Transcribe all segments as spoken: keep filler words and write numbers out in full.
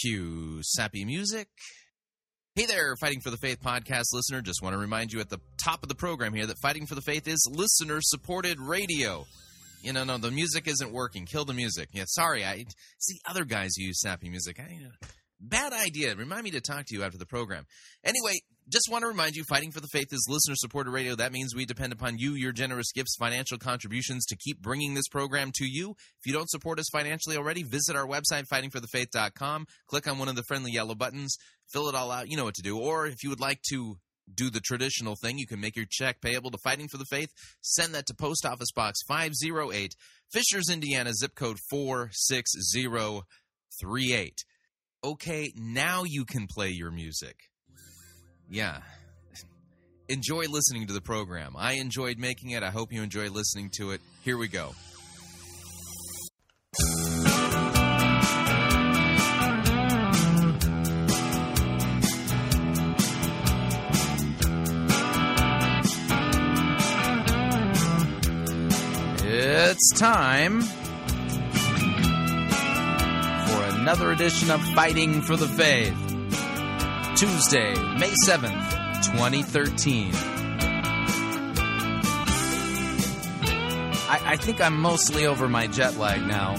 Cue sappy music. Hey there, Fighting for the Faith podcast listener. Just want to remind you at the top of the program here that Fighting for the Faith is listener-supported radio. You know, no, the music isn't working. Kill the music. Yeah, sorry. I see other guys who use sappy music. I, uh, bad idea. Remind me to talk to you after the program. Anyway, just want to remind you, Fighting for the Faith is listener-supported radio. That means we depend upon you, your generous gifts, financial contributions to keep bringing this program to you. If you don't support us financially already, visit our website, fighting for the faith dot com. Click on one of the friendly yellow buttons. Fill it all out. You know what to do. Or if you would like to do the traditional thing, you can make your check payable to Fighting for the Faith. Send that to Post Office Box five oh eight, Fishers, Indiana, zip code four six zero three eight. Okay, now you can play your music. Yeah. Enjoy listening to the program. I enjoyed making it. I hope you enjoy listening to it. Here we go. It's time for another edition of Fighting for the Faith, Tuesday, May seventh, twenty thirteen. I, I think I'm mostly over my jet lag now.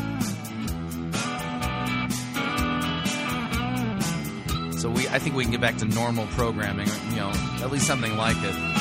So we, I think we can get back to normal programming, you know, at least something like it.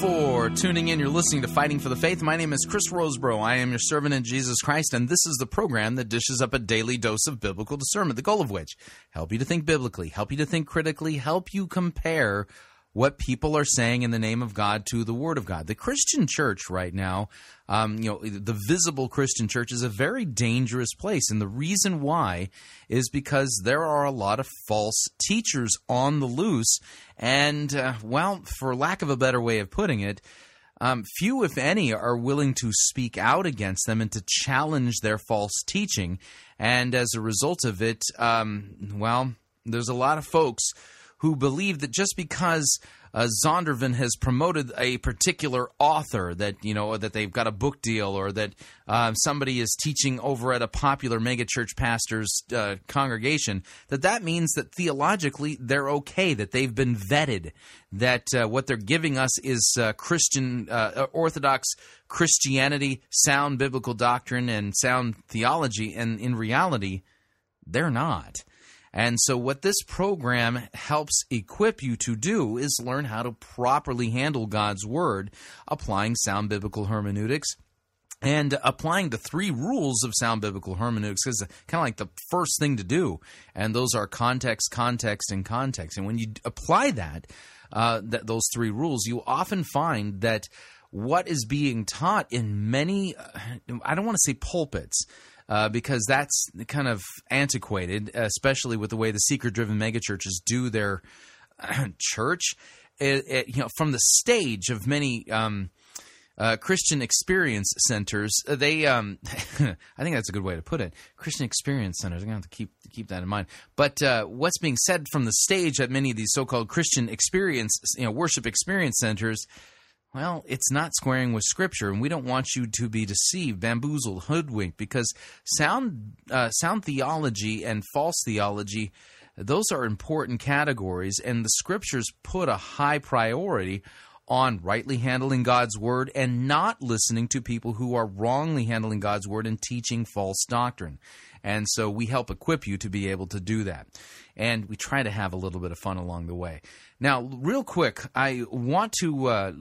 For tuning in, you're listening to Fighting for the Faith. My name is Chris Rosebrough. I am your servant in Jesus Christ, and this is the program that dishes up a daily dose of biblical discernment, the goal of which, help you to think biblically, help you to think critically, help you compare what people are saying in the name of God to the Word of God. The Christian church right now, um, you know, the visible Christian church is a very dangerous place, and the reason why is because there are a lot of false teachers on the loose, and, uh, well, for lack of a better way of putting it, um, few, if any, are willing to speak out against them and to challenge their false teaching, and as a result of it, um, well, there's a lot of folks who believe that just because uh, Zondervan has promoted a particular author, that you know, that they've got a book deal, or that uh, somebody is teaching over at a popular megachurch pastor's uh, congregation, that that means that theologically they're okay, that they've been vetted, that uh, what they're giving us is uh, Christian, uh, Orthodox Christianity, sound biblical doctrine, and sound theology, and in reality, they're not. And so what this program helps equip you to do is learn how to properly handle God's Word, applying sound biblical hermeneutics, and applying the three rules of sound biblical hermeneutics is kind of like the first thing to do, and those are context, context, and context. And when you apply that, uh, th- those three rules, you often find that what is being taught in many, uh, I don't want to say pulpits, Uh, because that's kind of antiquated, especially with the way the seeker-driven megachurches do their church. It, it, you know, from the stage of many um, uh, Christian experience centers, they um, I think that's a good way to put it. Christian experience centers. I'm going to have to keep keep that in mind. But uh, what's being said from the stage at many of these so-called Christian experience, you know, worship experience centers, well, it's not squaring with Scripture, and we don't want you to be deceived, bamboozled, hoodwinked, because sound uh, sound theology and false theology, those are important categories, and the Scriptures put a high priority on rightly handling God's Word and not listening to people who are wrongly handling God's Word and teaching false doctrine. And so we help equip you to be able to do that. And we try to have a little bit of fun along the way. Now, real quick, I want to, uh,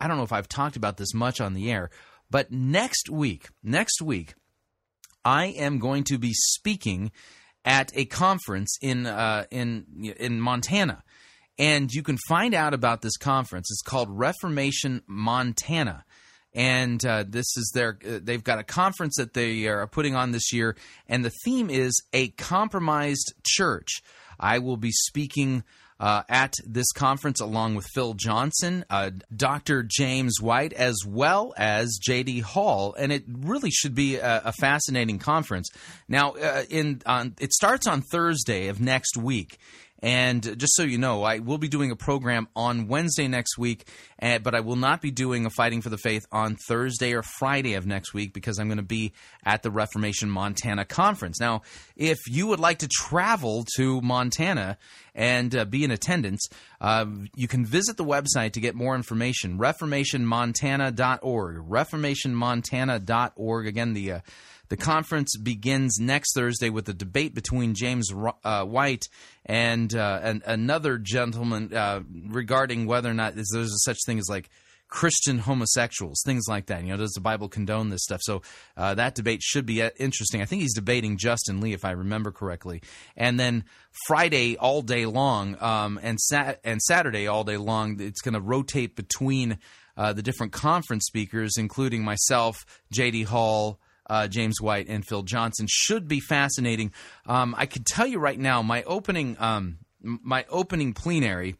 I don't know if I've talked about this much on the air, but next week, next week, I am going to be speaking at a conference in uh, in in Montana. And you can find out about this conference. It's called Reformation Montana. And uh, this is their, uh, they've got a conference that they are putting on this year, and the theme is a compromised church. I will be speaking uh, at this conference, along with Phil Johnson, uh, Doctor James White, as well as J D. Hall, and it really should be a, a fascinating conference. Now, uh, in on, it starts on Thursday of next week. And just so you know, I will be doing a program on Wednesday next week, but I will not be doing a Fighting for the Faith on Thursday or Friday of next week because I'm going to be at the Reformation Montana Conference. Now, if you would like to travel to Montana and uh, be in attendance, uh, you can visit the website to get more information, reformation montana dot org, reformation montana dot org. Again, the uh, the conference begins next Thursday with a debate between James uh, White and, uh, and another gentleman uh, regarding whether or not there's a such thing as like Christian homosexuals, things like that. You know, does the Bible condone this stuff? So uh, that debate should be interesting. I think he's debating Justin Lee, if I remember correctly. And then Friday all day long um, and sat- and Saturday all day long, it's going to rotate between uh, the different conference speakers, including myself, J D. Hall, Uh, James White, and Phil Johnson. Should be fascinating. Um, I can tell you right now, my opening, um, my opening plenary,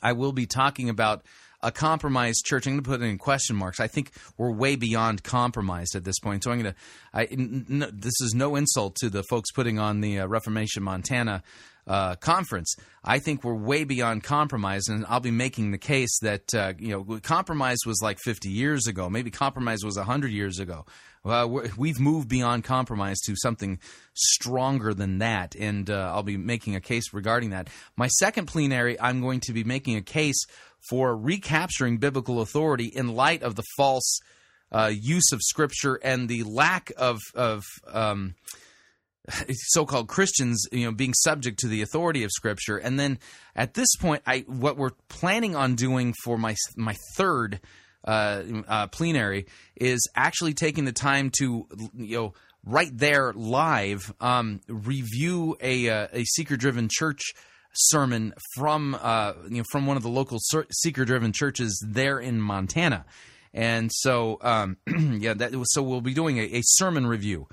I will be talking about a compromised church. I'm going to put it in question marks. I think we're way beyond compromised at this point. So I'm going to. I, no, this is no insult to the folks putting on the uh, Reformation Montana Uh, conference. I think we're way beyond compromise, and I'll be making the case that uh, you know, compromise was like fifty years ago. Maybe compromise was one hundred years ago. Uh, we've moved beyond compromise to something stronger than that, and uh, I'll be making a case regarding that. My second plenary, I'm going to be making a case for recapturing biblical authority in light of the false uh, use of Scripture and the lack of of um, so-called Christians, you know, being subject to the authority of Scripture. And then at this point, I what we're planning on doing for my my third uh, uh, plenary is actually taking the time to, you know, right there live um, review a uh, a seeker-driven church sermon from uh, you know, from one of the local seeker-driven churches there in Montana. And so um, yeah, that, so we'll be doing a, a sermon review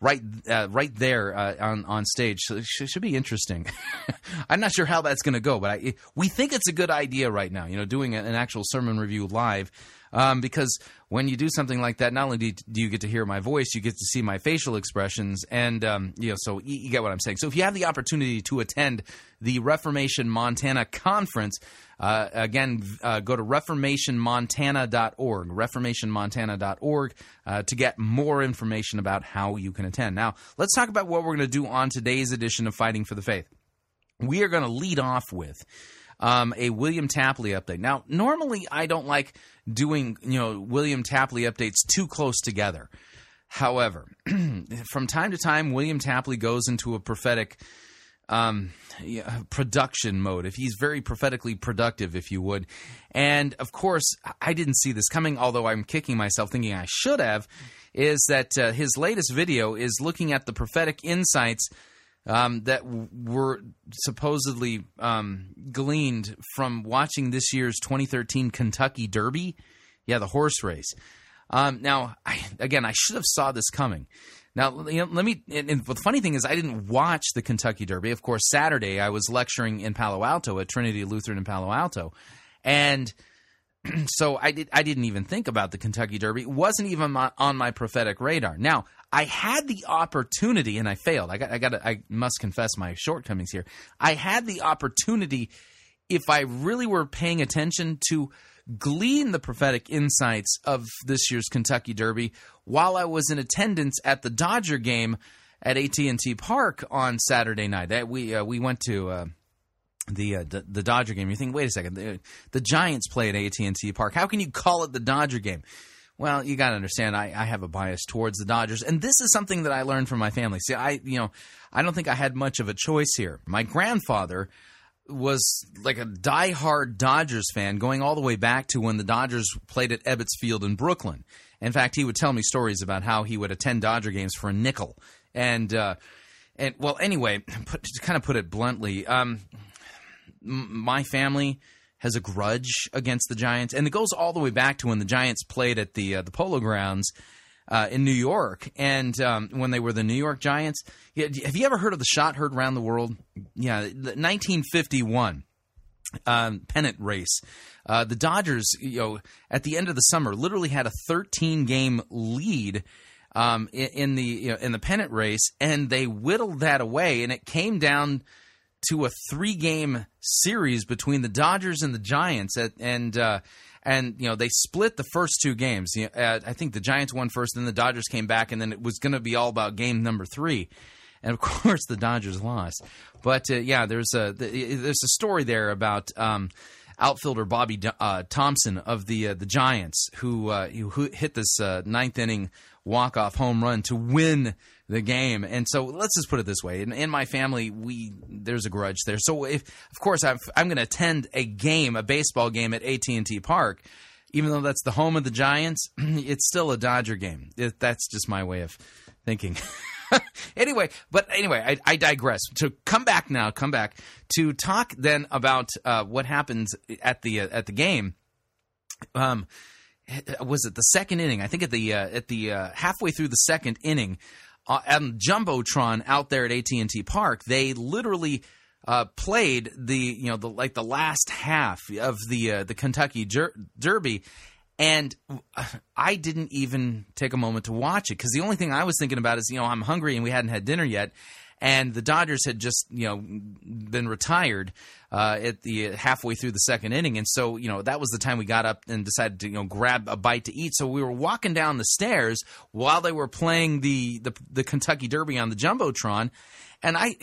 Right, uh, right there uh, on on stage. So it sh- should be interesting. I'm not sure how that's going to go, but I, it, we think it's a good idea right now. You know, doing a, an actual sermon review live, um, because when you do something like that, not only do you, do you get to hear my voice, you get to see my facial expressions, and um, you know, so you, you get what I'm saying. So if you have the opportunity to attend the Reformation Montana Conference, uh, again, uh, go to reformation montana dot org, reformation montana dot org, uh, to get more information about how you can attend. Now, let's talk about what we're going to do on today's edition of Fighting for the Faith. We are going to lead off with um, a William Tapley update. Now, normally I don't like doing, you know, William Tapley updates too close together. However, from time to time, William Tapley goes into a prophetic Um, yeah, production mode. If he's very prophetically productive, if you would. And of course, I didn't see this coming, although I'm kicking myself thinking I should have, is that uh, his latest video is looking at the prophetic insights um, that w- were supposedly um, gleaned from watching this year's twenty thirteen Kentucky Derby. Yeah, the horse race. Um, now, I, again, I should have saw this coming. Now, you know, let me. And, and the funny thing is, I didn't watch the Kentucky Derby. Of course, Saturday I was lecturing in Palo Alto at Trinity Lutheran in Palo Alto, and so I did. I didn't even think about the Kentucky Derby. It wasn't even my, on my prophetic radar. Now, I had the opportunity, and I failed. I got. I got. To, I must confess my shortcomings here. I had the opportunity, if I really were paying attention, to glean the prophetic insights of this year's Kentucky Derby while I was in attendance at the Dodger game at A T and T Park on Saturday night. That we uh, we went to uh, the uh, d- the Dodger game. You think, wait a second, the, the Giants play at A T and T Park. How can you call it the Dodger game? Well, you got to understand, I, I have a bias towards the Dodgers, and this is something that I learned from my family. See, I you know I don't think I had much of a choice here. My grandfather was like a diehard Dodgers fan going all the way back to when the Dodgers played at Ebbets Field in Brooklyn. In fact, he would tell me stories about how he would attend Dodger games for a nickel. And, uh, and well, anyway, put, to kind of put it bluntly, um, m- my family has a grudge against the Giants, and it goes all the way back to when the Giants played at the uh, the Polo Grounds uh, in New York, and um, when they were the New York Giants. Have you ever heard of the shot heard around the world? Yeah, nineteen fifty-one. um, pennant race. Uh, the Dodgers, you know, at the end of the summer, literally had a thirteen game lead um, in, in the you know, in the pennant race, and they whittled that away, and it came down to a three game series between the Dodgers and the Giants, at, and uh, and you know they split the first two games. You know, uh, I think the Giants won first, then the Dodgers came back, and then it was going to be all about game number three. And, of course, the Dodgers lost. But, uh, yeah, there's a there's a story there about um, outfielder Bobby uh, Thompson of the uh, the Giants who, uh, who hit this uh, ninth inning walk-off home run to win the game. And so let's just put it this way. In, in my family, we there's a grudge there. So, if, of course, I've, I'm going to attend a game, a baseball game at A T and T Park. Even though that's the home of the Giants, it's still a Dodger game. It, that's just my way of thinking. Anyway, but anyway, I, I digress. So come back now, come back to talk then about uh, what happens at the uh, at the game. Um, was it the second inning? I think at the uh, at the uh, halfway through the second inning, uh, on Jumbotron out there at A T and T Park, they literally uh, played the you know the like the last half of the uh, the Kentucky Jer- Derby. And I didn't even take a moment to watch it because the only thing I was thinking about is, you know, I'm hungry and we hadn't had dinner yet. And the Dodgers had just, you know, been retired uh, at the halfway through the second inning. And so, you know, that was the time we got up and decided to, you know, grab a bite to eat. So we were walking down the stairs while they were playing the, the, the Kentucky Derby on the Jumbotron. And I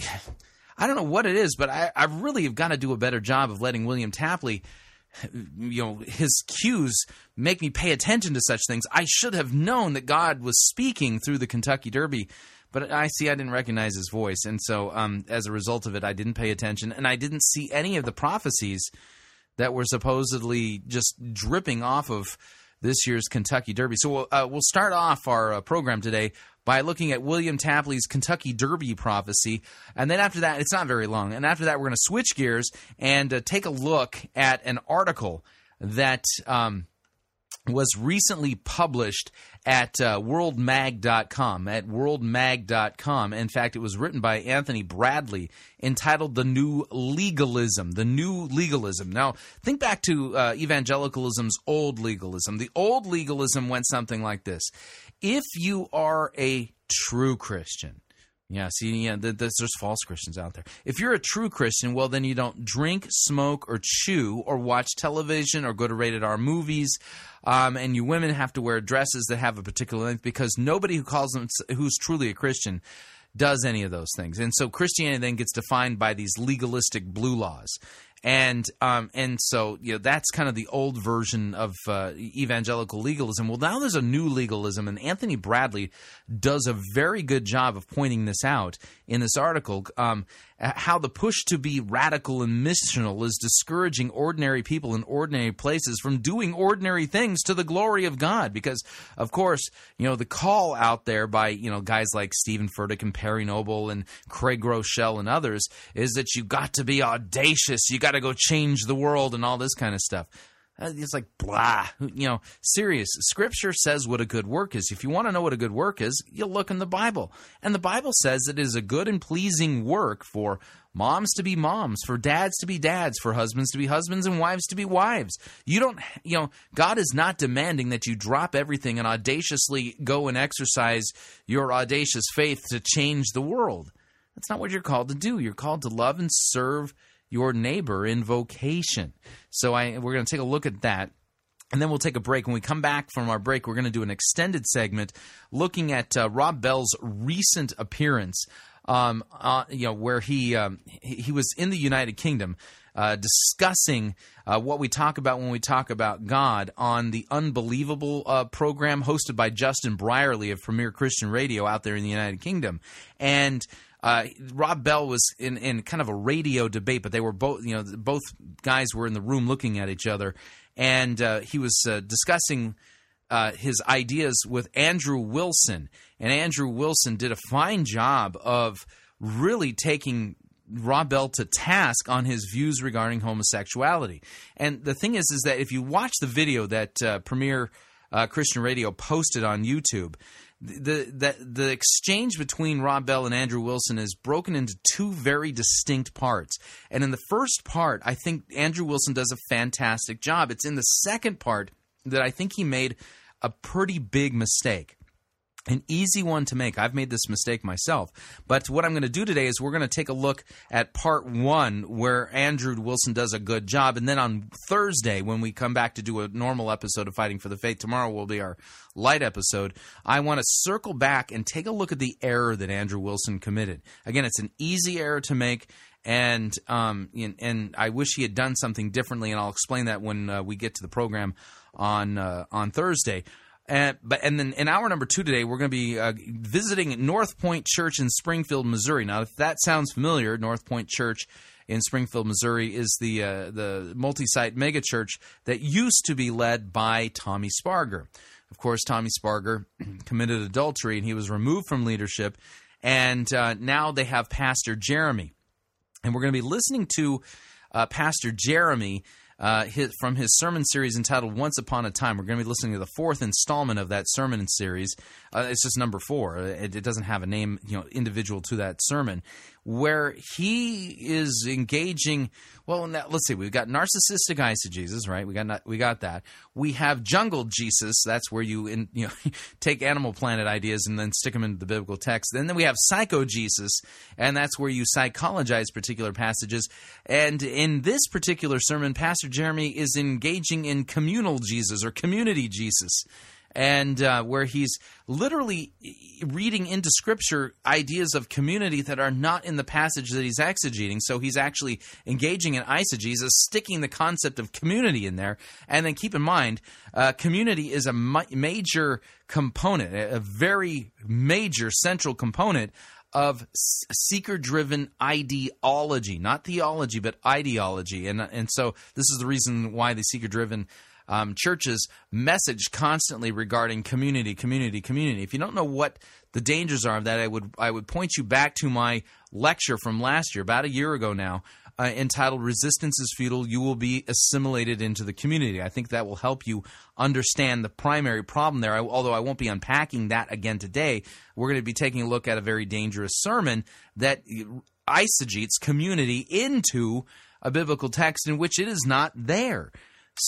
I don't know what it is, but I, I really have got to do a better job of letting William Tapley, you know, his cues make me pay attention to such things. I should have known that God was speaking through the Kentucky Derby, but I see I didn't recognize his voice. And so um, as a result of it, I didn't pay attention, and I didn't see any of the prophecies that were supposedly just dripping off of this year's Kentucky Derby. So we'll, uh, we'll start off our uh, program today by looking at William Tapley's Kentucky Derby prophecy. And then after that, it's not very long. And after that, we're going to switch gears and uh, take a look at an article that um, was recently published at uh, world mag dot com, at world mag dot com. In fact, it was written by Anthony Bradley, entitled The New Legalism, The New Legalism. Now, think back to uh, evangelicalism's old legalism. The old legalism went something like this. If you are a true Christian, yeah, see, yeah, there's, there's false Christians out there. If you're a true Christian, well, then you don't drink, smoke, or chew, or watch television, or go to rated R movies. Um, and you women have to wear dresses that have a particular length, because nobody who calls them who's truly a Christian does any of those things. And so Christianity then gets defined by these legalistic blue laws. And um, and so, you know, that's kind of the old version of uh, evangelical legalism. Well, now there's a new legalism, and Anthony Bradley does a very good job of pointing this out in this article, um, how the push to be radical and missional is discouraging ordinary people in ordinary places from doing ordinary things to the glory of God. Because, of course, you know, the call out there by, you know, guys like Stephen Furtick and Perry Noble and Craig Groeschel and others is that you got to be audacious, you got to go change the world and all this kind of stuff. It's like, blah, you know, serious. Scripture says what a good work is. If you want to know what a good work is, you look in the Bible. And the Bible says it is a good and pleasing work for moms to be moms, for dads to be dads, for husbands to be husbands, and wives to be wives. You don't, you know, God is not demanding that you drop everything and audaciously go and exercise your audacious faith to change the world. That's not what you're called to do. You're called to love and serve your neighbor in vocation. So I, we're going to take a look at that, and then we'll take a break. When we come back from our break, we're going to do an extended segment looking at uh, Rob Bell's recent appearance, um, uh, you know, where he, um, he he was in the United Kingdom uh, discussing uh, what we talk about when we talk about God on the Unbelievable uh, program hosted by Justin Brierley of Premier Christian Radio out there in the United Kingdom. And Uh, Rob Bell was in, in kind of a radio debate, but they were both, you know, both guys were in the room looking at each other, and uh, he was uh, discussing uh, his ideas with Andrew Wilson, and Andrew Wilson did a fine job of really taking Rob Bell to task on his views regarding homosexuality. And the thing is, is that if you watch the video that uh, Premier uh, Christian Radio posted on YouTube, the, the, the exchange between Rob Bell and Andrew Wilson is broken into two very distinct parts. And in the first part, I think Andrew Wilson does a fantastic job. It's in the second part that I think he made a pretty big mistake. An easy one to make. I've made this mistake myself. But what I'm going to do today is we're going to take a look at part one, where Andrew Wilson does a good job. And then on Thursday, when we come back to do a normal episode of Fighting for the Faith, tomorrow will be our light episode, I want to circle back and take a look at the error that Andrew Wilson committed. Again, it's an easy error to make. And um, and I wish he had done something differently, and I'll explain that when uh, we get to the program on uh, on Thursday. And, but and then in hour number two today, we're going to be uh, visiting North Point Church in Springfield, Missouri. Now, if that sounds familiar, North Point Church in Springfield, Missouri is the uh, the multi-site megachurch that used to be led by Tommy Sparger. Of course, Tommy Sparger committed adultery, and he was removed from leadership. And uh, now they have Pastor Jeremy. And we're going to be listening to uh, Pastor Jeremy uh, his, from his sermon series entitled Once Upon a Time. We're going to be listening to the fourth installment of that sermon series. Uh, it's just number four. It, it doesn't have a name, you know, individual to that sermon, where he is engaging. Well, now, let's see. We've got narcissistic eisegesis, right? We got not, we got that. We have jungle Jesus. That's where you in, you know take Animal Planet ideas and then stick them into the biblical text. And then we have psycho Jesus, and that's where you psychologize particular passages. And in this particular sermon, Pastor Jeremy is engaging in communal Jesus or community Jesus. And uh, where he's literally reading into Scripture ideas of community that are not in the passage that he's exegeting. So he's actually engaging in eisegesis, sticking the concept of community in there. And then keep in mind, uh, community is a ma- major component, a very major central component of seeker-driven ideology. Not theology, but ideology. And, and so this is the reason why the seeker-driven Um, churches message constantly regarding community, community, community. If you don't know what the dangers are of that, I would I would point you back to my lecture from last year, about a year ago now, uh, entitled "Resistance is Futile, You Will Be Assimilated into the Community." I think that will help you understand the primary problem there, I, although I won't be unpacking that again today. We're going to be taking a look at a very dangerous sermon that eisegetes community into a biblical text in which it is not there.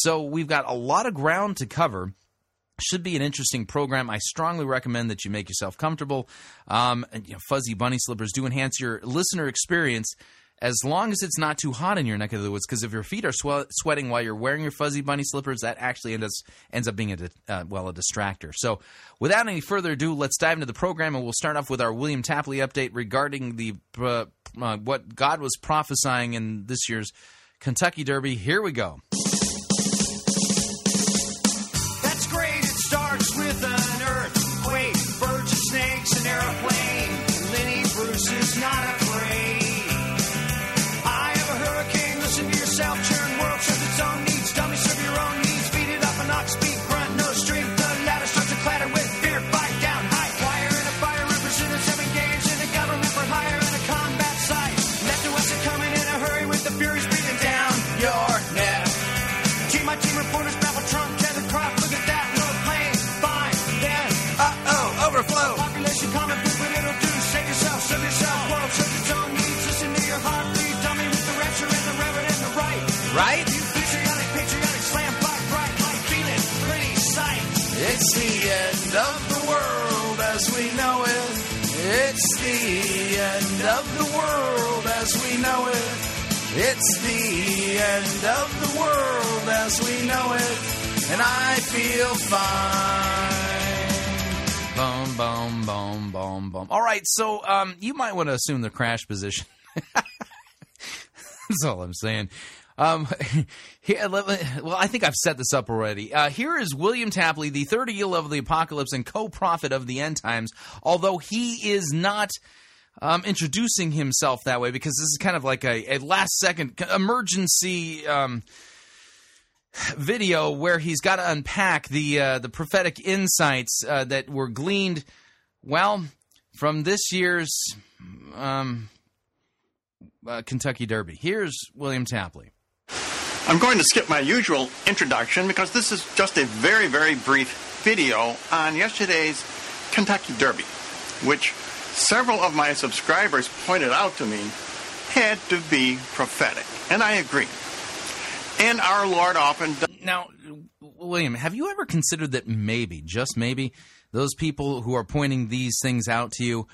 So we've got a lot of ground to cover. Should be an interesting program. I strongly recommend that you make yourself comfortable. Um, and, you know, fuzzy bunny slippers do enhance your listener experience, as long as it's not too hot in your neck of the woods. Because if your feet are swe- sweating while you're wearing your fuzzy bunny slippers, that actually ends, ends up being, a di- uh, well, a distractor. So without any further ado, let's dive into the program, and we'll start off with our William Tapley update regarding the uh, uh, what God was prophesying in this year's Kentucky Derby. Here we go. It's the end of the world as we know it. It's the end of the world as we know it. It's the end of the world as we know it. And I feel fine. Boom, boom, boom, boom, boom. All right, so um, you might want to assume the crash position. That's all I'm saying. Um, here, well, I think I've set this up already. Uh, here is William Tapley, the third eel of the apocalypse and co-prophet of the end times, although he is not um, introducing himself that way, because this is kind of like a, a last-second emergency um, video where he's got to unpack the, uh, the prophetic insights uh, that were gleaned, well, from this year's um, uh, Kentucky Derby. Here's William Tapley. I'm going to skip my usual introduction because this is just a very, very brief video on yesterday's Kentucky Derby, which several of my subscribers pointed out to me had to be prophetic. And I agree. And our Lord often does. Now, William, have you ever considered that maybe, just maybe, those people who are pointing these things out to you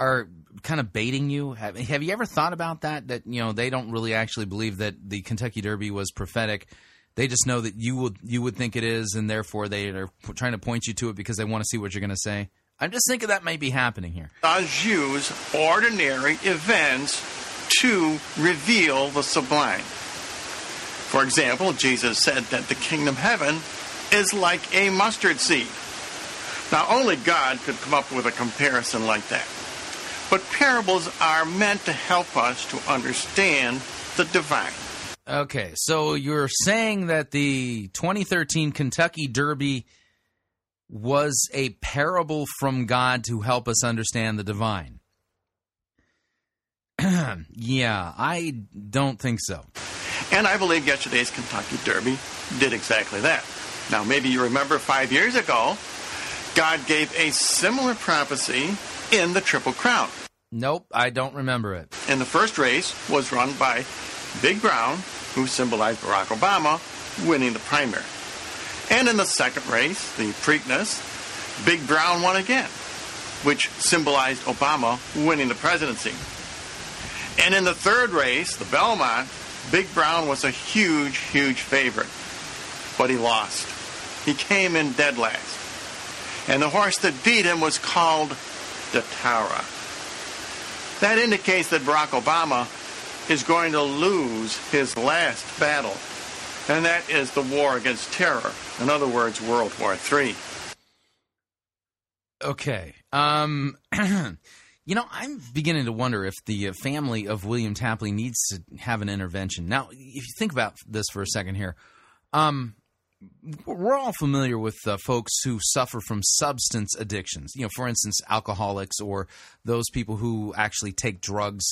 are kind of baiting you? Have, have you ever thought about that, that you know they don't really actually believe that the Kentucky Derby was prophetic? They just know that you would you would think it is, and therefore they are trying to point you to it because they want to see what you're going to say. I'm just thinking that may be happening here. Does use ordinary events to reveal the sublime. For example, Jesus said that the kingdom of heaven is like a mustard seed. Now, only God could come up with a comparison like that. But parables are meant to help us to understand the divine. Okay, so you're saying that the twenty thirteen Kentucky Derby was a parable from God to help us understand the divine. Yeah, I don't think so. And I believe yesterday's Kentucky Derby did exactly that. Now, maybe you remember five years ago, God gave a similar prophecy in the Triple Crown. Nope, I don't remember it. And the first race was run by Big Brown, who symbolized Barack Obama, winning the primary. And in the second race, the Preakness, Big Brown won again, which symbolized Obama winning the presidency. And in the third race, the Belmont, Big Brown was a huge, huge favorite. But he lost. He came in dead last. And the horse that beat him was called the Tara. That indicates that Barack Obama is going to lose his last battle. And that is the war against terror. In other words, World War Three. Okay. Um, you know, I'm beginning to wonder if the family of William Tapley needs to have an intervention. Now, if you think about this for a second here, um, we're all familiar with uh, folks who suffer from substance addictions. You know, for instance, alcoholics or those people who actually take drugs.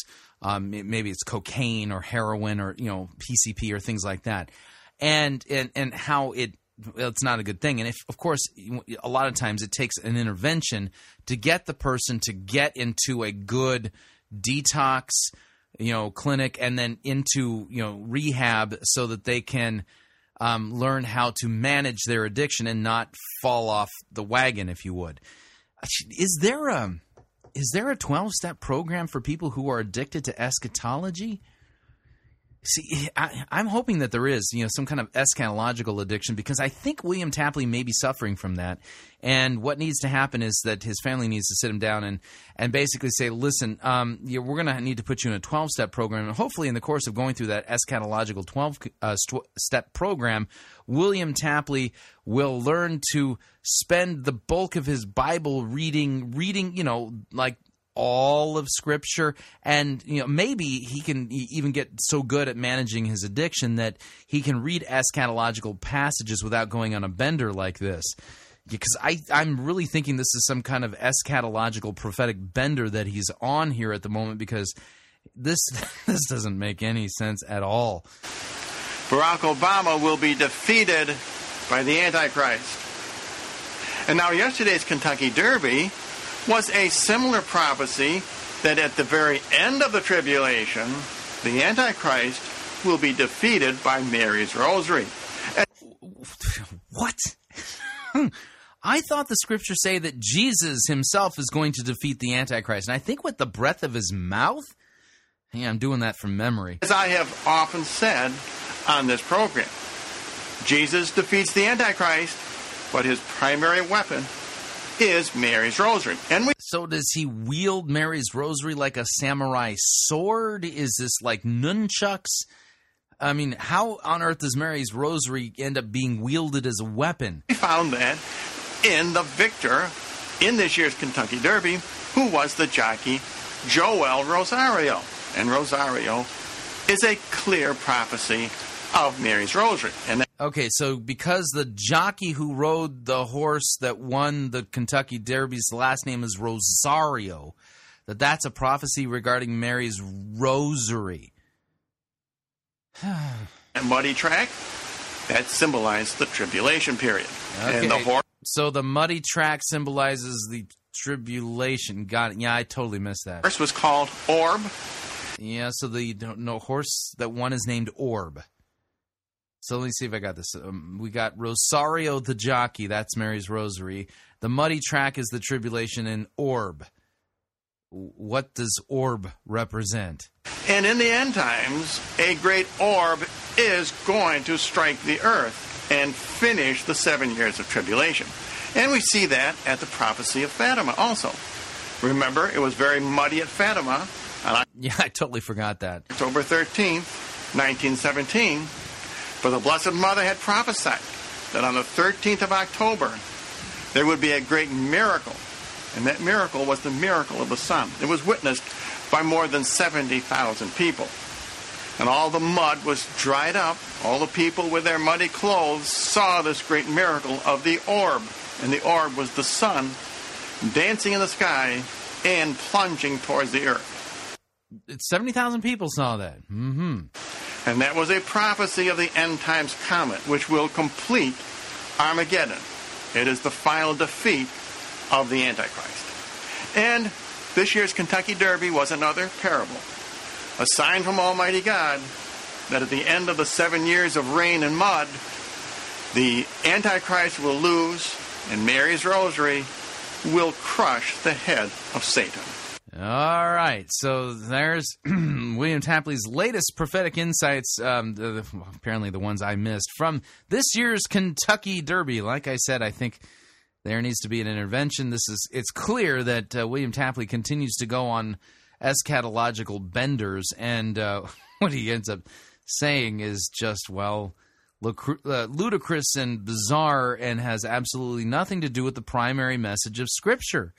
Um, maybe it's cocaine or heroin or, you know, P C P or things like that. And, and and how it it's not a good thing. And if, of course, a lot of times it takes an intervention to get the person to get into a good detox, you know, clinic, and then into, you know, rehab so that they can um, learn how to manage their addiction and not fall off the wagon, if you would. Is there a is there a twelve-step program for people who are addicted to eschatology? See, I, I'm hoping that there is, you know, some kind of eschatological addiction, because I think William Tapley may be suffering from that. And what needs to happen is that his family needs to sit him down and, and basically say, listen, um, you know, we're going to need to put you in a twelve-step program. And hopefully in the course of going through that eschatological twelve-step uh, program, William Tapley will learn to spend the bulk of his Bible reading, reading, you know, like all of Scripture, and you know maybe he can even get so good at managing his addiction that he can read eschatological passages without going on a bender like this. Because I, I'm really thinking this is some kind of eschatological prophetic bender that he's on here at the moment, because this this doesn't make any sense at all. Barack Obama will be defeated by the Antichrist. And now yesterday's Kentucky Derby was a similar prophecy that at the very end of the tribulation, the Antichrist will be defeated by Mary's rosary. And what? I thought the Scriptures say that Jesus himself is going to defeat the Antichrist, and I think with the breath of his mouth? Yeah, I'm doing that from memory. As I have often said on this program, Jesus defeats the Antichrist, but his primary weapon is Mary's rosary. And we- So does he wield Mary's rosary like a samurai sword? Is this like nunchucks? I mean, how on earth does Mary's rosary end up being wielded as a weapon? We found that in the victor in this year's Kentucky Derby, who was the jockey Joel Rosario. And Rosario is a clear prophecy of Mary's rosary. And that- okay, so because the jockey who rode the horse that won the Kentucky Derby's last name is Rosario, that that's a prophecy regarding Mary's rosary. And muddy track, that symbolized the tribulation period. Okay. And the horse. So the muddy track symbolizes the tribulation. Got it. Yeah, I totally missed that. First was called Orb. Yeah, so the no horse, that one is named Orb. So let me see if I got this. Um, we got Rosario the jockey. That's Mary's rosary. The muddy track is the tribulation in Orb. What does Orb represent? And in the end times, a great orb is going to strike the earth and finish the seven years of tribulation. And we see that at the prophecy of Fatima also. Remember, it was very muddy at Fatima. On yeah, I totally forgot that. October thirteenth, nineteen seventeen, for the Blessed Mother had prophesied that on the thirteenth of October, there would be a great miracle. And that miracle was the miracle of the sun. It was witnessed by more than seventy thousand people. And all the mud was dried up. All the people with their muddy clothes saw this great miracle of the orb. And the orb was the sun dancing in the sky and plunging towards the earth. seventy thousand people saw that. Mm-hmm. And that was a prophecy of the end times comet, which will complete Armageddon. It is the final defeat of the Antichrist. And this year's Kentucky Derby was another parable, a sign from Almighty God that at the end of the seven years of rain and mud, the Antichrist will lose, and Mary's rosary will crush the head of Satan. All right, so there's William Tapley's latest prophetic insights, um, the, apparently the ones I missed, from this year's Kentucky Derby. Like I said, I think there needs to be an intervention. This is it's clear that uh, William Tapley continues to go on eschatological benders, and uh, what he ends up saying is just, well, ludicrous and bizarre, and has absolutely nothing to do with the primary message of Scripture,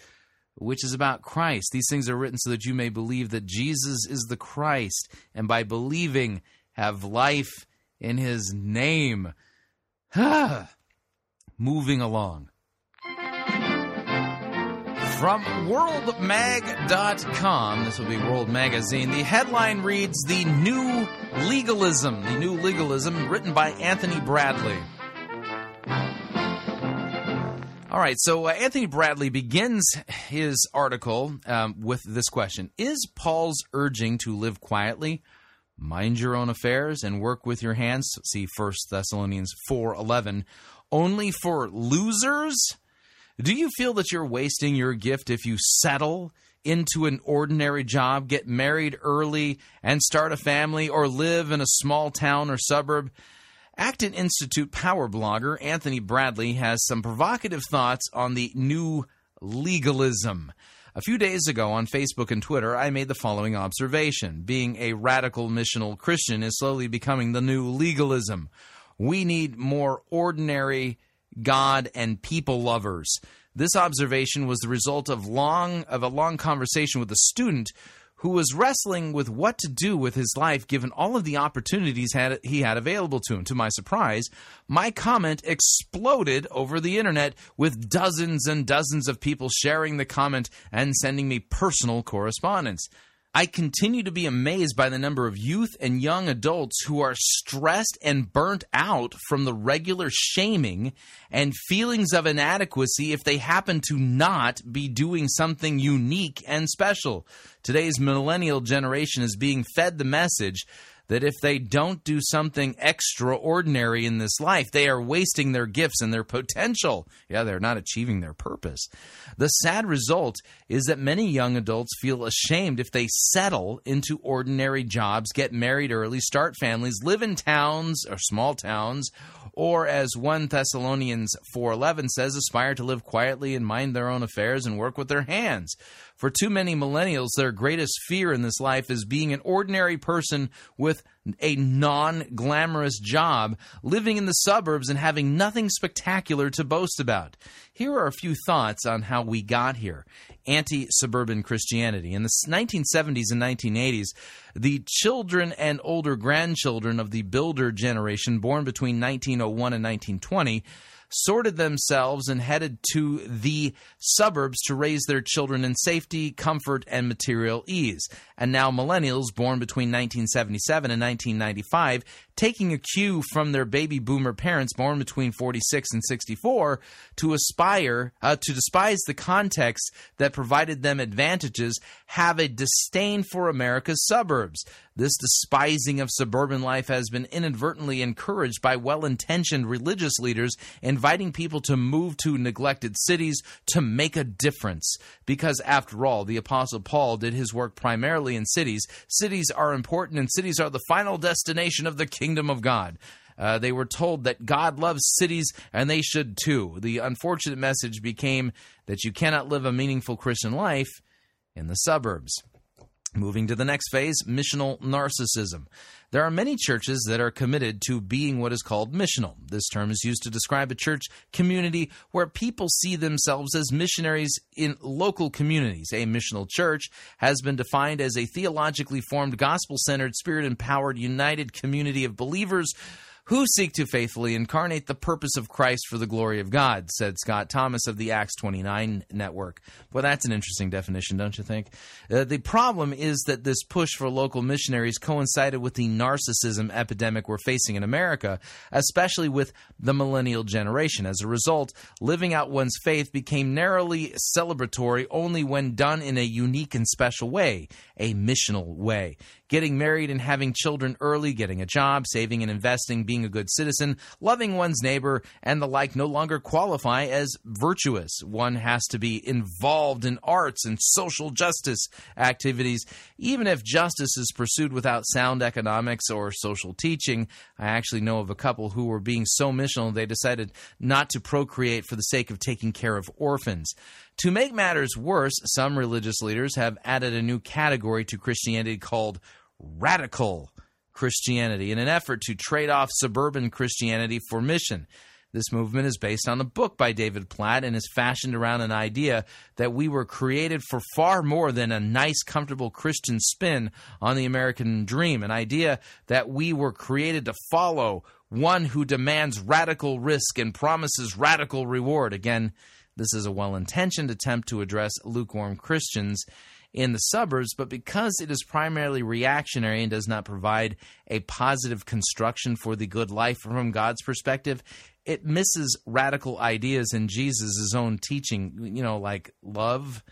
which is about Christ. These things are written so that you may believe that Jesus is the Christ, and by believing, have life in his name. Moving along. From world mag dot com, this will be World Magazine, the headline reads, The New Legalism, The New Legalism, written by Anthony Bradley. All right, so uh, Anthony Bradley begins his article um, with this question. Is Paul's urging to live quietly, mind your own affairs, and work with your hands, see First Thessalonians four eleven, only for losers? Do you feel that you're wasting your gift if you settle into an ordinary job, get married early, and start a family, or live in a small town or suburb? Acton Institute power blogger Anthony Bradley has some provocative thoughts on the new legalism. A few days ago on Facebook and Twitter, I made the following observation. Being a radical missional Christian is slowly becoming the new legalism. We need more ordinary God and people lovers. This observation was the result of long of a long conversation with a student who was wrestling with what to do with his life given all of the opportunities had, he had available to him. To my surprise, my comment exploded over the internet with dozens and dozens of people sharing the comment and sending me personal correspondence. I continue to be amazed by the number of youth and young adults who are stressed and burnt out from the regular shaming and feelings of inadequacy if they happen to not be doing something unique and special. Today's millennial generation is being fed the message that if they don't do something extraordinary in this life, they are wasting their gifts and their potential. Yeah, they're not achieving their purpose. The sad result is that many young adults feel ashamed if they settle into ordinary jobs, get married early, start families, live in towns or small towns, or as First Thessalonians four eleven says, aspire to live quietly and mind their own affairs and work with their hands. For too many millennials, their greatest fear in this life is being an ordinary person with a non-glamorous job, living in the suburbs and having nothing spectacular to boast about. Here are a few thoughts on how we got here. Anti-suburban Christianity. In the nineteen seventies and nineteen eighties, the children and older grandchildren of the builder generation born between nineteen oh one and nineteen twenty sorted themselves and headed to the suburbs to raise their children in safety, comfort, and material ease. And now millennials born between nineteen seventy-seven and nineteen ninety-five taking a cue from their baby boomer parents born between forty-six and sixty-four to aspire uh, to despise the context that provided them advantages, have a disdain for America's suburbs. This despising of suburban life has been inadvertently encouraged by well-intentioned religious leaders, inviting people to move to neglected cities to make a difference. Because after all, the Apostle Paul did his work primarily in cities. Cities are important, and cities are the final destination of the kingdom of God. Uh, they were told that God loves cities, and they should too. The unfortunate message became that you cannot live a meaningful Christian life in the suburbs. Moving to the next phase, missional narcissism. There are many churches that are committed to being what is called missional. This term is used to describe a church community where people see themselves as missionaries in local communities. A missional church has been defined as a theologically formed, gospel-centered, spirit-empowered, united community of believers who seek to faithfully incarnate the purpose of Christ for the glory of God, said Scott Thomas of the Acts twenty-nine Network. Well, that's an interesting definition, don't you think? Uh, the problem is that this push for local missionaries coincided with the narcissism epidemic we're facing in America, especially with the millennial generation. As a result, living out one's faith became narrowly celebratory only when done in a unique and special way, a missional way. Getting married and having children early, getting a job, saving and investing, being a good citizen, loving one's neighbor, and the like no longer qualify as virtuous. One has to be involved in arts and social justice activities. Even if justice is pursued without sound economics or social teaching, I actually know of a couple who were being so missional they decided not to procreate for the sake of taking care of orphans. To make matters worse, some religious leaders have added a new category to Christianity called radical Christianity in an effort to trade off suburban Christianity for mission. This movement is based on a book by David Platt and is fashioned around an idea that we were created for far more than a nice, comfortable Christian spin on the American dream, an idea that we were created to follow, one who demands radical risk and promises radical reward. Again, this is a well-intentioned attempt to address lukewarm Christians in the suburbs, but because it is primarily reactionary and does not provide a positive construction for the good life from God's perspective, it misses radical ideas in Jesus' own teaching, you know, like love.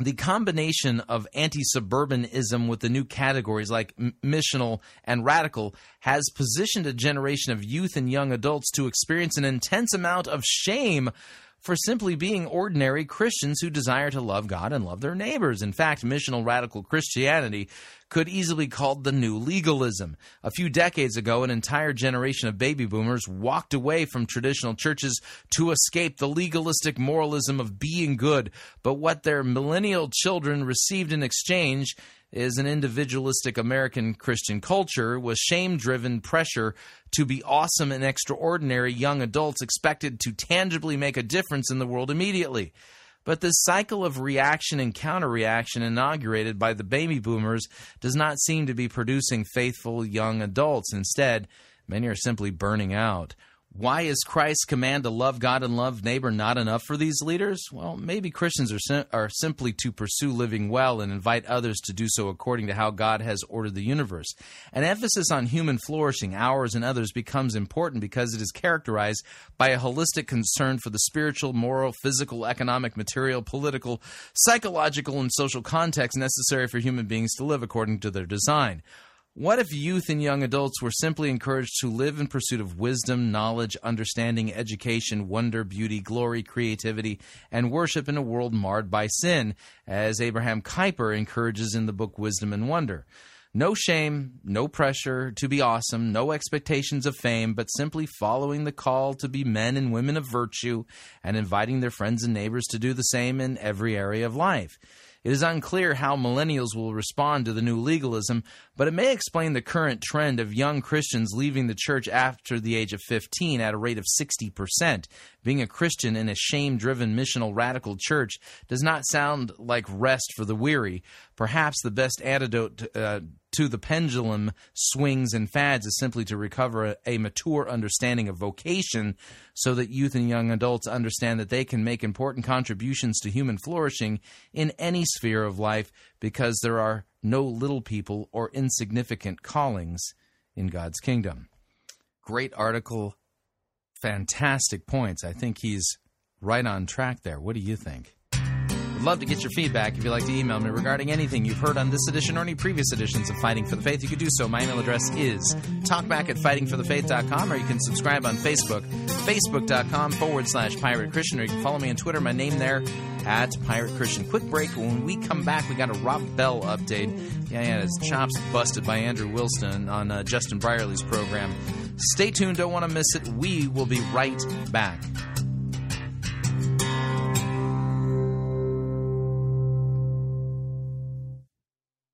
The combination of anti-suburbanism with the new categories like missional and radical has positioned a generation of youth and young adults to experience an intense amount of shame for simply being ordinary Christians who desire to love God and love their neighbors. In fact, missional radical Christianity could easily be called the new legalism. A few decades ago, an entire generation of baby boomers walked away from traditional churches to escape the legalistic moralism of being good. But what their millennial children received in exchange is an individualistic American Christian culture with shame-driven pressure to be awesome and extraordinary young adults expected to tangibly make a difference in the world immediately. But this cycle of reaction and counter-reaction inaugurated by the baby boomers does not seem to be producing faithful young adults. Instead, many are simply burning out. Why is Christ's command to love God and love neighbor not enough for these leaders? Well, maybe Christians are sim- are simply to pursue living well and invite others to do so according to how God has ordered the universe. An emphasis on human flourishing, ours and others, becomes important because it is characterized by a holistic concern for the spiritual, moral, physical, economic, material, political, psychological, and social context necessary for human beings to live according to their design. What if youth and young adults were simply encouraged to live in pursuit of wisdom, knowledge, understanding, education, wonder, beauty, glory, creativity, and worship in a world marred by sin, as Abraham Kuyper encourages in the book Wisdom and Wonder? No shame, no pressure to be awesome, no expectations of fame, but simply following the call to be men and women of virtue and inviting their friends and neighbors to do the same in every area of life. It is unclear how millennials will respond to the new legalism, but it may explain the current trend of young Christians leaving the church after the age of fifteen at a rate of sixty percent. Being a Christian in a shame-driven missional radical church does not sound like rest for the weary. Perhaps the best antidote to, uh, to the pendulum swings and fads is simply to recover a, a mature understanding of vocation so that youth and young adults understand that they can make important contributions to human flourishing in any sphere of life because there are no little people or insignificant callings in God's kingdom. Great article, fantastic points. I think he's right on track there. What do you think? I'd love to get your feedback. If you'd like to email me regarding anything you've heard on this edition or any previous editions of Fighting for the Faith, you can do so. My email address is talkback at fighting for the faith dot com, or you can subscribe on Facebook, facebook.com forward slash Pirate Christian, or you can follow me on Twitter, my name there, at Pirate Christian. Quick break. When we come back, we got a Rob Bell update. Yeah, yeah, his chops busted by Andrew Wilson on uh, Justin Brierley's program. Stay tuned. Don't want to miss it. We will be right back.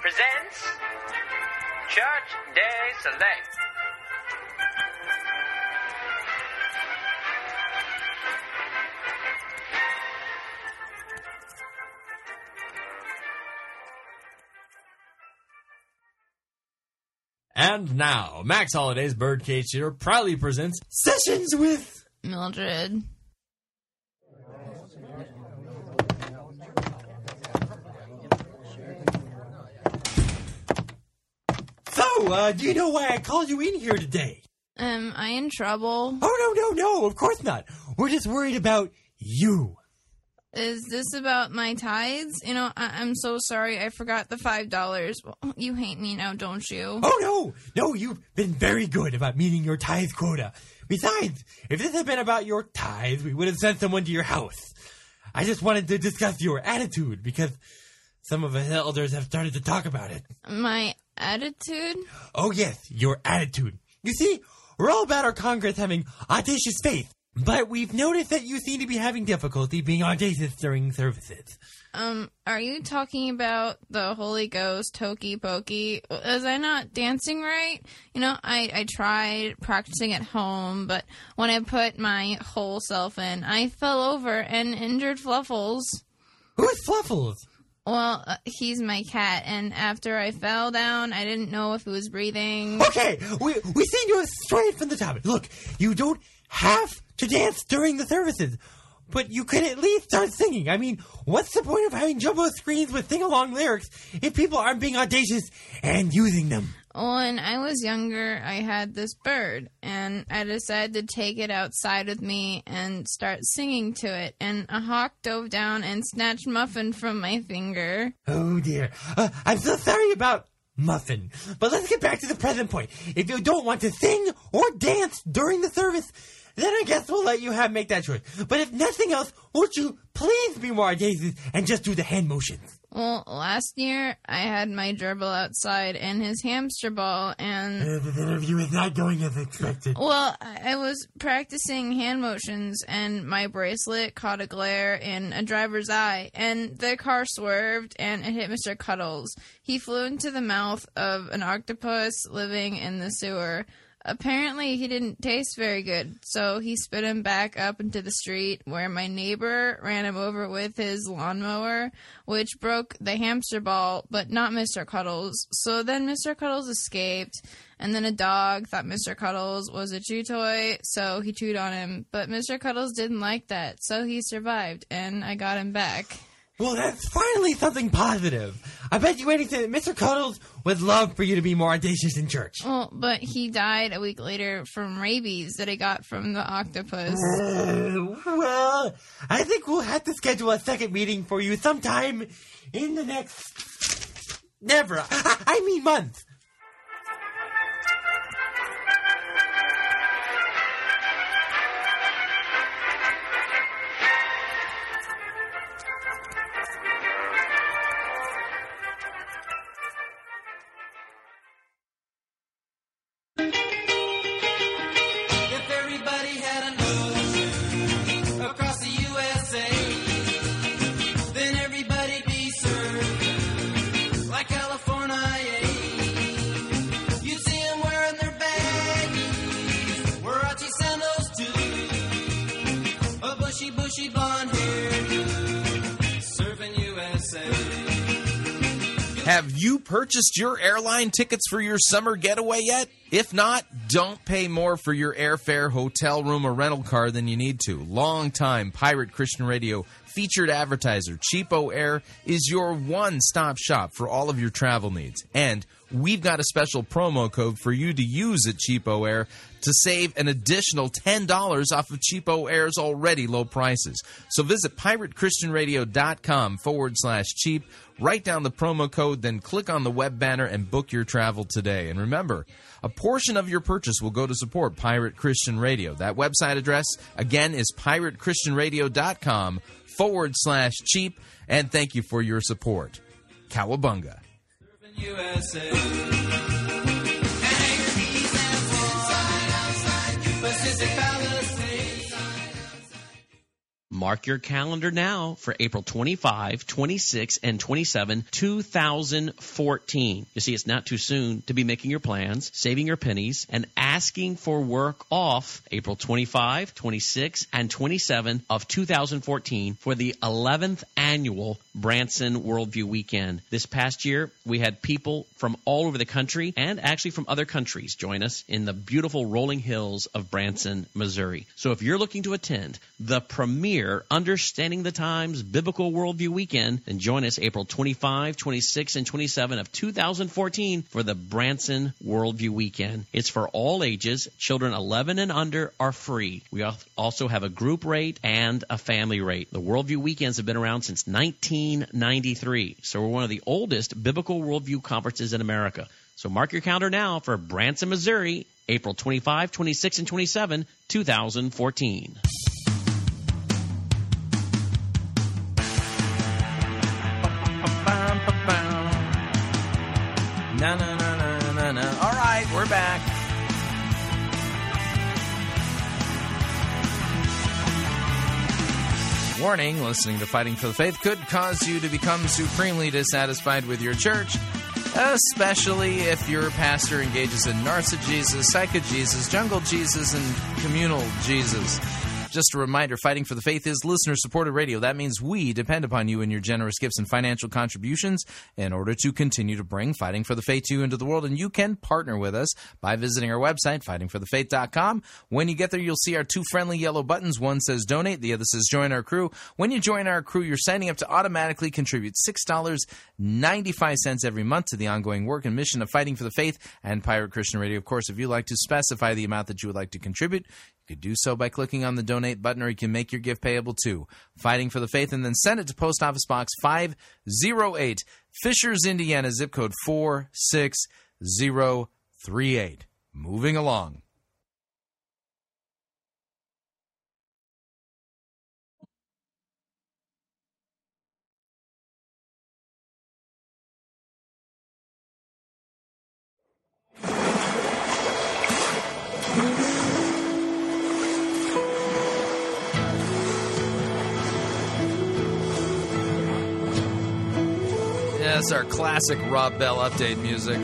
Presents Church Day Select. And now, Max Holiday's Birdcage Theater proudly presents Sessions with Mildred. Uh, do you know why I called you in here today? Um, am I in trouble? Oh, no, no, no, of course not. We're just worried about you. Is this about my tithes? You know, I- I'm so sorry, I forgot the five dollars. Well, you hate me now, don't you? Oh, no, no, you've been very good about meeting your tithe quota. Besides, if this had been about your tithes, we would have sent someone to your house. I just wanted to discuss your attitude, because some of us elders have started to talk about it. My attitude? Oh, yes, your attitude. You see, we're all about our Congress having audacious faith, but we've noticed that you seem to be having difficulty being audacious during services. Um, are you talking about the Holy Ghost, hokey pokey? Was I not dancing right? You know, I, I tried practicing at home, but when I put my whole self in, I fell over and injured Fluffles. Who's Fluffles? Well, uh, he's my cat, and after I fell down, I didn't know if he was breathing. Okay, we we seen you straight from the topic. Look, you don't have to dance during the services, but you could at least start singing. I mean, what's the point of having jumbo screens with sing-along lyrics if people aren't being audacious and using them? When I was younger, I had this bird, and I decided to take it outside with me and start singing to it, and a hawk dove down and snatched Muffin from my finger. Oh, dear. Uh, I'm so sorry about Muffin, but let's get back to the present point. If you don't want to sing or dance during the service, then I guess we'll let you have make that choice. But if nothing else, won't you please be more audacious and just do the hand motions? Well, last year, I had my gerbil outside and his hamster ball, and... Uh, the interview is not going as expected. Well, I was practicing hand motions, and my bracelet caught a glare in a driver's eye, and the car swerved, and it hit Mister Cuddles. He flew into the mouth of an octopus living in the sewer. Apparently, he didn't taste very good, so he spit him back up into the street, where my neighbor ran him over with his lawnmower, which broke the hamster ball, but not Mister Cuddles. So then Mister Cuddles escaped, and then a dog thought Mister Cuddles was a chew toy, so he chewed on him. But Mister Cuddles didn't like that, so he survived, and I got him back. Well, that's finally something positive. I bet you anything that Mister Cuddles would love for you to be more audacious in church. Well, but he died a week later from rabies that he got from the octopus. Uh, well, I think we'll have to schedule a second meeting for you sometime in the next... Never. I, I mean month. Everybody had a Have you purchased your airline tickets for your summer getaway yet? If not, don't pay more for your airfare, hotel room, or rental car than you need to. Longtime Pirate Christian Radio featured advertiser Cheapo Air is your one-stop shop for all of your travel needs. And we've got a special promo code for you to use at Cheapo Air to save an additional ten dollars off of Cheapo Air's already low prices. So visit piratechristianradio.com forward slash cheap, write down the promo code, then click on the web banner and book your travel today. And remember, a portion of your purchase will go to support Pirate Christian Radio. That website address, again, is piratechristianradio.com forward slash cheap. And thank you for your support. Cowabunga. Mark your calendar now for April twenty-fifth, twenty-sixth, and twenty-seventh, twenty fourteen. You see, it's not too soon to be making your plans, saving your pennies, and asking for work off April twenty-fifth, twenty-sixth, and twenty-seventh of two thousand fourteen for the eleventh annual Branson Worldview Weekend. This past year, we had people from all over the country and actually from other countries join us in the beautiful rolling hills of Branson, Missouri. So if you're looking to attend the premier Understanding the Times Biblical Worldview Weekend, and join us April twenty-fifth, twenty-sixth, and twenty-seventh of two thousand fourteen for the Branson Worldview Weekend. It's for all ages. Children eleven and under are free. We also have a group rate and a family rate. The Worldview Weekends have been around since nineteen ninety-three, so we're one of the oldest biblical worldview conferences in America. So mark your calendar now for Branson, Missouri, April twenty-fifth, twenty-sixth, and twenty-seventh, two thousand fourteen. Na, na, na, na, na, na. All right, we're back. Warning, listening to Fighting for the Faith could cause you to become supremely dissatisfied with your church, especially if your pastor engages in narcissism, psychogesis, jungle Jesus, and communal Jesus. Just a reminder, Fighting for the Faith is listener-supported radio. That means we depend upon you and your generous gifts and financial contributions in order to continue to bring Fighting for the Faith to you into the world. And you can partner with us by visiting our website, fighting for the faith dot com. When you get there, you'll see our two friendly yellow buttons. One says donate, the other says join our crew. When you join our crew, you're signing up to automatically contribute six dollars and ninety-five cents every month to the ongoing work and mission of Fighting for the Faith and Pirate Christian Radio. Of course, if you'd like to specify the amount that you would like to contribute, you could do so by clicking on the donate button, or you can make your gift payable to Fighting for the Faith and then send it to Post Office Box five oh eight, Fishers, Indiana, zip code four six zero three eight. Moving along. That's our classic Rob Bell update music.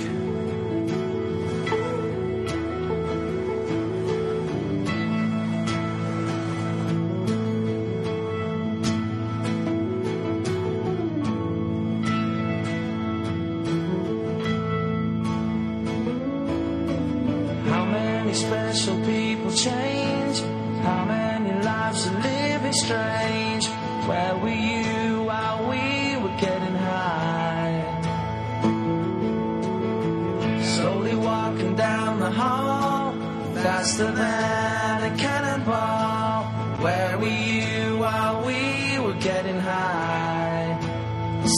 How many special people change? How many lives are living strange? Where were you while we were getting high? Walking down the hall, faster than a cannonball. Where were you while we were getting high?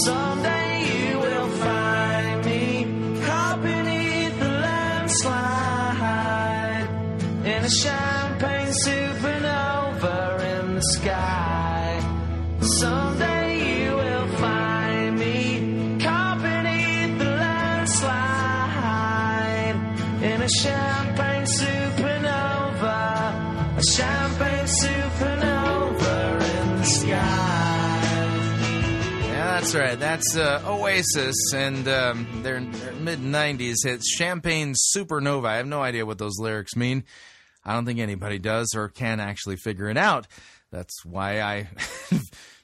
Someday you will find me caught beneath the landslide in a champagne supernova in the sky. Someday. Champagne supernova, a champagne supernova in the sky. Yeah, that's right. That's uh, Oasis and um, their, their mid nineties hit, Champagne Supernova. I have no idea what those lyrics mean. I don't think anybody does or can actually figure it out. That's why I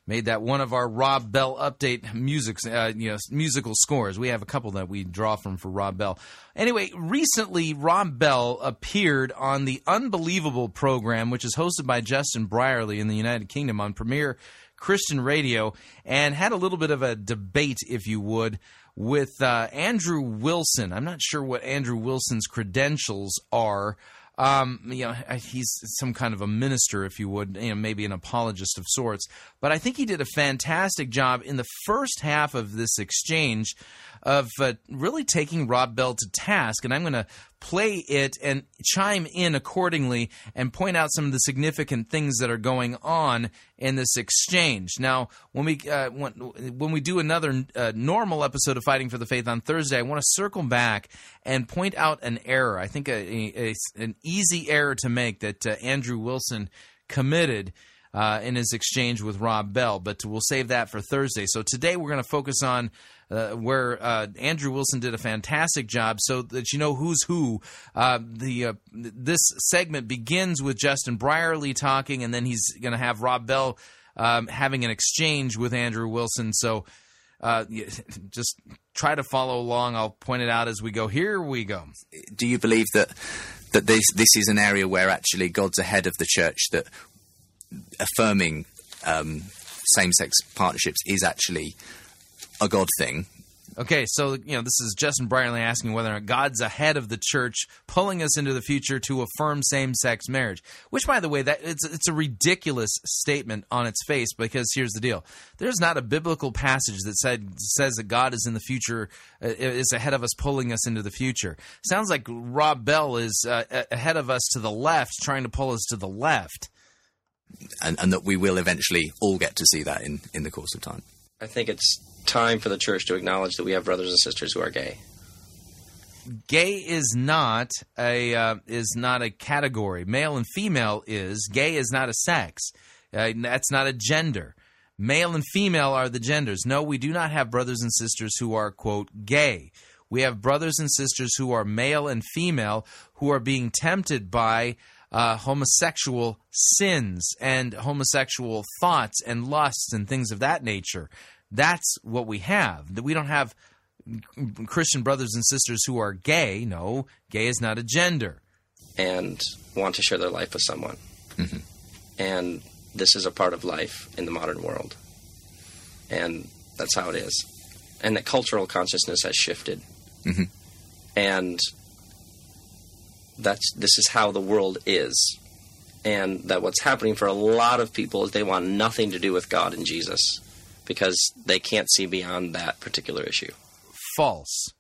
made that one of our Rob Bell update music, uh, you know, musical scores. We have a couple that we draw from for Rob Bell. Anyway, recently Rob Bell appeared on the Unbelievable program, which is hosted by Justin Brierley in the United Kingdom on Premier Christian Radio, and had a little bit of a debate, if you would, with uh, Andrew Wilson. I'm not sure what Andrew Wilson's credentials are. Um, you know, he's some kind of a minister, if you would, you know, maybe an apologist of sorts. But I think he did a fantastic job in the first half of this exchange of uh, really taking Rob Bell to task. And I'm going to play it and chime in accordingly and point out some of the significant things that are going on in this exchange. Now, when we uh, when, when we do another uh, normal episode of Fighting for the Faith on Thursday, I want to circle back and point out an error. I think a, a, a, an easy error to make that uh, Andrew Wilson committed uh, in his exchange with Rob Bell, but we'll save that for Thursday. So today we're going to focus on Uh, where uh, Andrew Wilson did a fantastic job, so that you know who's who. Uh, the uh, this segment begins with Justin Brierley talking, and then he's going to have Rob Bell um, having an exchange with Andrew Wilson. So uh, just try to follow along. I'll point it out as we go. Here we go. Do you believe that that this this is an area where actually God's ahead of the church, that affirming um, same-sex partnerships is actually a God thing? Okay, so, you know, this is Justin Brierley asking whether or not God's ahead of the church, pulling us into the future to affirm same-sex marriage. Which, by the way, that it's it's a ridiculous statement on its face, because here's the deal. There's not a biblical passage that said says that God is in the future, uh, is ahead of us, pulling us into the future. Sounds like Rob Bell is uh, ahead of us to the left, trying to pull us to the left. And, and that we will eventually all get to see that in, in the course of time. I think it's time for the church to acknowledge that we have brothers and sisters who are gay. Gay is not a uh, is not a category. Male and female is. Gay is not a sex. Uh, that's not a gender. Male and female are the genders. No, we do not have brothers and sisters who are, quote, gay. We have brothers and sisters who are male and female, who are being tempted by Uh, homosexual sins and homosexual thoughts and lusts and things of that nature. That's what we have. We don't have Christian brothers and sisters who are gay. No, gay is not a gender. And want to share their life with someone. Mm-hmm. And this is a part of life in the modern world. And that's how it is. And the cultural consciousness has shifted. Mm-hmm. And That's this is how the world is, and that what's happening for a lot of people is they want nothing to do with God and Jesus because they can't see beyond that particular issue. False.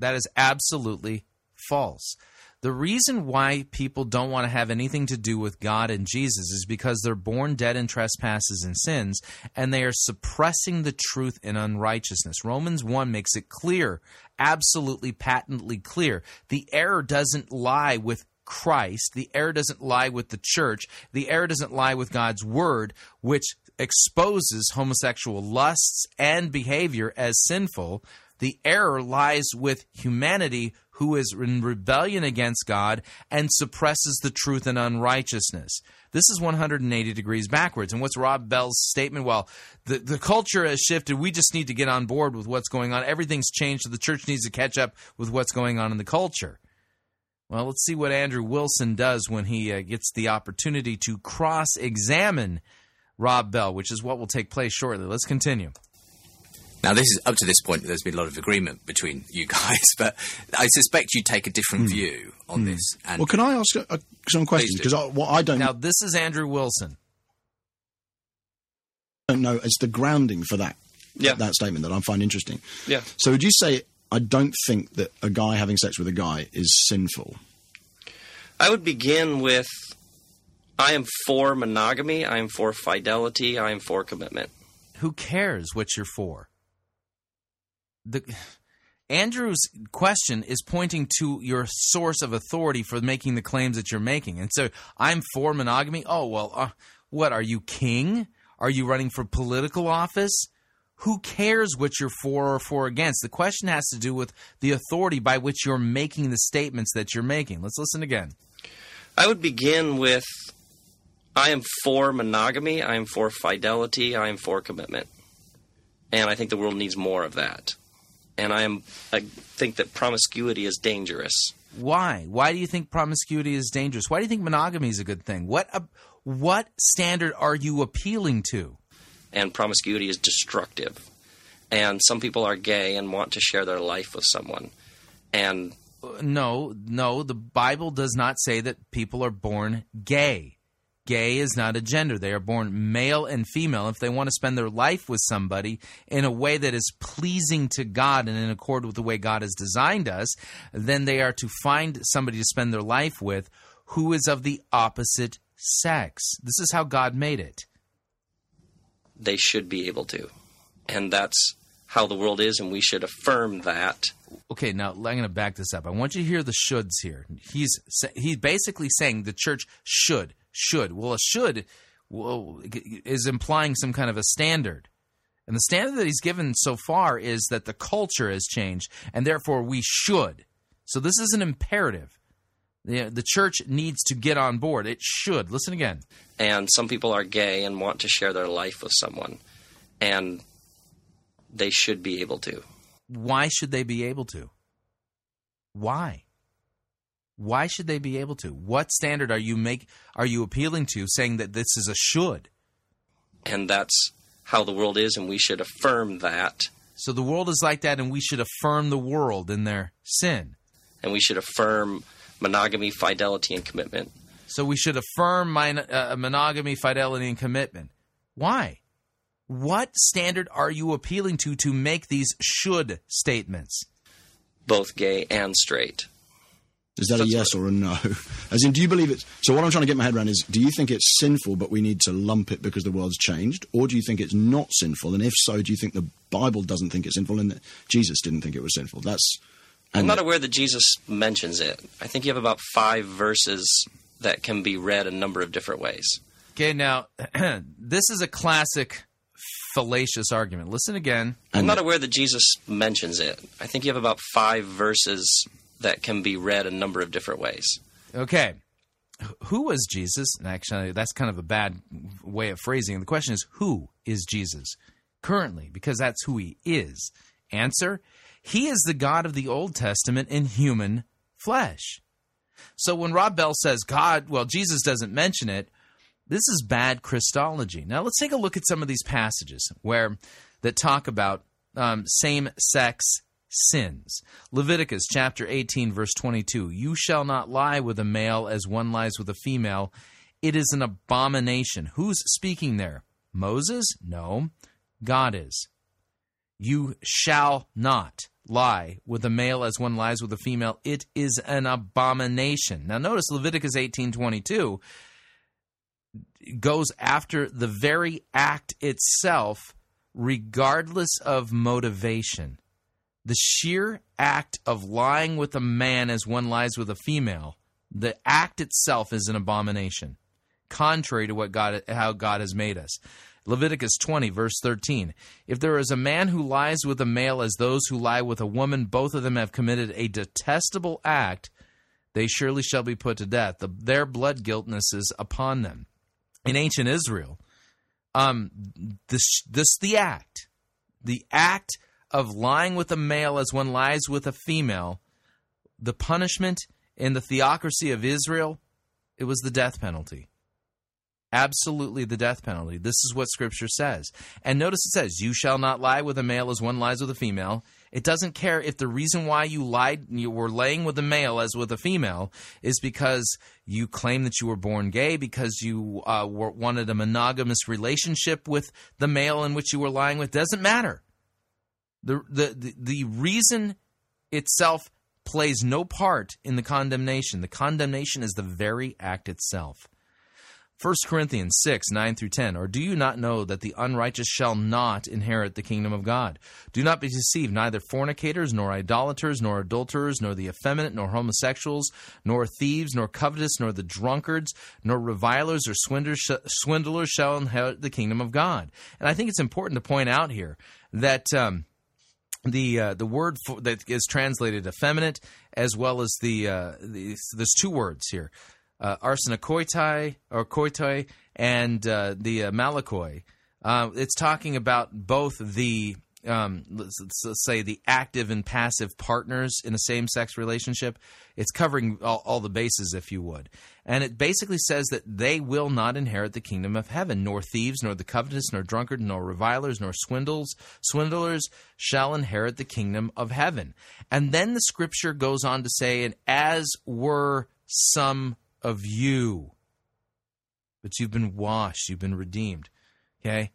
That is absolutely false. The reason why people don't want to have anything to do with God and Jesus is because they're born dead in trespasses and sins, and they are suppressing the truth in unrighteousness. Romans one makes it clear, absolutely patently clear. The error doesn't lie with Christ. The error doesn't lie with the church. The error doesn't lie with God's word, which exposes homosexual lusts and behavior as sinful. The error lies with humanity, who is in rebellion against God and suppresses the truth in unrighteousness. This is one hundred eighty degrees backwards. And what's Rob Bell's statement? Well, the, the culture has shifted. We just need to get on board with what's going on. Everything's changed, so the church needs to catch up with what's going on in the culture. Well, let's see what Andrew Wilson does when he uh, gets the opportunity to cross-examine Rob Bell, which is what will take place shortly. Let's continue. Now, this is up to this point, there's been a lot of agreement between you guys, but I suspect you take a different mm. view on mm. this. And well, can I ask uh, some questions? Because I, what I don't now, this is Andrew Wilson. I don't know. It's the grounding for that, yeah. that, that statement that I find interesting. Yeah. So would you say I don't think that a guy having sex with a guy is sinful? I would begin with I am for monogamy. I am for fidelity. I am for commitment. Who cares what you're for? The, Andrew's question is pointing to your source of authority for making the claims that you're making. And so, I'm for monogamy. Oh, well, uh, what, are you king? Are you running for political office? Who cares what you're for or for against? The question has to do with the authority by which you're making the statements that you're making. Let's listen again. I would begin with, I am for monogamy. I am for fidelity. I am for commitment. And I think the world needs more of that. And I am I think that promiscuity is dangerous. Why? Why do you think promiscuity is dangerous? Why do you think monogamy is a good thing? What a, what standard are you appealing to? And promiscuity is destructive. And some people are gay and want to share their life with someone. And no, no, the Bible does not say that people are born gay. Gay is not a gender. They are born male and female. If they want to spend their life with somebody in a way that is pleasing to God and in accord with the way God has designed us, then they are to find somebody to spend their life with who is of the opposite sex. This is how God made it. They should be able to. And that's how the world is, and we should affirm that. Okay, now I'm going to back this up. I want you to hear the shoulds here. He's he's basically saying the church should. Should. Well, a should well, is implying some kind of a standard. And the standard that he's given so far is that the culture has changed, and therefore we should. So this is an imperative. The, the church needs to get on board. It should. Listen again. And some people are gay and want to share their life with someone, and they should be able to. Why should they be able to? Why? Why should they be able to? What standard are you make are you appealing to, saying that this is a should? And that's how the world is, and we should affirm that. So the world is like that, and we should affirm the world in their sin. And we should affirm monogamy, fidelity, and commitment. So we should affirm mon- uh, monogamy, fidelity, and commitment. Why? What standard are you appealing to to make these should statements? Both gay and straight. Is that a yes or a no? As in, do you believe it's... So what I'm trying to get my head around is, do you think it's sinful, but we need to lump it because the world's changed? Or do you think it's not sinful? And if so, do you think the Bible doesn't think it's sinful and that Jesus didn't think it was sinful? That's... I'm not aware that Jesus mentions it. I think you have about five verses that can be read a number of different ways. Okay, now, this is a classic fallacious argument. Listen again. I'm not aware that Jesus mentions it. I think you have about five verses... that can be read a number of different ways. Okay. Who was Jesus? And actually, that's kind of a bad way of phrasing. The question is, who is Jesus currently? Because that's who he is. Answer, he is the God of the Old Testament in human flesh. So when Rob Bell says, God, well, Jesus doesn't mention it, this is bad Christology. Now, let's take a look at some of these passages where that talk about um, same-sex sins. Leviticus chapter eighteen, verse twenty-two, you shall not lie with a male as one lies with a female. It is an abomination. Who's speaking there? Moses? No, God is. You shall not lie with a male as one lies with a female. It is an abomination. Now notice Leviticus eighteen, twenty-two goes after the very act itself, regardless of motivation. The sheer act of lying with a man as one lies with a female, the act itself is an abomination, contrary to what God, how God has made us. Leviticus twenty, verse thirteen, if there is a man who lies with a male as those who lie with a woman, both of them have committed a detestable act, they surely shall be put to death. The, their blood guiltness is upon them. In ancient Israel, um, this, this the act, the act of lying with a male as one lies with a female, the punishment in the theocracy of Israel, it was the death penalty. Absolutely the death penalty. This is what Scripture says. And notice it says, you shall not lie with a male as one lies with a female. It doesn't care if the reason why you lied, you were laying with a male as with a female, is because you claim that you were born gay, because you uh, were, wanted a monogamous relationship with the male in which you were lying with. Doesn't matter. The, the the reason itself plays no part in the condemnation. The condemnation is the very act itself. First Corinthians six, nine through ten, or do you not know that the unrighteous shall not inherit the kingdom of God? Do not be deceived, neither fornicators, nor idolaters, nor adulterers, nor the effeminate, nor homosexuals, nor thieves, nor covetous, nor the drunkards, nor revilers or swindlers shall inherit the kingdom of God. And I think it's important to point out here that... Um, The uh, the word for, that is translated effeminate, as well as the, uh, the there's two words here, uh, arsenokoitai or koitai and uh, the uh, Malakoi, uh, it's talking about both the, um, let's, let's say, the active and passive partners in a same-sex relationship. It's covering all, all the bases, if you would. And it basically says that they will not inherit the kingdom of heaven, nor thieves, nor the covetous, nor drunkard, nor revilers, nor swindles. Swindlers shall inherit the kingdom of heaven. And then the scripture goes on to say, and as were some of you, but you've been washed, you've been redeemed, okay?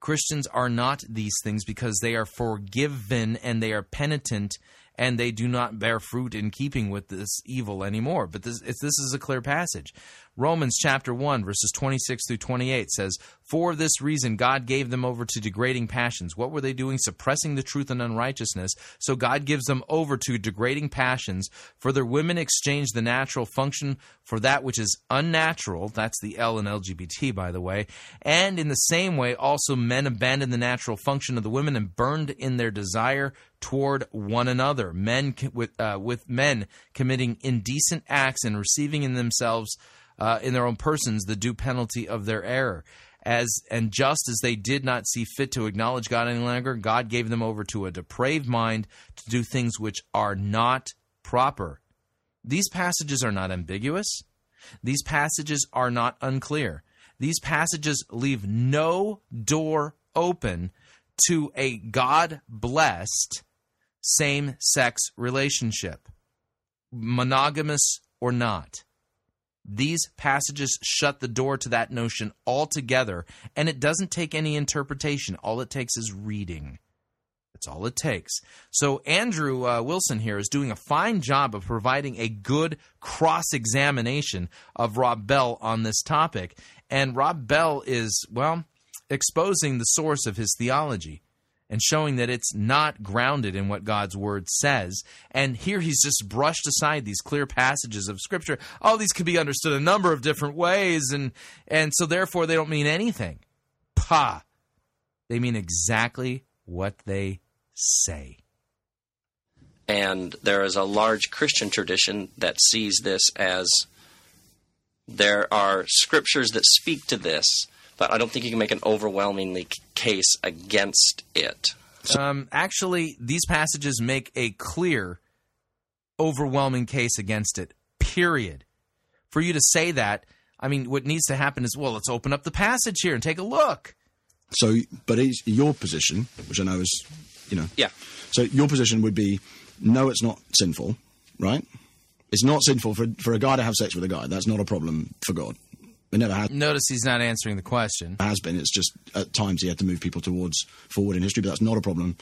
Christians are not these things because they are forgiven and they are penitent and they do not bear fruit in keeping with this evil anymore. But this, it's, this is a clear passage. Romans chapter one, verses twenty-six through twenty-eight says, for this reason God gave them over to degrading passions. What were they doing? Suppressing the truth and unrighteousness. So God gives them over to degrading passions. For their women exchanged the natural function for that which is unnatural. That's the L in L G B T, by the way. And in the same way, also men abandoned the natural function of the women and burned in their desire toward one another, men with uh, with men committing indecent acts and receiving in themselves, uh, in their own persons, the due penalty of their error. As and just as they did not see fit to acknowledge God any longer, God gave them over to a depraved mind to do things which are not proper. These passages are not ambiguous. These passages are not unclear. These passages leave no door open to a God-blessed same-sex relationship, monogamous or not. These passages shut the door to that notion altogether, and it doesn't take any interpretation. All it takes is reading. That's all it takes. So Andrew uh, Wilson here is doing a fine job of providing a good cross-examination of Rob Bell on this topic, and Rob Bell is, well, exposing the source of his theology and showing that it's not grounded in what God's Word says. And here he's just brushed aside these clear passages of Scripture. Oh, these could be understood a number of different ways, and, and so therefore they don't mean anything. Pah! They mean exactly what they say. And there is a large Christian tradition that sees this as there are Scriptures that speak to this, but I don't think you can make an overwhelmingly case against it. Um, actually, these passages make a clear, overwhelming case against it, period. For you to say that, I mean, what needs to happen is, well, let's open up the passage here and take a look. So, but it's your position, which I know is, you know. Yeah. So your position would be, no, it's not sinful, right? It's not sinful for, for a guy to have sex with a guy. That's not a problem for God. It never has. Notice he's not answering the question. Has been. It's just at times he had to move people towards forward in history, but that's not a problem.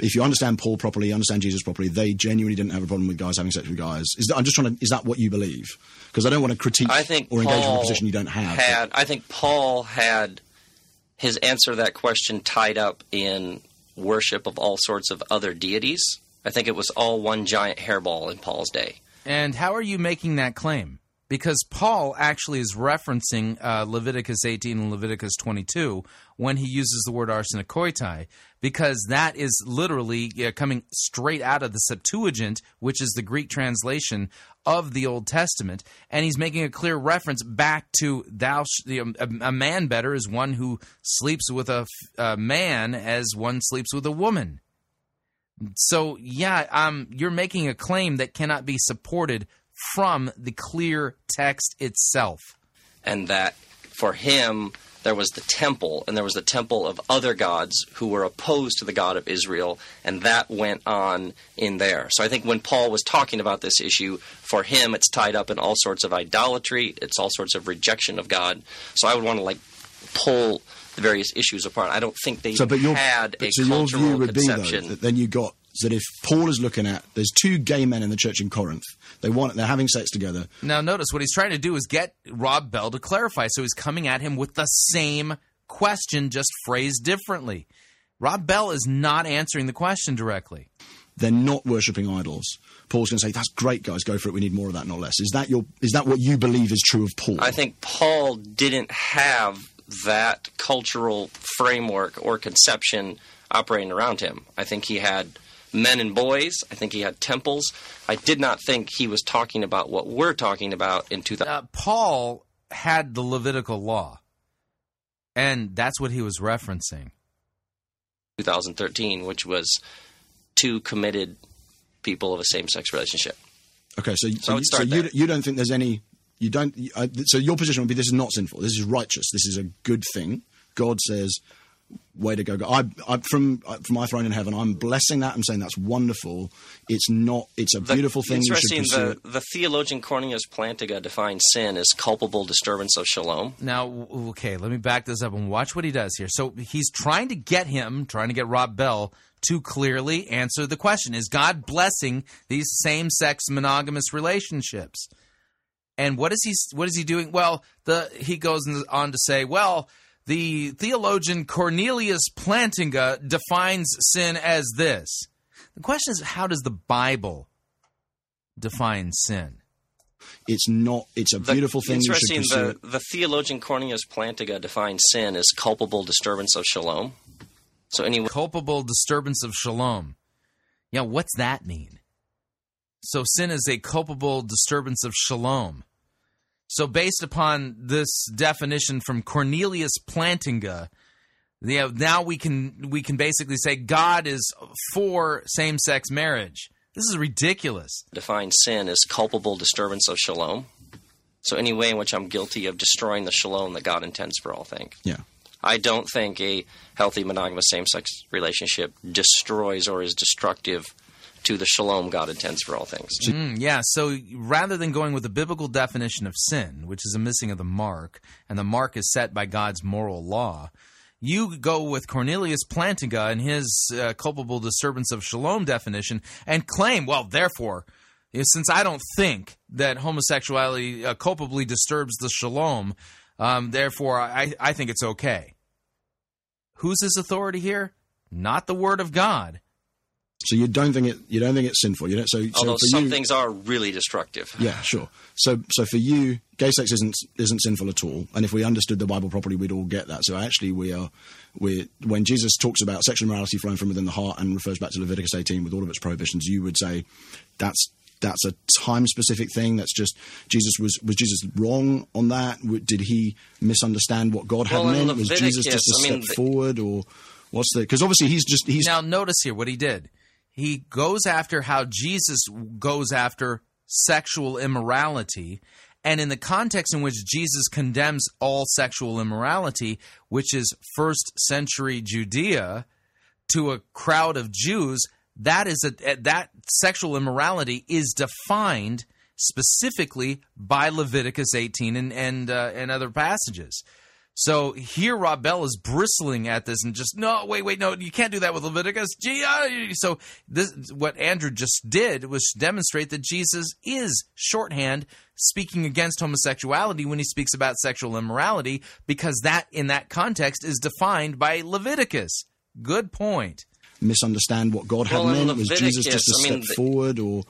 If you understand Paul properly, you understand Jesus properly, they genuinely didn't have a problem with guys having sex with guys. Is that, I'm just trying to. Is that what you believe? Because I don't want to critique I think or Paul engage with a position you don't have. Had, I think Paul had his answer to that question tied up in worship of all sorts of other deities. I think it was all one giant hairball in Paul's day. And how are you making that claim? Because Paul actually is referencing uh, Leviticus eighteen and Leviticus twenty-two when he uses the word arsenicoitai, because that is literally uh, coming straight out of the Septuagint, which is the Greek translation of the Old Testament, and he's making a clear reference back to thou. Sh- a, a man better is one who sleeps with a, a man as one sleeps with a woman. So, yeah, um, you're making a claim that cannot be supported from the clear text itself. And that for him, there was the temple, and there was the temple of other gods who were opposed to the God of Israel, and that went on in there. So I think when Paul was talking about this issue, for him it's tied up in all sorts of idolatry, it's all sorts of rejection of God. So I would want to like pull the various issues apart. I don't think they so, but your, had but a so cultural your view would conception. Be, though, that then you got So that if Paul is looking at, there's two gay men in the church in Corinth. They want, they're having sex together. Now, notice what he's trying to do is get Rob Bell to clarify. So he's coming at him with the same question, just phrased differently. Rob Bell is not answering the question directly. They're not worshipping idols. Paul's going to say, that's great, guys, go for it. We need more of that, not less. Is that your? Is that what you believe is true of Paul? I think Paul didn't have that cultural framework or conception operating around him. I think he had men and boys. I think he had temples. I did not think he was talking about what we're talking about in two thousand. Uh, Paul had the Levitical law. And that's what he was referencing. twenty thirteen, which was two committed people of a same-sex relationship. Okay, so, so, you, so you, you don't think there's any... You don't. Uh, so your position would be this is not sinful. This is righteous. This is a good thing. God says, way to go. go. I, I, from, I, from my throne in heaven, I'm blessing that. I'm saying that's wonderful. It's not. It's a the, beautiful thing. Interesting. The, the theologian Cornelius Plantinga defines sin as culpable disturbance of shalom. Now, okay, let me back this up and watch what he does here. So he's trying to get him, trying to get Rob Bell to clearly answer the question, is God blessing these same-sex monogamous relationships? And what is he? What is he doing? Well, the he goes on to say, well, the theologian Cornelius Plantinga defines sin as this. The question is, how does the Bible define sin? It's not. It's a beautiful the, thing. Interesting. You should the, the theologian Cornelius Plantinga defines sin as culpable disturbance of shalom. So anyway, culpable disturbance of shalom. Yeah, what's that mean? So sin is a culpable disturbance of shalom. So based upon this definition from Cornelius Plantinga, you know, now we can we can basically say God is for same-sex marriage. This is ridiculous. Define sin as culpable disturbance of shalom. So any way in which I'm guilty of destroying the shalom that God intends for all things. Yeah. I don't think a healthy monogamous same-sex relationship destroys or is destructive to the shalom God intends for all things. Mm, yeah, so rather than going with the biblical definition of sin, which is a missing of the mark, and the mark is set by God's moral law, you go with Cornelius Plantinga and his uh, culpable disturbance of shalom definition and claim, well, therefore, since I don't think that homosexuality uh, culpably disturbs the shalom, um, therefore I, I think it's okay. Who's his authority here? Not the Word of God. So you don't think it? You don't think it's sinful? You don't. So, although so some you, things are really destructive. Yeah, sure. So, so for you, gay sex isn't isn't sinful at all. And if we understood the Bible properly, we'd all get that. So actually, we are we when Jesus talks about sexual morality flowing from within the heart and refers back to Leviticus eighteen with all of its prohibitions, you would say that's that's a time specific thing. That's just Jesus was was Jesus wrong on that? Did he misunderstand what God well, had meant? Leviticus, was Jesus just a I step mean, the, forward, or what's the? Because obviously he's just he's now notice here what he did. He goes after how Jesus goes after sexual immorality, and in the context in which Jesus condemns all sexual immorality, which is first century Judea, to a crowd of Jews, that is a, that sexual immorality is defined specifically by Leviticus eighteen and and, uh, and other passages. So here Rob Bell is bristling at this and just, no, wait, wait, no, you can't do that with Leviticus. So this, what Andrew just did was demonstrate that Jesus is shorthand speaking against homosexuality when he speaks about sexual immorality, because that in that context is defined by Leviticus. Good point. Misunderstand what God had well, meant. Was Jesus just a I step mean, the- forward or...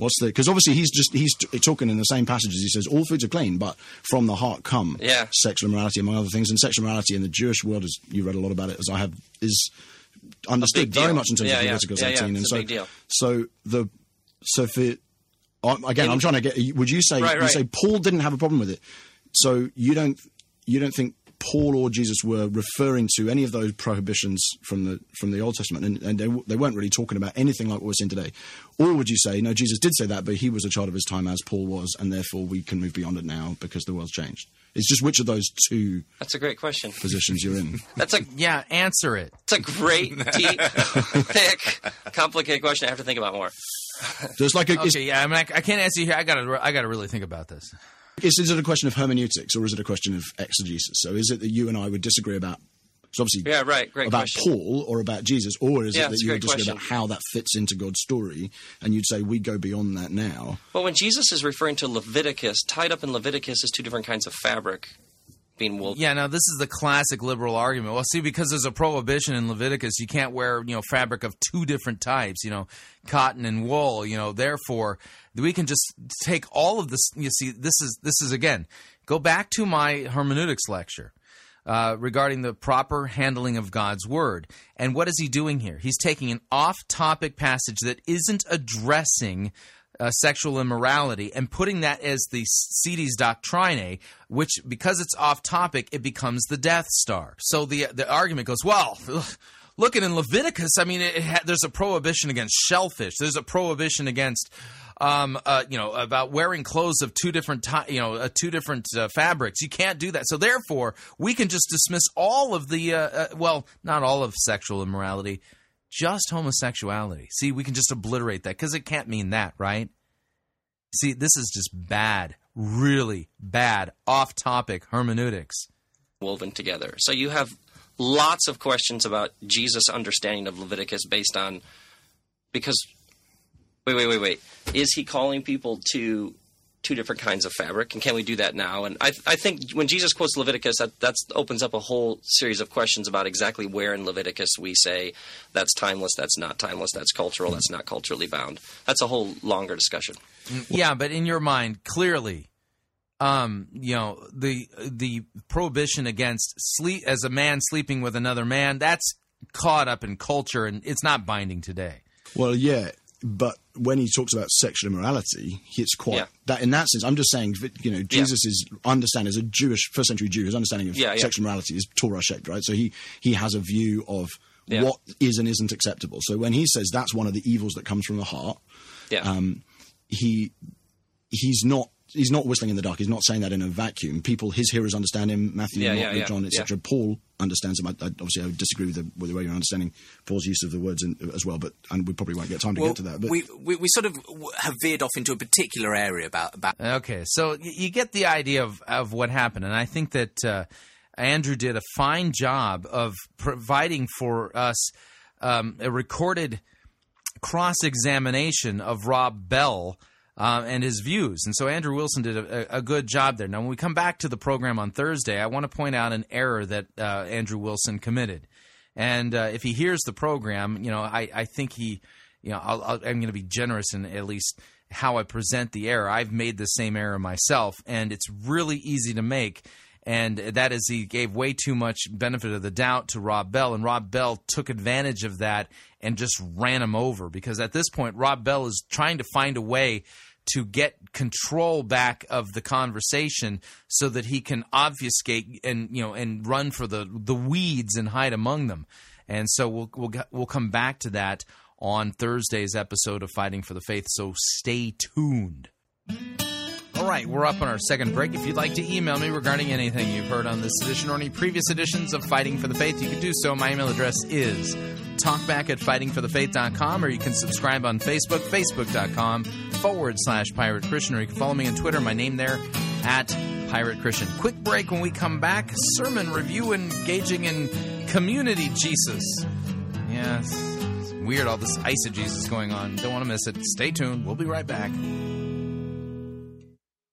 What's the? Because obviously he's just he's t- talking in the same passages. He says all foods are clean, but from the heart come yeah. sexual immorality, among other things. And sexual immorality in the Jewish world, as you read a lot about it, as I have, is understood very much in terms yeah, of Leviticus yeah. eighteen. Yeah, yeah. And so, deal. so the so for um, again, in, I'm trying to get. Would you say right, you right. say Paul didn't have a problem with it? So you don't you don't think Paul or Jesus were referring to any of those prohibitions from the from the Old Testament, and, and they, they weren't really talking about anything like what we're seeing today? Or would you say, no, Jesus did say that, but he was a child of his time as Paul was, and therefore we can move beyond it now because the world's changed? It's just which of those two That's a great question. Positions you're in. That's a Yeah, answer it. It's a great, deep, thick, complicated question. I have to think about more. So it's like a, okay, it's, yeah, I mean, I, I can't answer you here. I gotta, I gotta really think about this. Is, is it a question of hermeneutics or is it a question of exegesis? So is it that you and I would disagree about, so obviously yeah, right, great about question. Paul or about Jesus, or is yeah, it that you would disagree question. About how that fits into God's story and you'd say we go beyond that now? Well, when Jesus is referring to Leviticus, tied up in Leviticus is two different kinds of fabric being woven. Yeah, now this is the classic liberal argument. Well, see, because there's a prohibition in Leviticus, you can't wear, you know, fabric of two different types, you know, cotton and wool, you know, therefore... We can just take all of this. You see, this is this is again. Go back to my hermeneutics lecture uh, regarding the proper handling of God's word. And what is he doing here? He's taking an off-topic passage that isn't addressing uh, sexual immorality and putting that as the Sedis Doctrinae, which, because it's off topic, it becomes the Death Star. So the the argument goes, well, looking in Leviticus, I mean, it, it ha- there's a prohibition against shellfish. There's a prohibition against, um, uh, you know, about wearing clothes of two different, t- you know, uh, two different uh, fabrics. You can't do that. So therefore, we can just dismiss all of the, uh, uh, well, not all of sexual immorality, just homosexuality. See, we can just obliterate that because it can't mean that, right? See, this is just bad, really bad, off-topic hermeneutics. Woven together. So you have lots of questions about Jesus' understanding of Leviticus based on, because, wait, wait, wait, wait. Is he calling people to two different kinds of fabric, and can we do that now? And I, I think when Jesus quotes Leviticus, that that's, opens up a whole series of questions about exactly where in Leviticus we say that's timeless, that's not timeless, that's cultural, that's not culturally bound. That's a whole longer discussion. Yeah, but in your mind, clearly, um, you know, the the prohibition against sleep as a man sleeping with another man, that's caught up in culture, and it's not binding today. Well, yeah. But when he talks about sexual immorality, it's quite yeah. that in that sense. I'm just saying, you know, Jesus' yeah. understanding as a Jewish first century Jew, his understanding of yeah, yeah. sexual immorality is Torah shaped, right? So he he has a view of yeah. what is and isn't acceptable. So when he says that's one of the evils that comes from the heart, yeah. um, he he's not he's not whistling in the dark. He's not saying that in a vacuum. People, his hearers understand him. Matthew, yeah, Mark, yeah, yeah, John, et cetera. Yeah. Paul understands him. I, I, obviously, I would disagree with the, with the way you're understanding Paul's use of the words in, as well, but and we probably won't get time to well, get to that. But we, we we sort of have veered off into a particular area about... about okay, so you get the idea of, of what happened, and I think that uh, Andrew did a fine job of providing for us um, a recorded cross-examination of Rob Bell uh, and his views, and so Andrew Wilson did a, a good job there. Now, when we come back to the program on Thursday, I want to point out an error that uh, Andrew Wilson committed. And uh, if he hears the program, you know, I, I think he, you know, I'll, I'll, I'm going to be generous in at least how I present the error. I've made the same error myself, and it's really easy to make. And that is, he gave way too much benefit of the doubt to Rob Bell, and Rob Bell took advantage of that and just ran him over. Because at this point, Rob Bell is trying to find a way to get control back of the conversation so that he can obfuscate and, you know, and run for the the weeds and hide among them. And so we'll we'll we'll come back to that on Thursday's episode of Fighting for the Faith, so stay tuned. All right, we're up on our second break. If you'd like to email me regarding anything you've heard on this edition or any previous editions of Fighting for the Faith, you can do so. My email address is talkback at fighting for the faith dot com, or you can subscribe on Facebook, facebook.com forward slash Pirate Christian, or you can follow me on Twitter, my name there, at Pirate Christian. Quick break. When we come back, sermon review, engaging in community Jesus. Yes, it's weird, all this eisegesis going on. Don't want to miss it. Stay tuned. We'll be right back.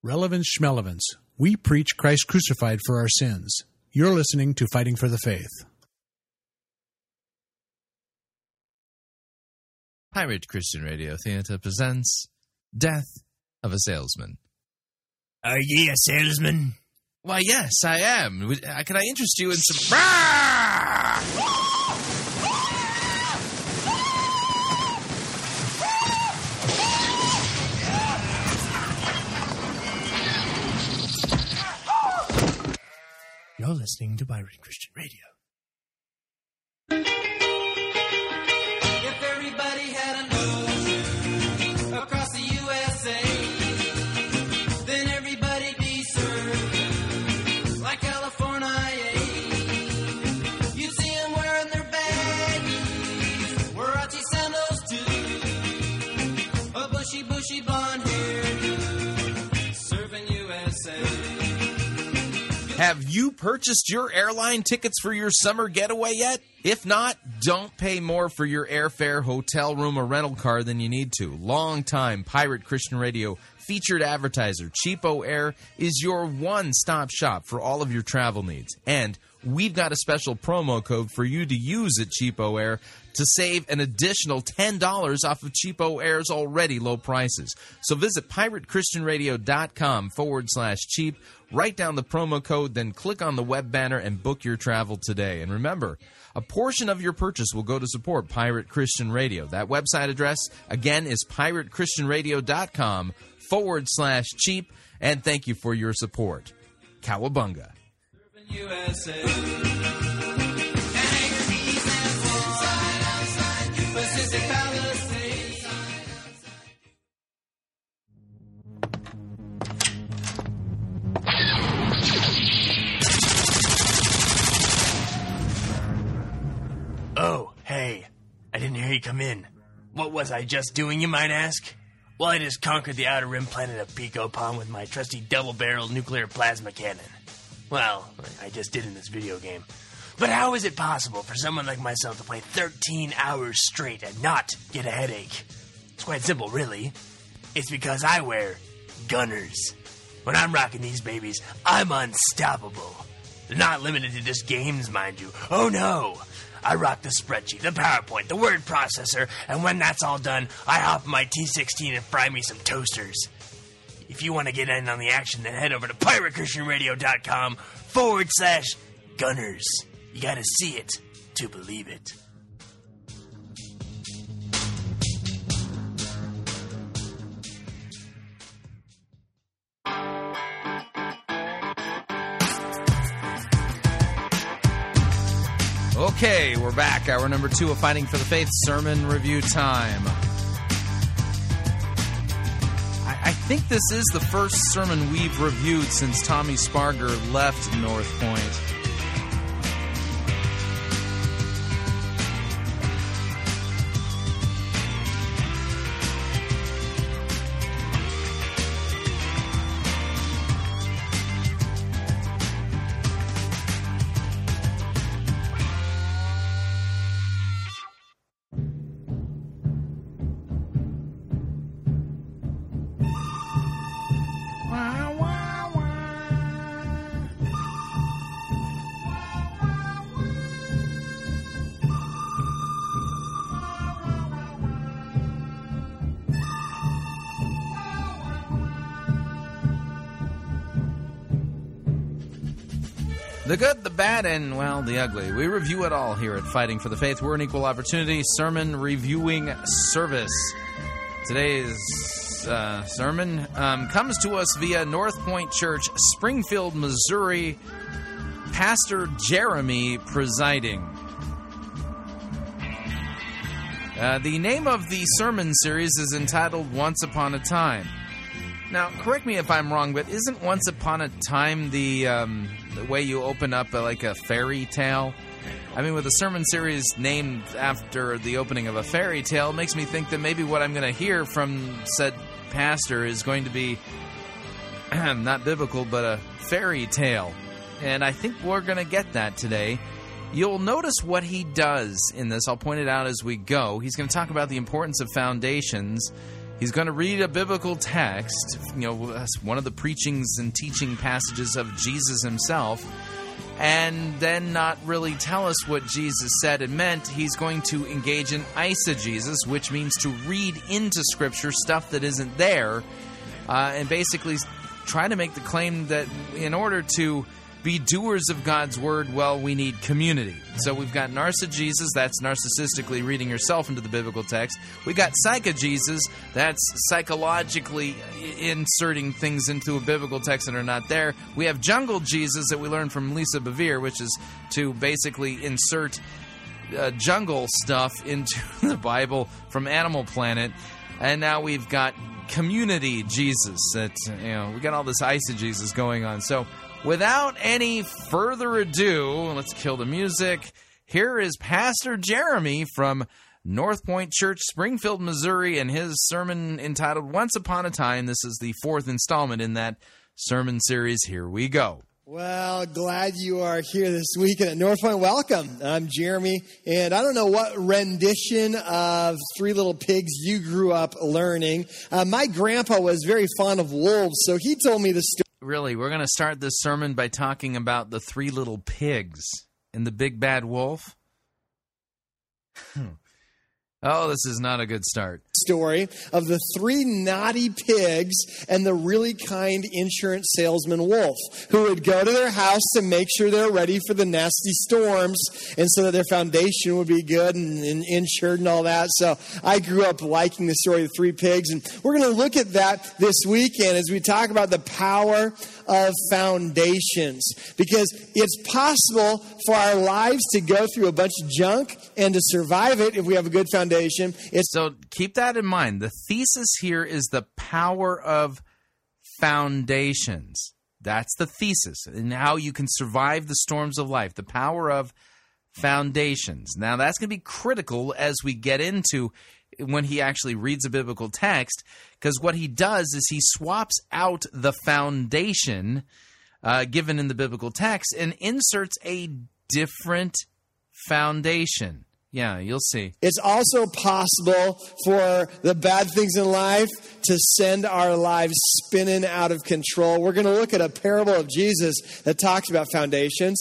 Relevance Schmelevance. We preach Christ crucified for our sins. You're listening to Fighting for the Faith. Pirate Christian Radio Theater presents Death of a Salesman. Are ye a salesman? Why, yes, I am. Can I interest you in some... You're listening to Pirate Christian Radio. If everybody had a nose across the U S A, then everybody'd be served like California. You'd see them wearing their baggies, Warachi sandals too, a bushy, bushy blonde hair, serving U S A. Have you purchased your airline tickets for your summer getaway yet? If not, don't pay more for your airfare, hotel room, or rental car than you need to. Longtime Pirate Christian Radio Featured advertiser Cheapo Air is your one-stop shop for all of your travel needs. And we've got a special promo code for you to use at Cheapo Air to save an additional ten dollars off of Cheapo Air's already low prices. So visit piratechristianradio.com forward slash cheap, write down the promo code, then click on the web banner and book your travel today. And remember, a portion of your purchase will go to support Pirate Christian Radio. That website address, again, is piratechristianradio.com forward slash cheap. And thank you for your support. Cowabunga. U S A. Oh, hey. I didn't hear you come in. What was I just doing, you might ask? Well, I just conquered the outer rim planet of Pico Palm with my trusty double-barreled nuclear plasma cannon. Well, I just did in this video game. But how is it possible for someone like myself to play thirteen hours straight and not get a headache? It's quite simple, really. It's because I wear gunners. When I'm rocking these babies, I'm unstoppable. They're not limited to just games, mind you. Oh, no. I rock the spreadsheet, the PowerPoint, the word processor, and when that's all done, I hop my T sixteen and fry me some toasters. If you want to get in on the action, then head over to piratechristianradio.com forward slash gunners. You gotta see it to believe it. Okay, we're back. Hour number two of Fighting for the Faith, sermon review time. I, I think this is the first sermon we've reviewed since Tommy Sparger left North Point. The good, the bad, and, well, the ugly. We review it all here at Fighting for the Faith. We're an equal opportunity sermon reviewing service. Today's uh, sermon um, comes to us via North Point Church, Springfield, Missouri. Pastor Jeremy presiding. Uh, the name of the sermon series is entitled Once Upon a Time. Now, correct me if I'm wrong, but isn't Once Upon a Time the... Um, the way you open up a, like a fairy tale? I mean, with a sermon series named after the opening of a fairy tale, it makes me think that maybe what I'm going to hear from said pastor is going to be not biblical, but a fairy tale. And I think we're going to get that today. You'll notice what he does in this. I'll point it out as we go. He's going to talk about the importance of foundations. He's going to read a biblical text, you know, one of the preachings and teaching passages of Jesus himself, and then not really tell us what Jesus said and meant. He's going to engage in eisegesis, which means to read into Scripture stuff that isn't there, uh, and basically try to make the claim that in order to be doers of God's Word, well, we need community. So we've got narcigesis, that's narcissistically reading yourself into the biblical text. We've got psychogesis, that's psychologically inserting things into a biblical text that are not there. We have jungle Jesus that we learned from Lisa Bevere, which is to basically insert uh, jungle stuff into the Bible from Animal Planet. And now we've got community Jesus. That, you know, we got all this eisegesis going on. So without any further ado, let's kill the music. Here is Pastor Jeremy from North Point Church, Springfield, Missouri, and his sermon entitled Once Upon a Time. This is the fourth installment in that sermon series. Here we go. Well, glad you are here this weekend at North Point. Welcome. I'm Jeremy, and I don't know what rendition of Three Little Pigs you grew up learning. Uh, my grandpa was very fond of wolves, so he told me the story. Really, we're going to start this sermon by talking about the three little pigs and the big bad wolf? Oh, this is not a good start. Story of the three naughty pigs and the really kind insurance salesman wolf who would go to their house to make sure they're ready for the nasty storms and so that their foundation would be good and, and insured and all that. So I grew up liking the story of the three pigs, and we're going to look at that this weekend as we talk about the power of foundations, because it's possible for our lives to go through a bunch of junk and to survive it if we have a good foundation. It's- so keep that in mind. The thesis here is the power of foundations. That's the thesis, and how you can survive the storms of life, the power of foundations. Now, that's going to be critical as we get into when he actually reads a biblical text, because what he does is he swaps out the foundation uh, given in the biblical text and inserts a different foundation. Yeah, you'll see. It's also possible for the bad things in life to send our lives spinning out of control. We're going to look at a parable of Jesus that talks about foundations.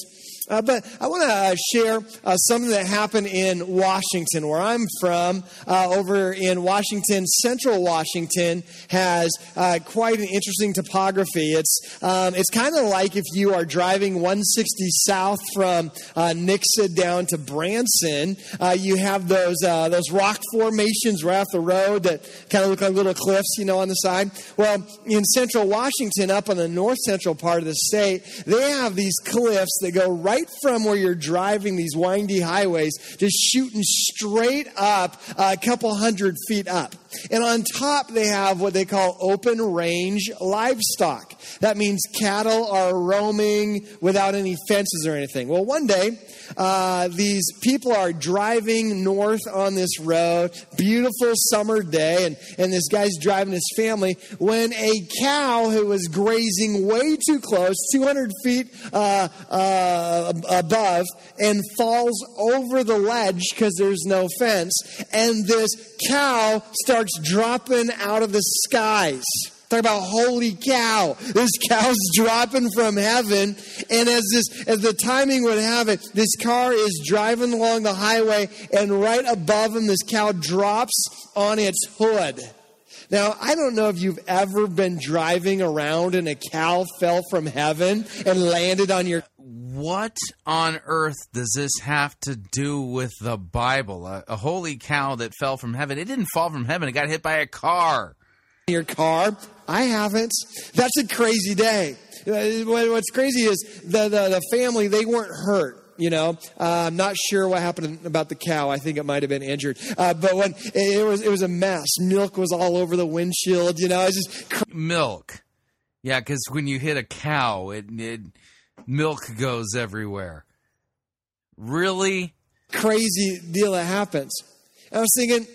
Uh, but I want to uh, share uh, something that happened in Washington, where I'm from. Uh, over in Washington, central Washington has uh, quite an interesting topography. It's um, it's kind of like if you are driving one sixty south from uh, Nixa down to Branson, uh, you have those uh, those rock formations right off the road that kind of look like little cliffs, you know, on the side. Well, in central Washington, up on the north central part of the state, they have these cliffs that go right Right from where you're driving these windy highways, just shooting straight up a couple hundred feet up. And on top, they have what they call open range livestock. That means cattle are roaming without any fences or anything. Well, one day, uh, these people are driving north on this road, beautiful summer day, and, and this guy's driving his family, when a cow who was grazing way too close, two hundred feet uh, uh, above, and falls over the ledge because there's no fence, and this cow starts dropping out of the skies. Talk about holy cow. This cow's dropping from heaven. And as this, as the timing would have it, this car is driving along the highway, and right above him, this cow drops on its hood. Now, I don't know if you've ever been driving around and a cow fell from heaven and landed on your... What on earth does this have to do with the Bible? A, a holy cow that fell from heaven. It didn't fall from heaven. It got hit by a car. Your car? I haven't. That's a crazy day. What's crazy is the, the, the family, they weren't hurt. You know, uh, I'm not sure what happened about the cow. I think it might have been injured. Uh, but when it, it was, it was a mess. Milk was all over the windshield. You know, I just cr- milk. Yeah, because when you hit a cow, it, it milk goes everywhere. Really crazy deal that happens. I was thinking,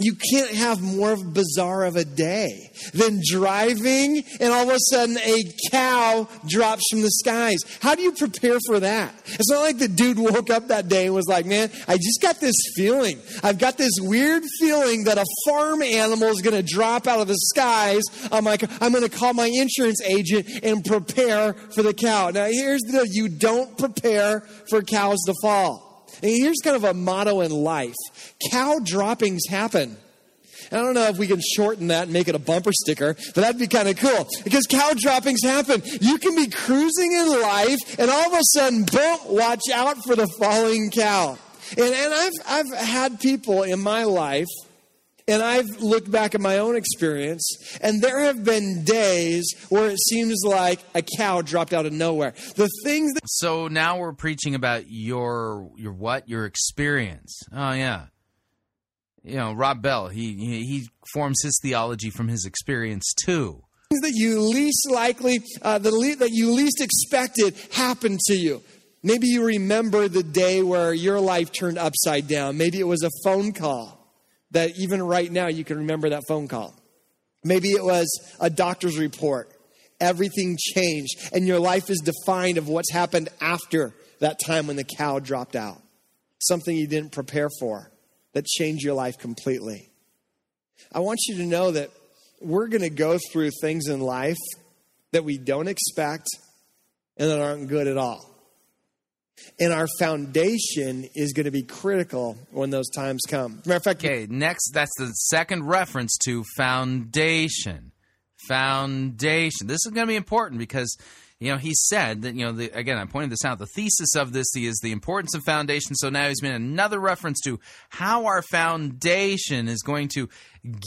you can't have more of a bizarre of a day than driving and all of a sudden a cow drops from the skies. How do you prepare for that? It's not like the dude woke up that day and was like, man, I just got this feeling. I've got this weird feeling that a farm animal is going to drop out of the skies. I'm like, I'm going to call my insurance agent and prepare for the cow. Now, here's the deal. You don't prepare for cows to fall. And here's kind of a motto in life. Cow droppings happen. And I don't know if we can shorten that and make it a bumper sticker, but that'd be kind of cool. Because cow droppings happen. You can be cruising in life, and all of a sudden, boom, watch out for the falling cow. And, and I've, I've had people in my life, and I've looked back at my own experience, and there have been days where it seems like a cow dropped out of nowhere. The things that... So now we're preaching about your your what? Your experience. Oh, yeah. You know, Rob Bell, he he forms his theology from his experience, too. Things that you least likely, uh, the le- that you least expected happened to you. Maybe you remember the day where your life turned upside down. Maybe it was a phone call that even right now you can remember that phone call. Maybe it was a doctor's report. everything changed. And your life is defined of what's happened after that time when the cow dropped out. Something you didn't prepare for that changed your life completely. I want you to know that we're going to go through things in life that we don't expect and that aren't good at all. And our foundation is going to be critical when those times come. As a matter of fact, okay, next, that's the second reference to foundation. Foundation. This is going to be important because, you know, he said that, you know, the, again, I pointed this out, the thesis of this is the importance of foundation. So now he's made another reference to how our foundation is going to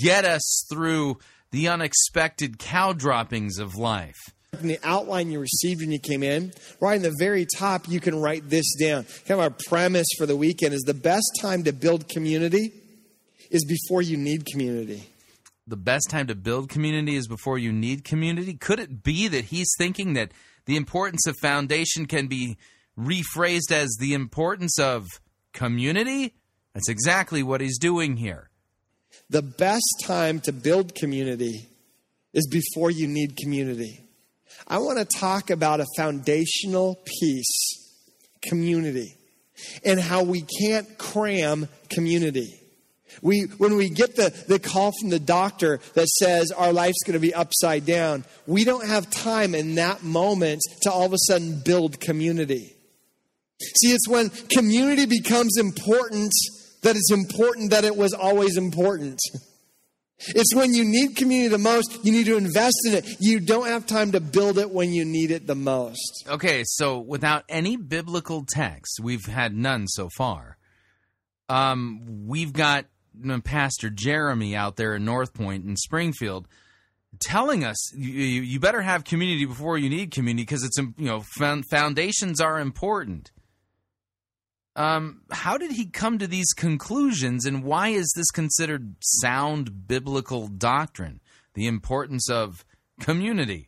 get us through the unexpected cow droppings of life. In the outline you received when you came in, right in the very top, you can write this down. Kind of our premise for the weekend is the best time to build community is before you need community. The best time to build community is before you need community? Could it be that he's thinking that the importance of foundation can be rephrased as the importance of community? That's exactly what he's doing here. The best time to build community is before you need community. I want to talk about a foundational piece, community, and how we can't cram community. We, when we get the, the call from the doctor that says our life's going to be upside down, we don't have time in that moment to all of a sudden build community. See, it's when community becomes important that it's important that it was always important. It's when you need community the most, you need to invest in it. You don't have time to build it when you need it the most. Okay, so without any biblical text, we've had none so far. Um, we've got Pastor Jeremy out there in North Point in Springfield telling us you, you better have community before you need community because it's, you know, foundations are important. Um, how did he come to these conclusions, and why is this considered sound biblical doctrine, the importance of community?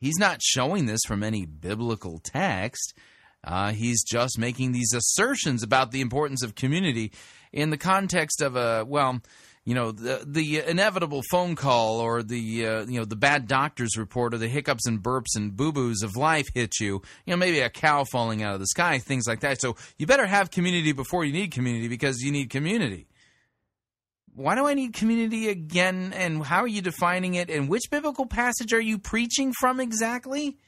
He's not showing this from any biblical text. Uh, he's just making these assertions about the importance of community in the context of a, well, you know, the, the inevitable phone call or the, uh, you know, the bad doctor's report or the hiccups and burps and boo-boos of life hit you. You know, maybe a cow falling out of the sky, things like that. So you better have community before you need community because you need community. Why do I need community again, and how are you defining it, and which biblical passage are you preaching from exactly?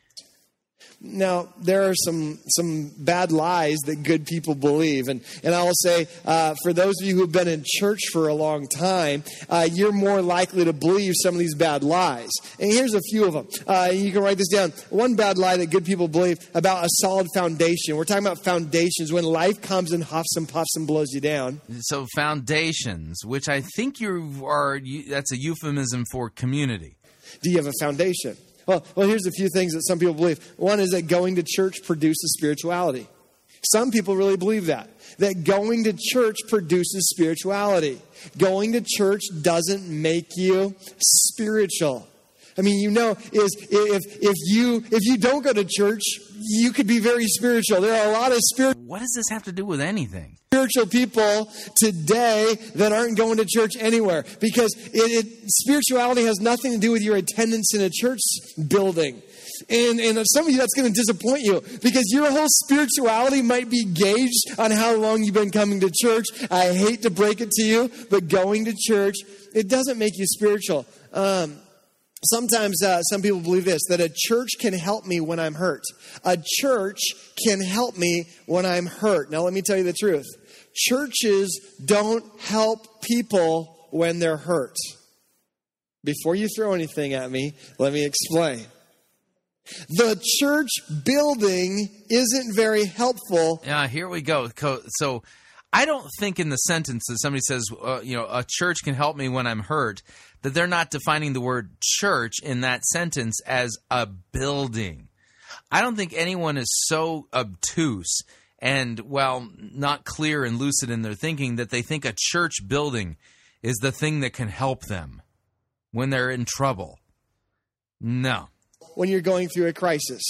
Now, there are some some bad lies that good people believe. And, and I will say, uh, for those of you who have been in church for a long time, uh, you're more likely to believe some of these bad lies. And here's a few of them. Uh, you can write this down. One bad lie that good people believe about a solid foundation. We're talking about foundations when life comes and huffs and puffs and blows you down. So foundations, which I think you are, that's a euphemism for community. Do you have a foundation? Well, well, here's a few things that some people believe. One is that going to church produces spirituality. Some people really believe that, that going to church produces spirituality. Going to church doesn't make you spiritual. I mean, you know, is if if you if you don't go to church, you could be very spiritual. There are a lot of spiritual. What does this have to do with anything? Spiritual people today that aren't going to church anywhere because it, it spirituality has nothing to do with your attendance in a church building. And, and some of you, that's going to disappoint you because your whole spirituality might be gauged on how long you've been coming to church. I hate to break it to you, but going to church, it doesn't make you spiritual. Um, Sometimes uh, some people believe this, that a church can help me when I'm hurt. A church can help me when I'm hurt. Now, let me tell you the truth. Churches don't help people when they're hurt. Before you throw anything at me, let me explain. The church building isn't very helpful. Yeah, here we go. So I don't think in the sentence that somebody says, uh, you know, a church can help me when I'm hurt, that they're not defining the word church in that sentence as a building. I don't think anyone is so obtuse and, well, not clear and lucid in their thinking that they think a church building is the thing that can help them when they're in trouble. No. When you're going through a crisis.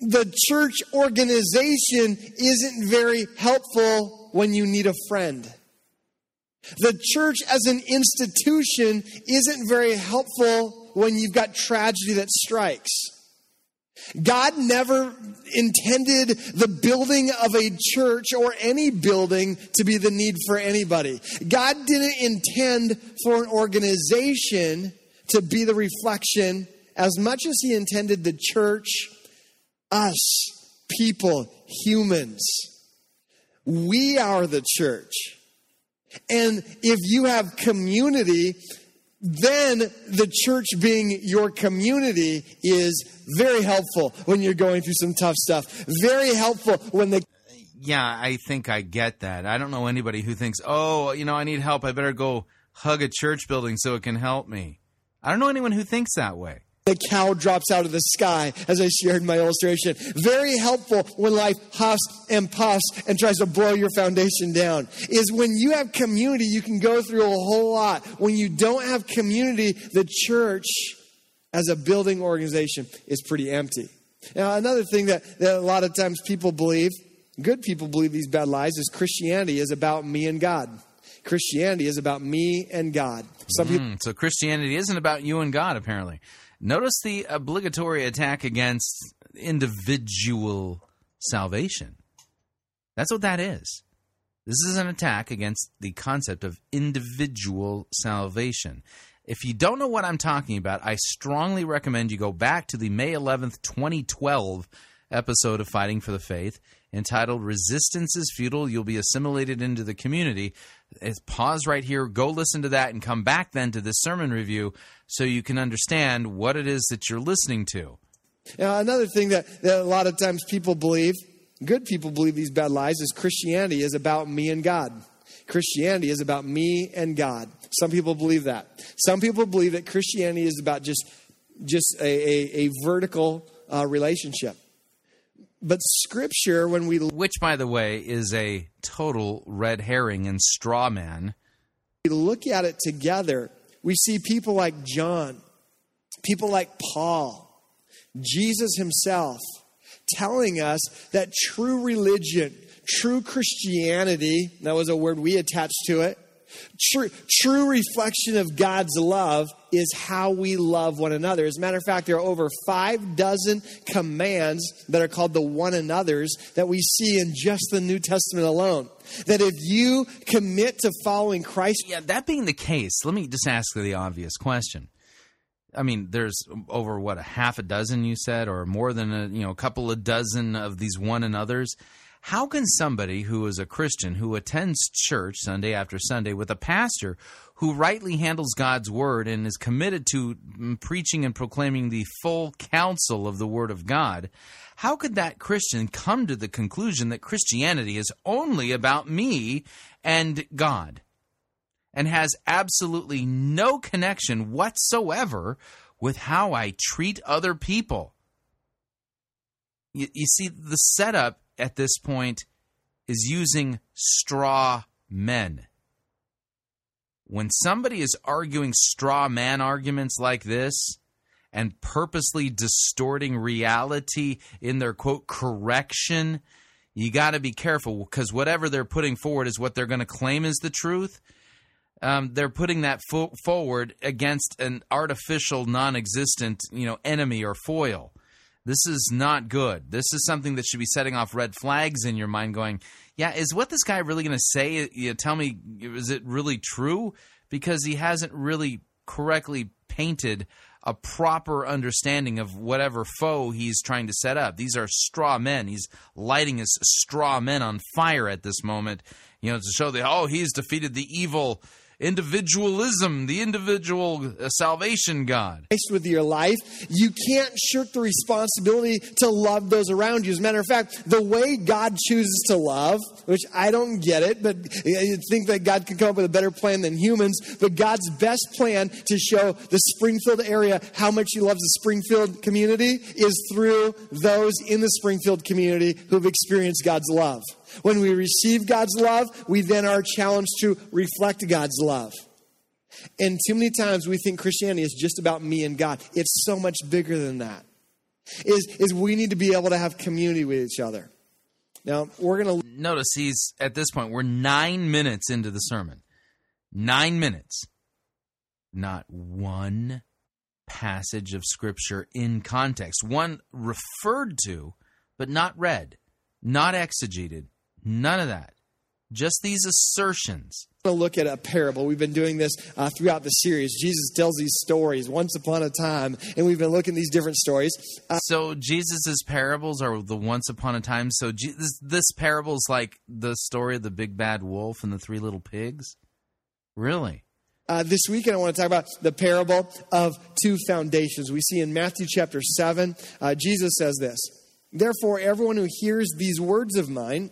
The church organization isn't very helpful when you need a friend. The church as an institution isn't very helpful when you've got tragedy that strikes. God never intended the building of a church or any building to be the need for anybody. God didn't intend for an organization to be the reflection as much as he intended the church, us, people, humans. We are the church. And if you have community, then the church being your community is very helpful when you're going through some tough stuff. Very helpful when the... Yeah, I think I get that. I don't know anybody who thinks, oh, you know, I need help. I better go hug a church building so it can help me. I don't know anyone who thinks that way. The cow drops out of the sky, as I shared in my illustration. Very helpful when life huffs and puffs and tries to blow your foundation down. Is when you have community, you can go through a whole lot. When you don't have community, the church as a building organization is pretty empty. Now, another thing that, that a lot of times people believe, good people believe these bad lies, is Christianity is about me and God. Christianity is about me and God. Some people- mm, so Christianity isn't about you and God, apparently. Notice the obligatory attack against individual salvation. That's what that is. This is an attack against the concept of individual salvation. If you don't know what I'm talking about, I strongly recommend you go back to the May eleventh, twenty twelve episode of Fighting for the Faith entitled Resistance is Futile, You'll Be Assimilated into the Community. Pause right here, go listen to that, and come back then to this sermon review so you can understand what it is that you're listening to. Now, another thing that, that a lot of times people believe, good people believe these bad lies, is Christianity is about me and God. Christianity is about me and God. Some people believe that. Some people believe that Christianity is about just, just a, a, a vertical uh, relationship. But Scripture, when we... Which, by the way, is a total red herring and straw man. We look at it together. We see people like John, people like Paul, Jesus himself, telling us that true religion, true Christianity, that was a word we attached to it, True, true reflection of God's love is how we love one another. As a matter of fact, there are over five dozen commands that are called the one another's that we see in just the New Testament alone. That if you commit to following Christ... Yeah, that being the case, let me just ask the obvious question. I mean, there's over, what, a half a dozen, you said, or more than a, you know, a couple of dozen of these one another's. How can somebody who is a Christian, who attends church Sunday after Sunday with a pastor who rightly handles God's word and is committed to preaching and proclaiming the full counsel of the word of God, how could that Christian come to the conclusion that Christianity is only about me and God and has absolutely no connection whatsoever with how I treat other people? You, you see, the setup at this point is using straw men. When somebody is arguing straw man arguments like this and purposely distorting reality in their, quote, correction, you got to be careful because whatever they're putting forward is what they're going to claim is the truth. Um, they're putting that fo- forward against an artificial, non-existent, you know, enemy or foil. This is not good. This is something that should be setting off red flags in your mind going, yeah, is what this guy really going to say? You tell me, is it really true? Because he hasn't really correctly painted a proper understanding of whatever foe he's trying to set up. These are straw men. He's lighting his straw men on fire at this moment, you know, to show that, oh, he's defeated the evil individualism, the individual salvation God. With your life, you can't shirk the responsibility to love those around you. As a matter of fact, the way God chooses to love, which I don't get it, but you think that God could come up with a better plan than humans, but God's best plan to show the Springfield area how much he loves the Springfield community is through those in the Springfield community who've experienced God's love. When we receive God's love, we then are challenged to reflect God's love. And too many times we think Christianity is just about me and God. It's so much bigger than that. Is is we need to be able to have community with each other. Now, we're going to... Notice he's, at this point, we're nine minutes into the sermon. Nine minutes. Not one passage of Scripture in context. One referred to, but not read, not exegeted, none of that. Just these assertions. We're going to look at a parable. We've been doing this uh, throughout the series. Jesus tells these stories once upon a time, and we've been looking at these different stories. Uh, so Jesus' parables are the once upon a time. So Jesus, this parable is like the story of the big bad wolf and the three little pigs? Really? Uh, this weekend, I want to talk about the parable of two foundations. We see in Matthew chapter seven, uh, Jesus says this, "Therefore, everyone who hears these words of mine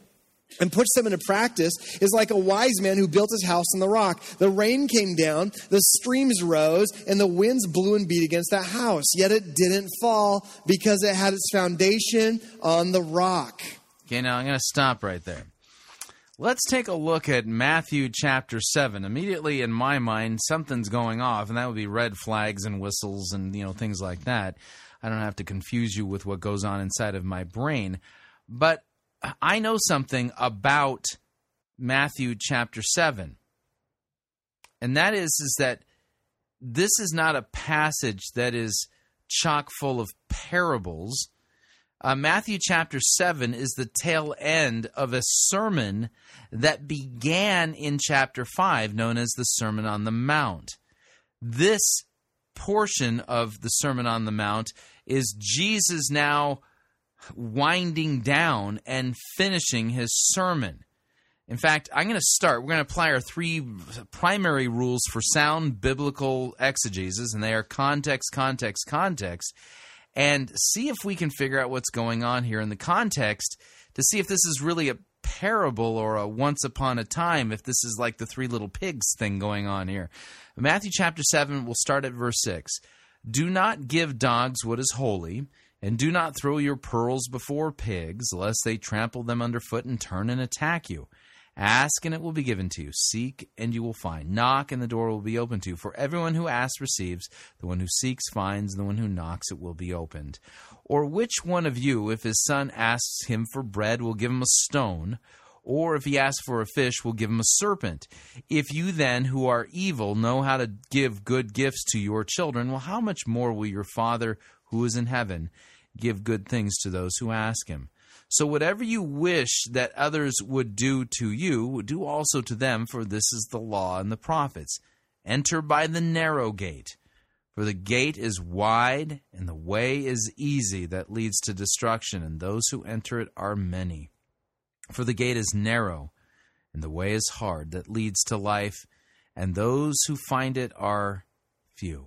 and puts them into practice is like a wise man who built his house on the rock. The rain came down, the streams rose, and the winds blew and beat against that house. Yet it didn't fall because it had its foundation on the rock." Okay, now I'm going to stop right there. Let's take a look at Matthew chapter seven. Immediately in my mind, something's going off, and that would be red flags and whistles and, you know, things like that. I don't have to confuse you with what goes on inside of my brain. But I know something about Matthew chapter seven, and that is, is that this is not a passage that is chock full of parables. Uh, Matthew chapter seven is the tail end of a sermon that began in chapter five, known as the Sermon on the Mount. This portion of the Sermon on the Mount is Jesus now winding down and finishing his sermon. In fact, I'm going to start. We're going to apply our three primary rules for sound biblical exegesis, and they are context, context, context, and see if we can figure out what's going on here in the context to see if this is really a parable or a once upon a time, if this is like the three little pigs thing going on here. Matthew chapter seven, we'll start at verse six. "Do not give dogs what is holy, and do not throw your pearls before pigs, lest they trample them underfoot and turn and attack you. Ask, and it will be given to you. Seek, and you will find. Knock, and the door will be opened to you. For everyone who asks receives. The one who seeks finds. And the one who knocks, it will be opened. Or which one of you, if his son asks him for bread, will give him a stone? Or if he asks for a fish, will give him a serpent? If you then, who are evil, know how to give good gifts to your children, well, how much more will your Father who is in heaven give good things to those who ask him? So whatever you wish that others would do to you, do also to them, for this is the law and the prophets. Enter by the narrow gate, for the gate is wide and the way is easy that leads to destruction, and those who enter it are many. For the gate is narrow and the way is hard that leads to life, and those who find it are few.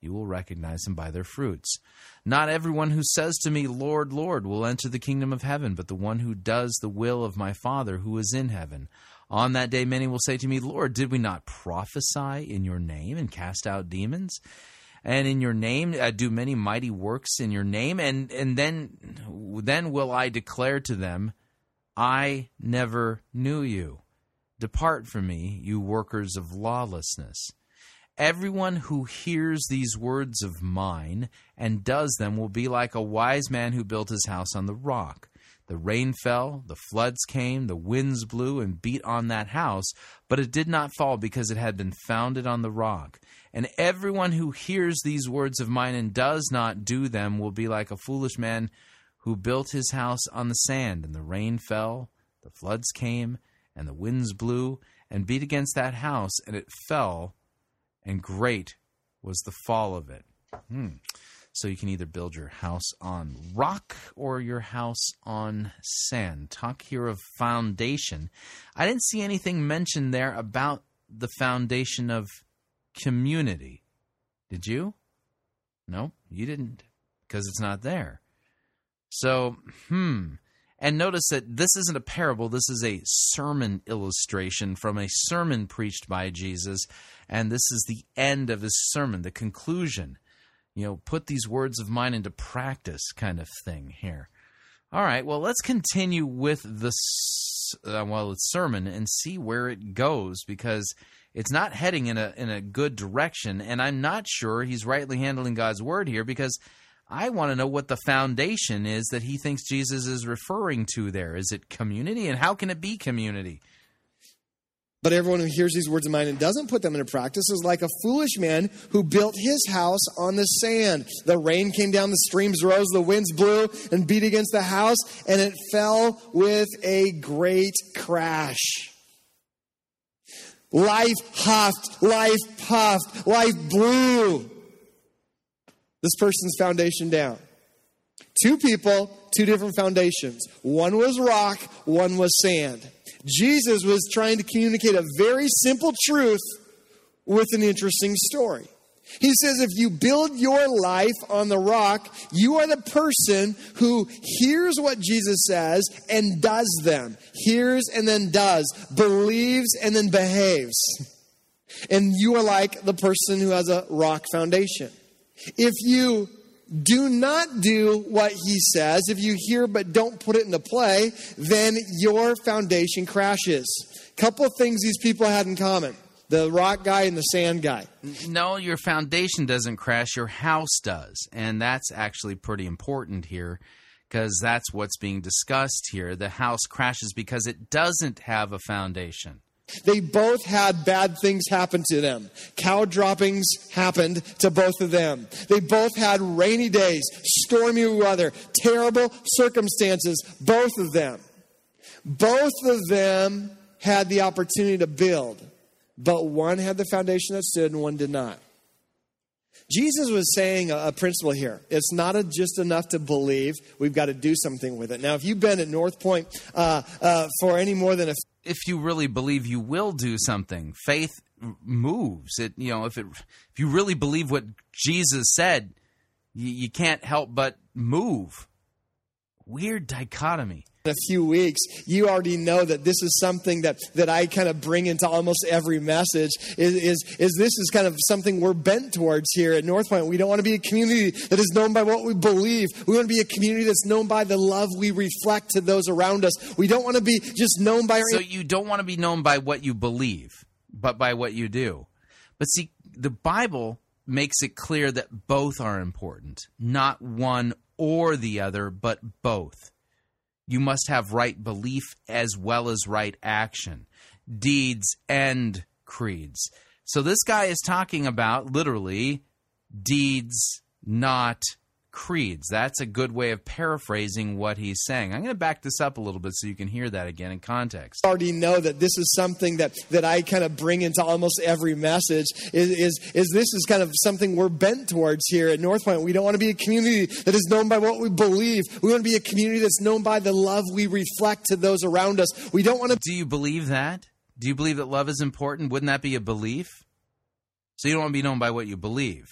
you will recognize them by their fruits. Not everyone who says to me, 'Lord, Lord,' will enter the kingdom of heaven, but the one who does the will of my Father who is in heaven. On that day many will say to me, 'Lord, did we not prophesy in your name and cast out demons? And in your name uh, do many mighty works in your name?' And, and then, then will I declare to them, 'I never knew you. Depart from me, you workers of lawlessness.' Everyone who hears these words of mine and does them will be like a wise man who built his house on the rock. The rain fell, the floods came, the winds blew and beat on that house, but it did not fall because it had been founded on the rock. And everyone who hears these words of mine and does not do them will be like a foolish man who built his house on the sand. And the rain fell, the floods came, and the winds blew and beat against that house, and it fell, and great was the fall of it." Hmm. So you can either build your house on rock or your house on sand. Talk here of foundation. I didn't see anything mentioned there about the foundation of community. Did you? No, you didn't, because it's not there. So, hmm. And notice that this isn't a parable. This is a sermon illustration from a sermon preached by Jesus. And this is the end of his sermon, the conclusion. you know, put these words of mine into practice kind of thing here. All right, well, let's continue with the uh, well, the sermon and see where it goes, because it's not heading in a in a good direction, and I'm not sure he's rightly handling God's word here, because I want to know what the foundation is that he thinks Jesus is referring to there. Is it community, and how can it be community? But everyone who hears these words of mine and doesn't put them into practice is like a foolish man who built his house on the sand. The rain came down, the streams rose, the winds blew and beat against the house, and it fell with a great crash. Life huffed, life puffed, life blew this person's foundation down. Two people, two different foundations. One was rock, one was sand. Jesus was trying to communicate a very simple truth with an interesting story. He says, if you build your life on the rock, you are the person who hears what Jesus says and does them. Hears and then does. Believes and then behaves. And you are like the person who has a rock foundation. If you do not do what he says, if you hear but don't put it into play, then your foundation crashes. Couple things these people had in common. The rock guy and the sand guy. No, your foundation doesn't crash, your house does. And that's actually pretty important here, because that's what's being discussed here. The house crashes because it doesn't have a foundation. They both had bad things happen to them. Cow droppings happened to both of them. They both had rainy days, stormy weather, terrible circumstances, both of them. Both of them had the opportunity to build, but one had the foundation that stood and one did not. Jesus was saying a principle here. It's not a, just enough to believe. We've got to do something with it. Now, if you've been at North Point uh, uh, for any more than a... If you really believe, you will do something. Faith moves. It, you know, if it, if you really believe what Jesus said, you, you can't help but move. Weird dichotomy. In a few weeks, you already know that this is something that, that I kind of bring into almost every message, is, is, is this is kind of something we're bent towards here at North Point. We don't want to be a community that is known by what we believe. We want to be a community that's known by the love we reflect to those around us. We don't want to be just known by... Our so you don't want to be known by what you believe, but by what you do. But see, the Bible makes it clear that both are important, not one or the other, but both. You must have right belief as well as right action, deeds and creeds. So this guy is talking about, literally, deeds, not creeds. That's a good way of paraphrasing what he's saying. I'm going to back this up a little bit so you can hear that again in context. I already know that this is something that, that I kind of bring into almost every message, is, is, is this is kind of something we're bent towards here at North Point. We don't want to be a community that is known by what we believe. We want to be a community that's known by the love we reflect to those around us. We don't want to... Do you believe that? Do you believe that love is important? Wouldn't that be a belief? So you don't want to be known by what you believe.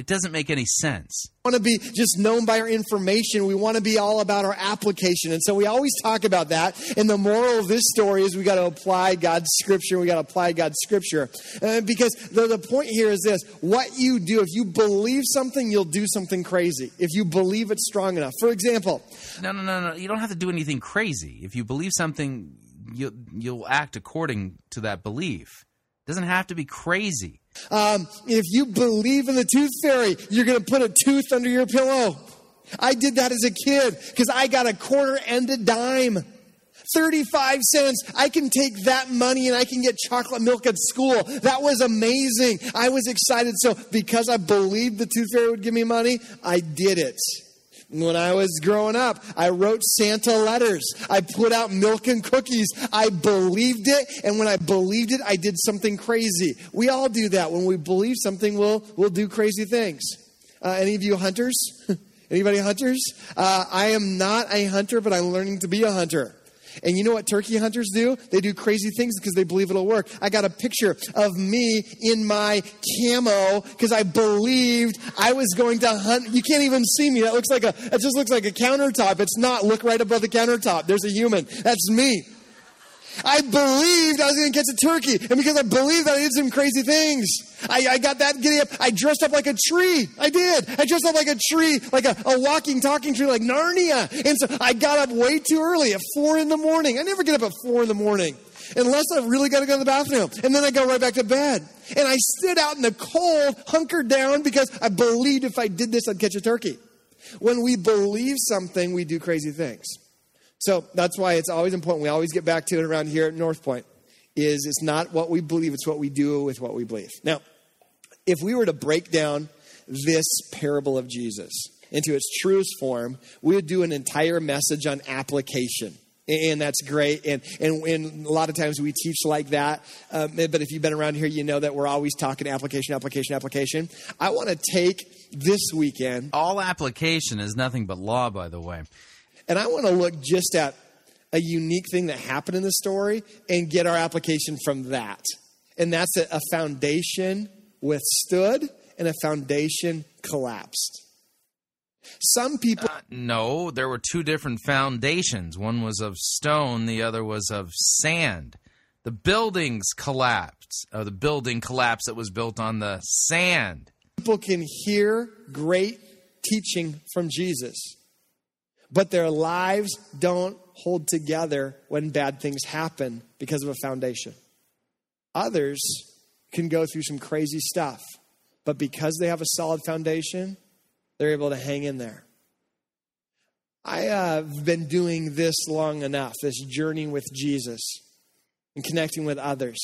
It doesn't make any sense. We want to be just known by our information. We want to be all about our application. And so we always talk about that. And the moral of this story is we got to apply God's Scripture. We got to apply God's Scripture. Uh, because the, the point here is this. What you do, if you believe something, you'll do something crazy. If you believe it strong enough. For example. No, no, no, no. You don't have to do anything crazy. If you believe something, you, you'll act according to that belief. It doesn't have to be crazy. Um, if you believe in the tooth fairy, you're going to put a tooth under your pillow. I did that as a kid because I got a quarter and a dime. thirty-five cents. I can take that money and I can get chocolate milk at school. That was amazing. I was excited. So because I believed the tooth fairy would give me money, I did it. When I was growing up, I wrote Santa letters. I put out milk and cookies. I believed it, and when I believed it, I did something crazy. We all do that. When we believe something, we'll, we'll do crazy things. Uh, any of you hunters? Anybody hunters? Uh, I am not a hunter, but I'm learning to be a hunter. And you know what turkey hunters do? They do crazy things because they believe it'll work. I got a picture of me in my camo because I believed I was going to hunt. You can't even see me. That looks like a, it just looks like a countertop. It's not. Look right above the countertop. There's a human. That's me. I believed I was going to catch a turkey. And because I believed that, I did some crazy things. I, I got that giddy up. I dressed up like a tree. I did. I dressed up like a tree, like a, a walking, talking tree, like Narnia. And so I got up way too early at four in the morning. I never get up at four in the morning unless I really got to go to the bathroom. And then I go right back to bed. And I stood out in the cold, hunkered down, because I believed if I did this, I'd catch a turkey. When we believe something, we do crazy things. So that's why it's always important. We always get back to it around here at North Point, is it's not what we believe, it's what we do with what we believe. Now, if we were to break down this parable of Jesus into its truest form, we would do an entire message on application. And that's great. And, and and a lot of times we teach like that. Um, but if you've been around here, you know that we're always talking application, application, application. I want to take this weekend. All application is nothing but law, by the way. And I want to look just at a unique thing that happened in the story and get our application from that. And that's a, a foundation withstood and a foundation collapsed. Some people... Uh, no, there were two different foundations. One was of stone, the other was of sand. The buildings collapsed. Uh, the building collapsed that was built on the sand. People can hear great teaching from Jesus, but their lives don't hold together when bad things happen because of a foundation. Others can go through some crazy stuff, but because they have a solid foundation, they're able to hang in there. I have uh, been doing this long enough, this journey with Jesus and connecting with others,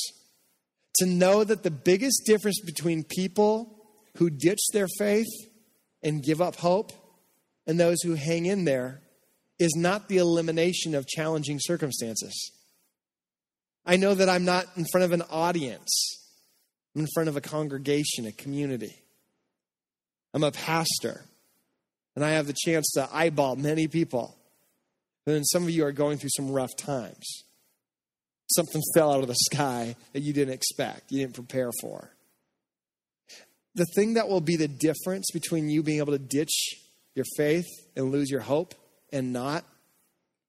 to know that the biggest difference between people who ditch their faith and give up hope and those who hang in there is not the elimination of challenging circumstances. I know that I'm not in front of an audience. I'm in front of a congregation, a community. I'm a pastor, and I have the chance to eyeball many people. And then some of you are going through some rough times. Something fell out of the sky that you didn't expect, you didn't prepare for. The thing that will be the difference between you being able to ditch your faith and lose your hope and not,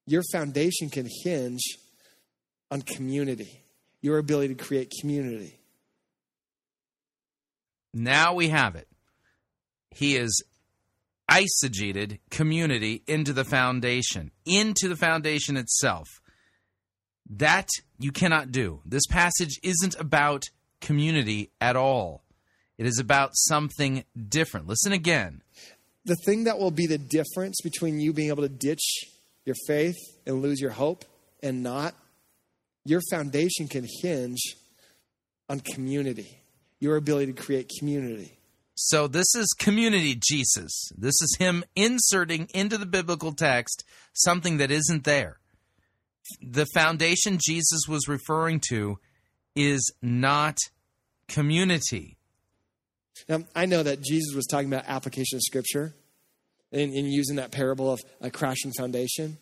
your foundation can hinge on community, your ability to create community. Now we have it. He is eisegeted community into the foundation, into the foundation itself. That you cannot do. This passage isn't about community at all. It is about something different. Listen again. The thing that will be the difference between you being able to ditch your faith and lose your hope and not, your foundation can hinge on community, your ability to create community. So this is community Jesus. This is him inserting into the biblical text something that isn't there. The foundation Jesus was referring to is not community. Now, I know that Jesus was talking about application of Scripture and, and using that parable of a crashing foundation.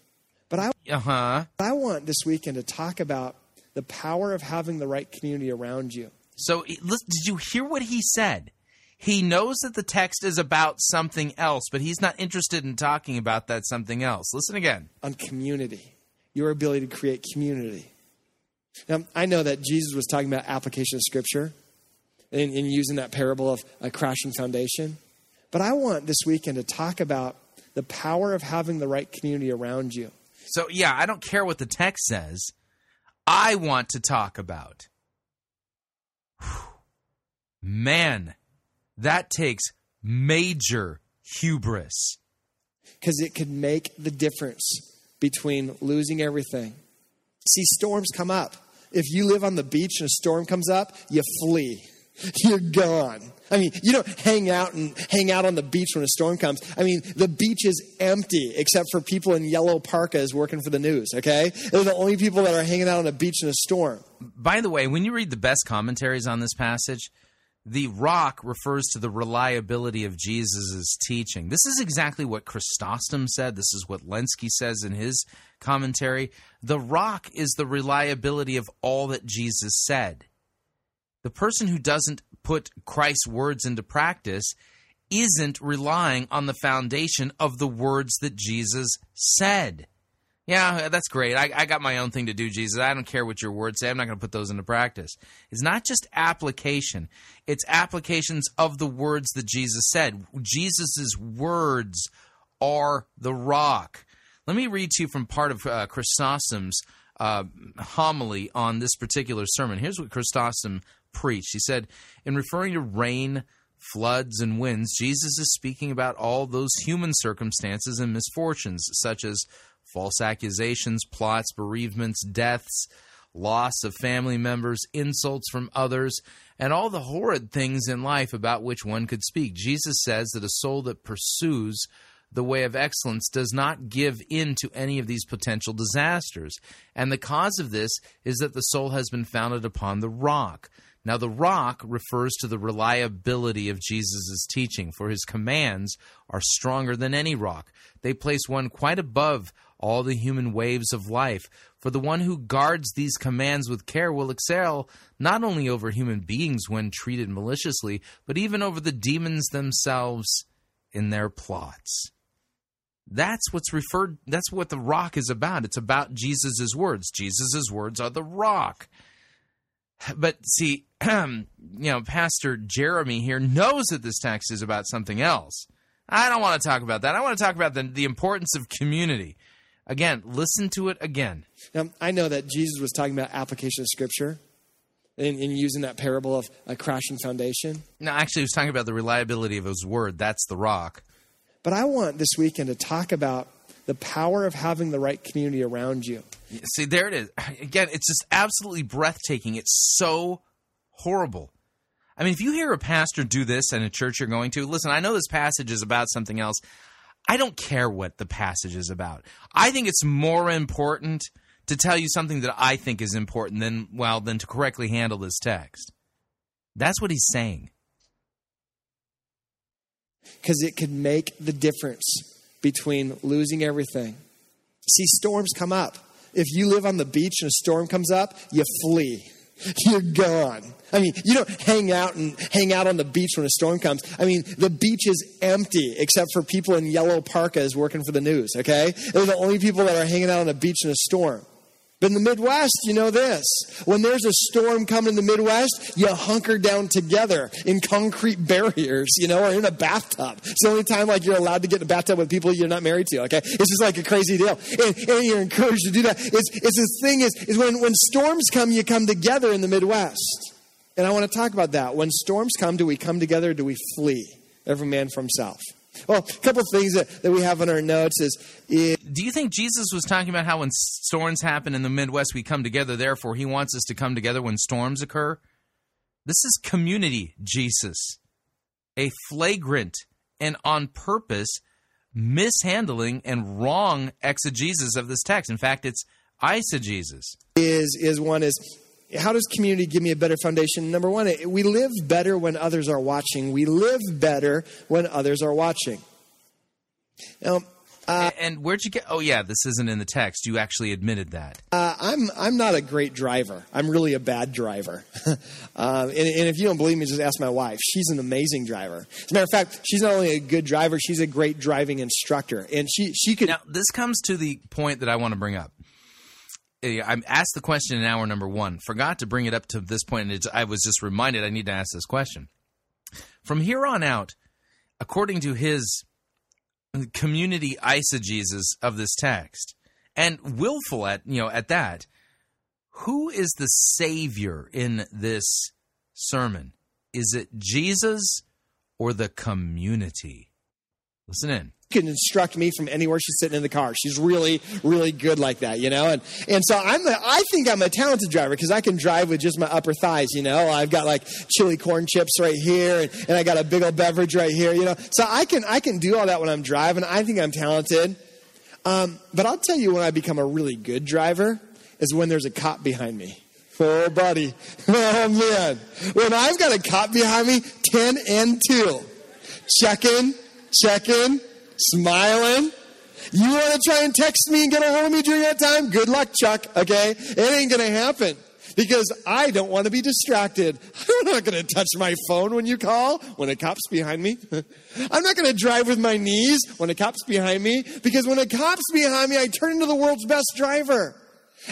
But I, uh-huh. I want this weekend to talk about the power of having the right community around you. So did you hear what he said? He knows that the text is about something else, but he's not interested in talking about that something else. Listen again. On community, your ability to create community. Now, I know that Jesus was talking about application of Scripture and, and using that parable of a crashing foundation, but I want this weekend to talk about the power of having the right community around you. So, yeah, I don't care what the text says. I want to talk about. Whew. Man. That takes major hubris. Because it could make the difference between losing everything. See, storms come up. If you live on the beach and a storm comes up, you flee. You're gone. I mean, you don't hang out and hang out on the beach when a storm comes. I mean, the beach is empty except for people in yellow parkas working for the news, okay? They're the only people that are hanging out on a beach in a storm. By the way, when you read the best commentaries on this passage, the rock refers to the reliability of Jesus' teaching. This is exactly what Chrysostom said. This is what Lenski says in his commentary. The rock is the reliability of all that Jesus said. The person who doesn't put Christ's words into practice isn't relying on the foundation of the words that Jesus said. Yeah, that's great. I, I got my own thing to do, Jesus. I don't care what your words say. I'm not going to put those into practice. It's not just application. It's applications of the words that Jesus said. Jesus' words are the rock. Let me read to you from part of uh, Chrysostom's uh, homily on this particular sermon. Here's what Chrysostom preached. He said, in referring to rain, floods, and winds, Jesus is speaking about all those human circumstances and misfortunes, such as false accusations, plots, bereavements, deaths, loss of family members, insults from others, and all the horrid things in life about which one could speak. Jesus says that a soul that pursues the way of excellence does not give in to any of these potential disasters. And the cause of this is that the soul has been founded upon the rock. Now, the rock refers to the reliability of Jesus' teaching, for his commands are stronger than any rock. They place one quite above all the human waves of life, for the one who guards these commands with care will excel not only over human beings when treated maliciously, but even over the demons themselves in their plots. That's what's referred, that's what the rock is about. It's about Jesus' words. Jesus' words are the rock. But see, you know, Pastor Jeremy here knows that this text is about something else. I don't want to talk about that. I want to talk about the, the importance of community. Again, listen to it again. Now, I know that Jesus was talking about application of Scripture and, and using that parable of a crashing foundation. No, actually, he was talking about the reliability of his word. That's the rock. But I want this weekend to talk about the power of having the right community around you. See, there it is. Again, it's just absolutely breathtaking. It's so horrible. I mean, if you hear a pastor do this in a church you're going to, listen, I know this passage is about something else. I don't care what the passage is about. I think it's more important to tell you something that I think is important than, well, than to correctly handle this text. That's what he's saying. Because it could make the difference between losing everything. See, storms come up. If you live on the beach and a storm comes up, you flee. You're gone. I mean, you don't hang out and hang out on the beach when a storm comes. I mean, the beach is empty except for people in yellow parkas working for the news, okay? They're the only people that are hanging out on the beach in a storm. But in the Midwest, you know this. When there's a storm coming in the Midwest, you hunker down together in concrete barriers, you know, or in a bathtub. It's the only time, like, you're allowed to get in a bathtub with people you're not married to, okay? It's just like a crazy deal. And, and you're encouraged to do that. It's, it's this thing is, is when, when storms come, you come together in the Midwest. And I want to talk about that. When storms come, do we come together or do we flee? Every man for himself. Well, a couple of things that, that we have in our notes is... is Do you think Jesus was talking about how when storms happen in the Midwest, we come together, therefore he wants us to come together when storms occur? This is community, Jesus. A flagrant and on purpose mishandling and wrong exegesis of this text. In fact, it's eisegesis. Is, is one is... How does community give me a better foundation? Number one, we live better when others are watching. We live better when others are watching. Now, uh, and where'd you get? Oh, yeah, this isn't in the text. You actually admitted that. Uh, I'm I'm not a great driver. I'm really a bad driver. uh, and, and if you don't believe me, just ask my wife. She's an amazing driver. As a matter of fact, she's not only a good driver, she's a great driving instructor. And she she could. Now, this comes to the point that I want to bring up. I asked the question in hour number one, forgot to bring it up to this point, and I was just reminded I need to ask this question. From here on out, according to his community eisegesis of this text, and willful at you know at that, who is the savior in this sermon? Is it Jesus or the community? Listen in. Can instruct me from anywhere she's sitting in the car. She's really, really good like that, you know? And and so I'm a, I think I'm a talented driver because I can drive with just my upper thighs, you know? I've got like chili corn chips right here and, and I got a big old beverage right here, you know? So I can I can do all that when I'm driving. I think I'm talented. Um, but I'll tell you when I become a really good driver is when there's a cop behind me. Oh, buddy. Oh, man. When I've got a cop behind me, ten and two. Check in, check in. Smiling. You want to try and text me and get a hold of me during that time? Good luck, Chuck, okay? It ain't going to happen. because I don't want to be distracted. I'm not going to touch my phone when you call, when a cop's behind me. I'm not going to drive with my knees when a cop's behind me, because when a cop's behind me, I turn into the world's best driver.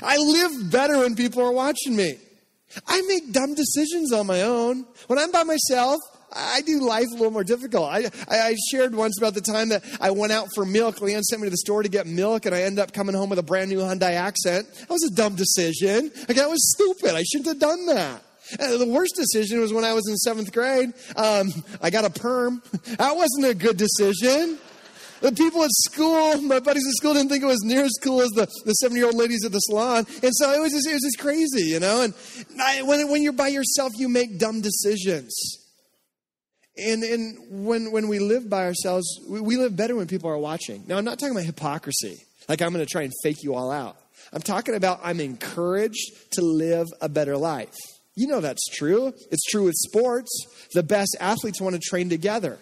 I live better when people are watching me. I make dumb decisions on my own. When I'm by myself, I do life a little more difficult. I, I shared once about the time that I went out for milk. Leanne sent me to the store to get milk, and I ended up coming home with a brand new Hyundai Accent. That was a dumb decision. Like, that was stupid. I shouldn't have done that. And the worst decision was when I was in seventh grade. Um, I got a perm. That wasn't a good decision. The people at school, my buddies at school, didn't think it was near as cool as the, the seventy-year-old ladies at the salon. And so it was just, it was just crazy, you know. And I, when, when you're by yourself, you make dumb decisions. And and when when we live by ourselves, we, we live better when people are watching. Now, I'm not talking about hypocrisy, like I'm going to try and fake you all out. I'm talking about I'm encouraged to live a better life. You know that's true. It's true with sports. The best athletes want to train together.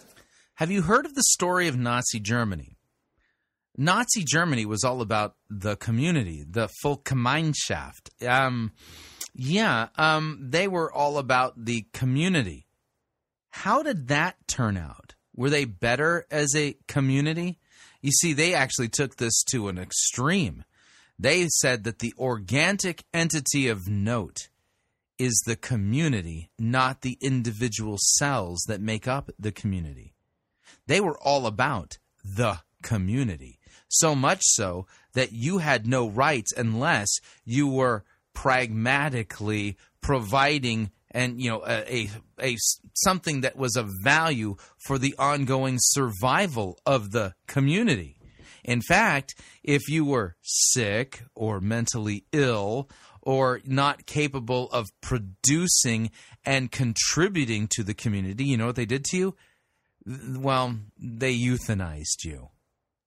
Have you heard of the story of Nazi Germany? Nazi Germany was all about the community, the Volksgemeinschaft. Um, yeah, um, they were all about the community. How did that turn out? Were they better as a community? You see, they actually took this to an extreme. They said that the organic entity of note is the community, not the individual cells that make up the community. They were all about the community, so much so that you had no rights unless you were pragmatically providing and, you know, a, a, a something that was of value for the ongoing survival of the community. In fact, if you were sick or mentally ill or not capable of producing and contributing to the community, you know what they did to you? Well, they euthanized you.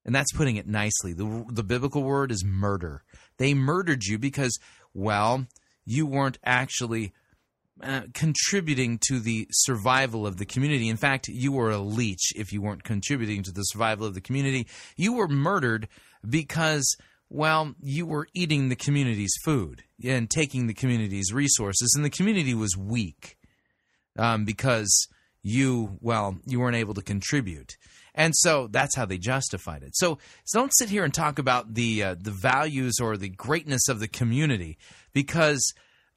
And that's putting it nicely. The, the biblical word is murder. They murdered you because, well, you weren't actually Uh, contributing to the survival of the community. In fact, you were a leech if you weren't contributing to the survival of the community. You were murdered because, well, you were eating the community's food and taking the community's resources, and the community was weak um, because you, well, you weren't able to contribute. And so that's how they justified it. So, so don't sit here and talk about the uh, the values or the greatness of the community because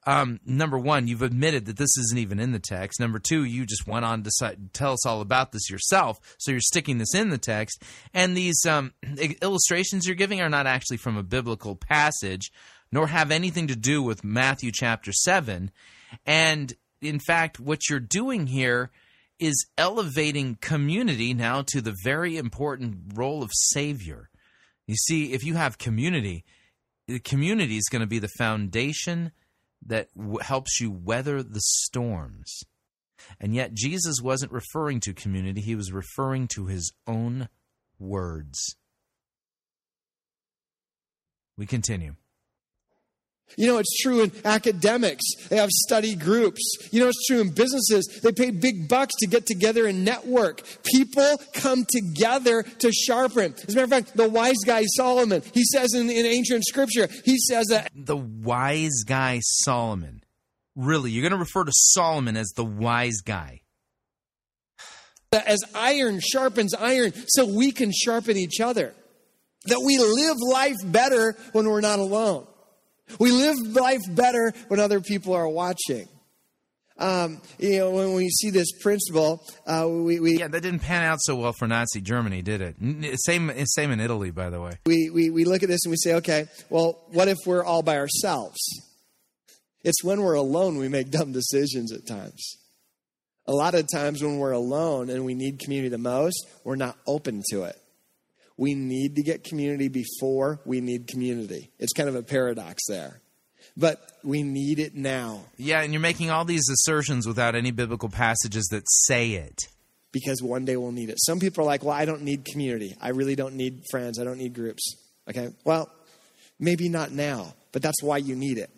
Um, number one, you've admitted that this isn't even in the text. Number two, you just went on to tell us all about this yourself, so you're sticking this in the text. And these um, illustrations you're giving are not actually from a biblical passage, nor have anything to do with Matthew chapter seven. And in fact, what you're doing here is elevating community now to the very important role of Savior. You see, if you have community, the community is going to be the foundation that w- helps you weather the storms. And yet Jesus wasn't referring to community. He was referring to his own words. We continue. You know, it's true in academics. They have study groups. You know, it's true in businesses. They pay big bucks to get together and network. People come together to sharpen. As a matter of fact, the wise guy Solomon, he says in, in ancient scripture, he says that... The wise guy Solomon. Really, you're going to refer to Solomon as the wise guy. As iron sharpens iron, so we can sharpen each other. That we live life better when we're not alone. We live life better when other people are watching. Um, you know, when we see this principle, uh, we, we... Yeah, that didn't pan out so well for Nazi Germany, did it? Same same in Italy, by the way. We, we, we look at this and we say, okay, well, what if we're all by ourselves? It's when we're alone we make dumb decisions at times. A lot of times when we're alone and we need community the most, we're not open to it. We need to get community before we need community. It's kind of a paradox there. But we need it now. Yeah, and you're making all these assertions without any biblical passages that say it. Because one day we'll need it. Some people are like, well, I don't need community. I really don't need friends. I don't need groups. Okay, well, maybe not now, but that's why you need it.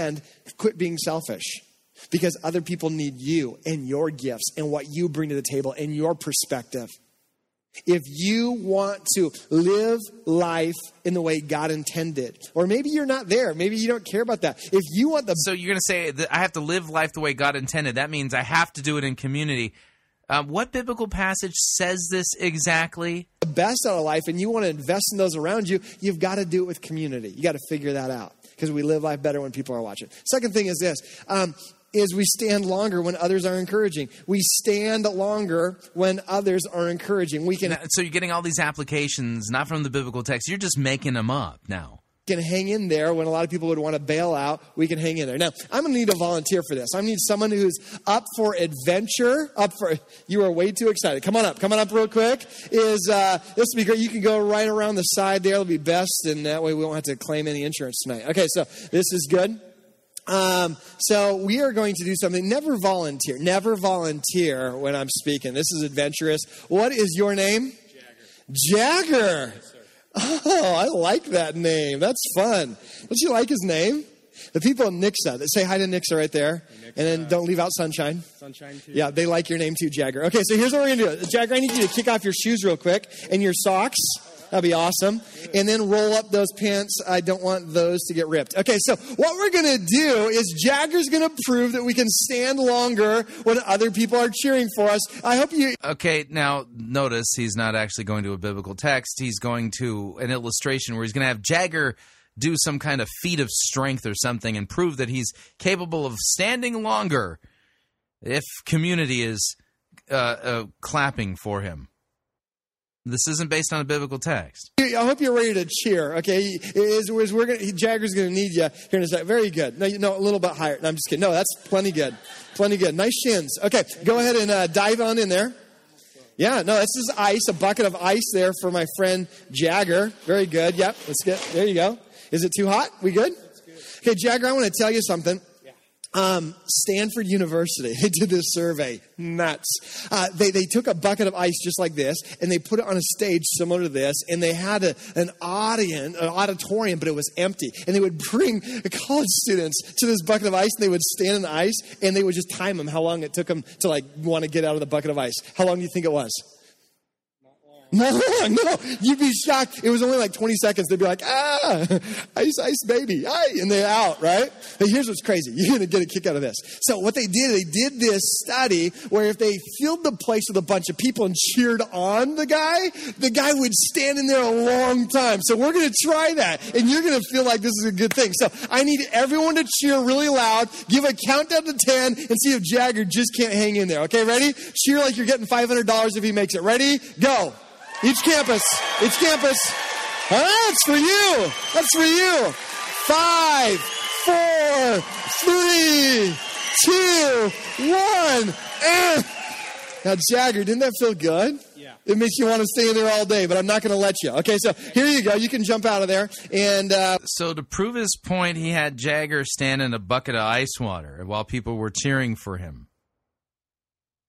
And quit being selfish. Because other people need you and your gifts and what you bring to the table and your perspective. If you want to live life in the way God intended, or maybe you're not there, maybe you don't care about that. If you want the so you're going to say that I have to live life the way God intended. That means I have to do it in community. Um, what biblical passage says this exactly? The best out of life, and you want to invest in those around you. You've got to do it with community. You got to figure that out because we live life better when people are watching. Second thing is this. Um, is we stand longer when others are encouraging. We stand longer when others are encouraging. We can. So you're getting all these applications, not from the biblical text. You're just making them up now. Can hang in there when a lot of people would want to bail out. We can hang in there. Now, I'm going to need a volunteer for this. I need someone who's up for adventure. Up for you are way too excited. Come on up. Come on up real quick. Is uh, this will be great? You can go right around the side there. It'll be best, and that way we won't have to claim any insurance tonight. Okay, so this is good. Um, so we are going to do something. Never volunteer. Never volunteer when I'm speaking. This is adventurous. What is your name? Jagger. Jagger. Yes, oh, I like that name. That's fun. Don't you like his name? The people in Nixa, that say hi to Nixa right there. Nixa. And then don't leave out Sunshine. Sunshine, too. Yeah, they like your name, too, Jagger. Okay, so here's what we're going to do. Jagger, I need you to kick off your shoes real quick and your socks. That'd be awesome. And then roll up those pants. I don't want those to get ripped. Okay, so what we're going to do is Jagger's going to prove that we can stand longer when other people are cheering for us. I hope you... Okay, now notice he's not actually going to a biblical text. He's going to an illustration where he's going to have Jagger do some kind of feat of strength or something and prove that he's capable of standing longer if community is uh, uh, clapping for him. This isn't based on a biblical text. I hope you're ready to cheer, okay? Is, is we're gonna, Jagger's going to need you here in a second. Very good. No, you, no, a little bit higher. No, I'm just kidding. No, that's plenty good. Plenty good. Nice shins. Okay, go ahead and uh, dive on in there. Yeah, no, this is ice, a bucket of ice there for my friend Jagger. Very good. Yep, let's get, there you go. Is it too hot? We good? Okay, Jagger, I want to tell you something. Um, Stanford University, they did this survey. Nuts. Uh, they, they took a bucket of ice just like this, and they put it on a stage similar to this, and they had a, an audience, an auditorium, but it was empty. And they would bring the college students to this bucket of ice, and they would stand in the ice, and they would just time them how long it took them to, like, want to get out of the bucket of ice. How long do you think it was? No, no, you'd be shocked. It was only like twenty seconds. They'd be like, ah, ice, ice, baby, aye, and they're out, right? But here's what's crazy. You're going to get a kick out of this. So what they did, they did this study where if they filled the place with a bunch of people and cheered on the guy, the guy would stand in there a long time. So we're going to try that, and you're going to feel like this is a good thing. So I need everyone to cheer really loud, give a countdown to ten, and see if Jagger just can't hang in there. Okay, ready? Cheer like you're getting five hundred dollars if he makes it. Ready? Go. Each campus, each campus. All right, that's for you. That's for you. Five, four, three, two, one. Eh. Now, Jagger, didn't that feel good? Yeah. It makes you want to stay there all day, but I'm not going to let you. Okay, so here you go. You can jump out of there. And uh... So to prove his point, he had Jagger stand in a bucket of ice water while people were cheering for him.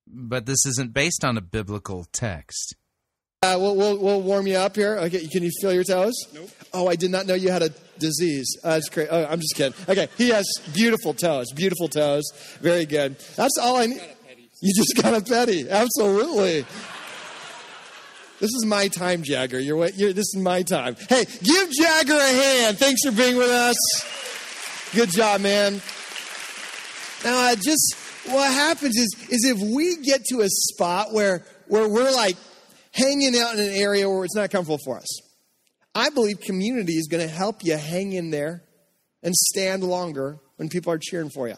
But this isn't based on a biblical text. Uh, we'll, we'll, we'll warm you up here. Okay, can you feel your toes? Nope. Oh, I did not know you had a disease. Uh, it's crazy. Oh, I'm just kidding. Okay, he has beautiful toes. Beautiful toes. Very good. That's all I need. You just got a petty. Absolutely. This is my time, Jagger. You're, you're, this is my time. Hey, give Jagger a hand. Thanks for being with us. Good job, man. Now, I just what happens is is if we get to a spot where where we're like hanging out in an area where it's not comfortable for us, I believe community is going to help you hang in there and stand longer when people are cheering for you.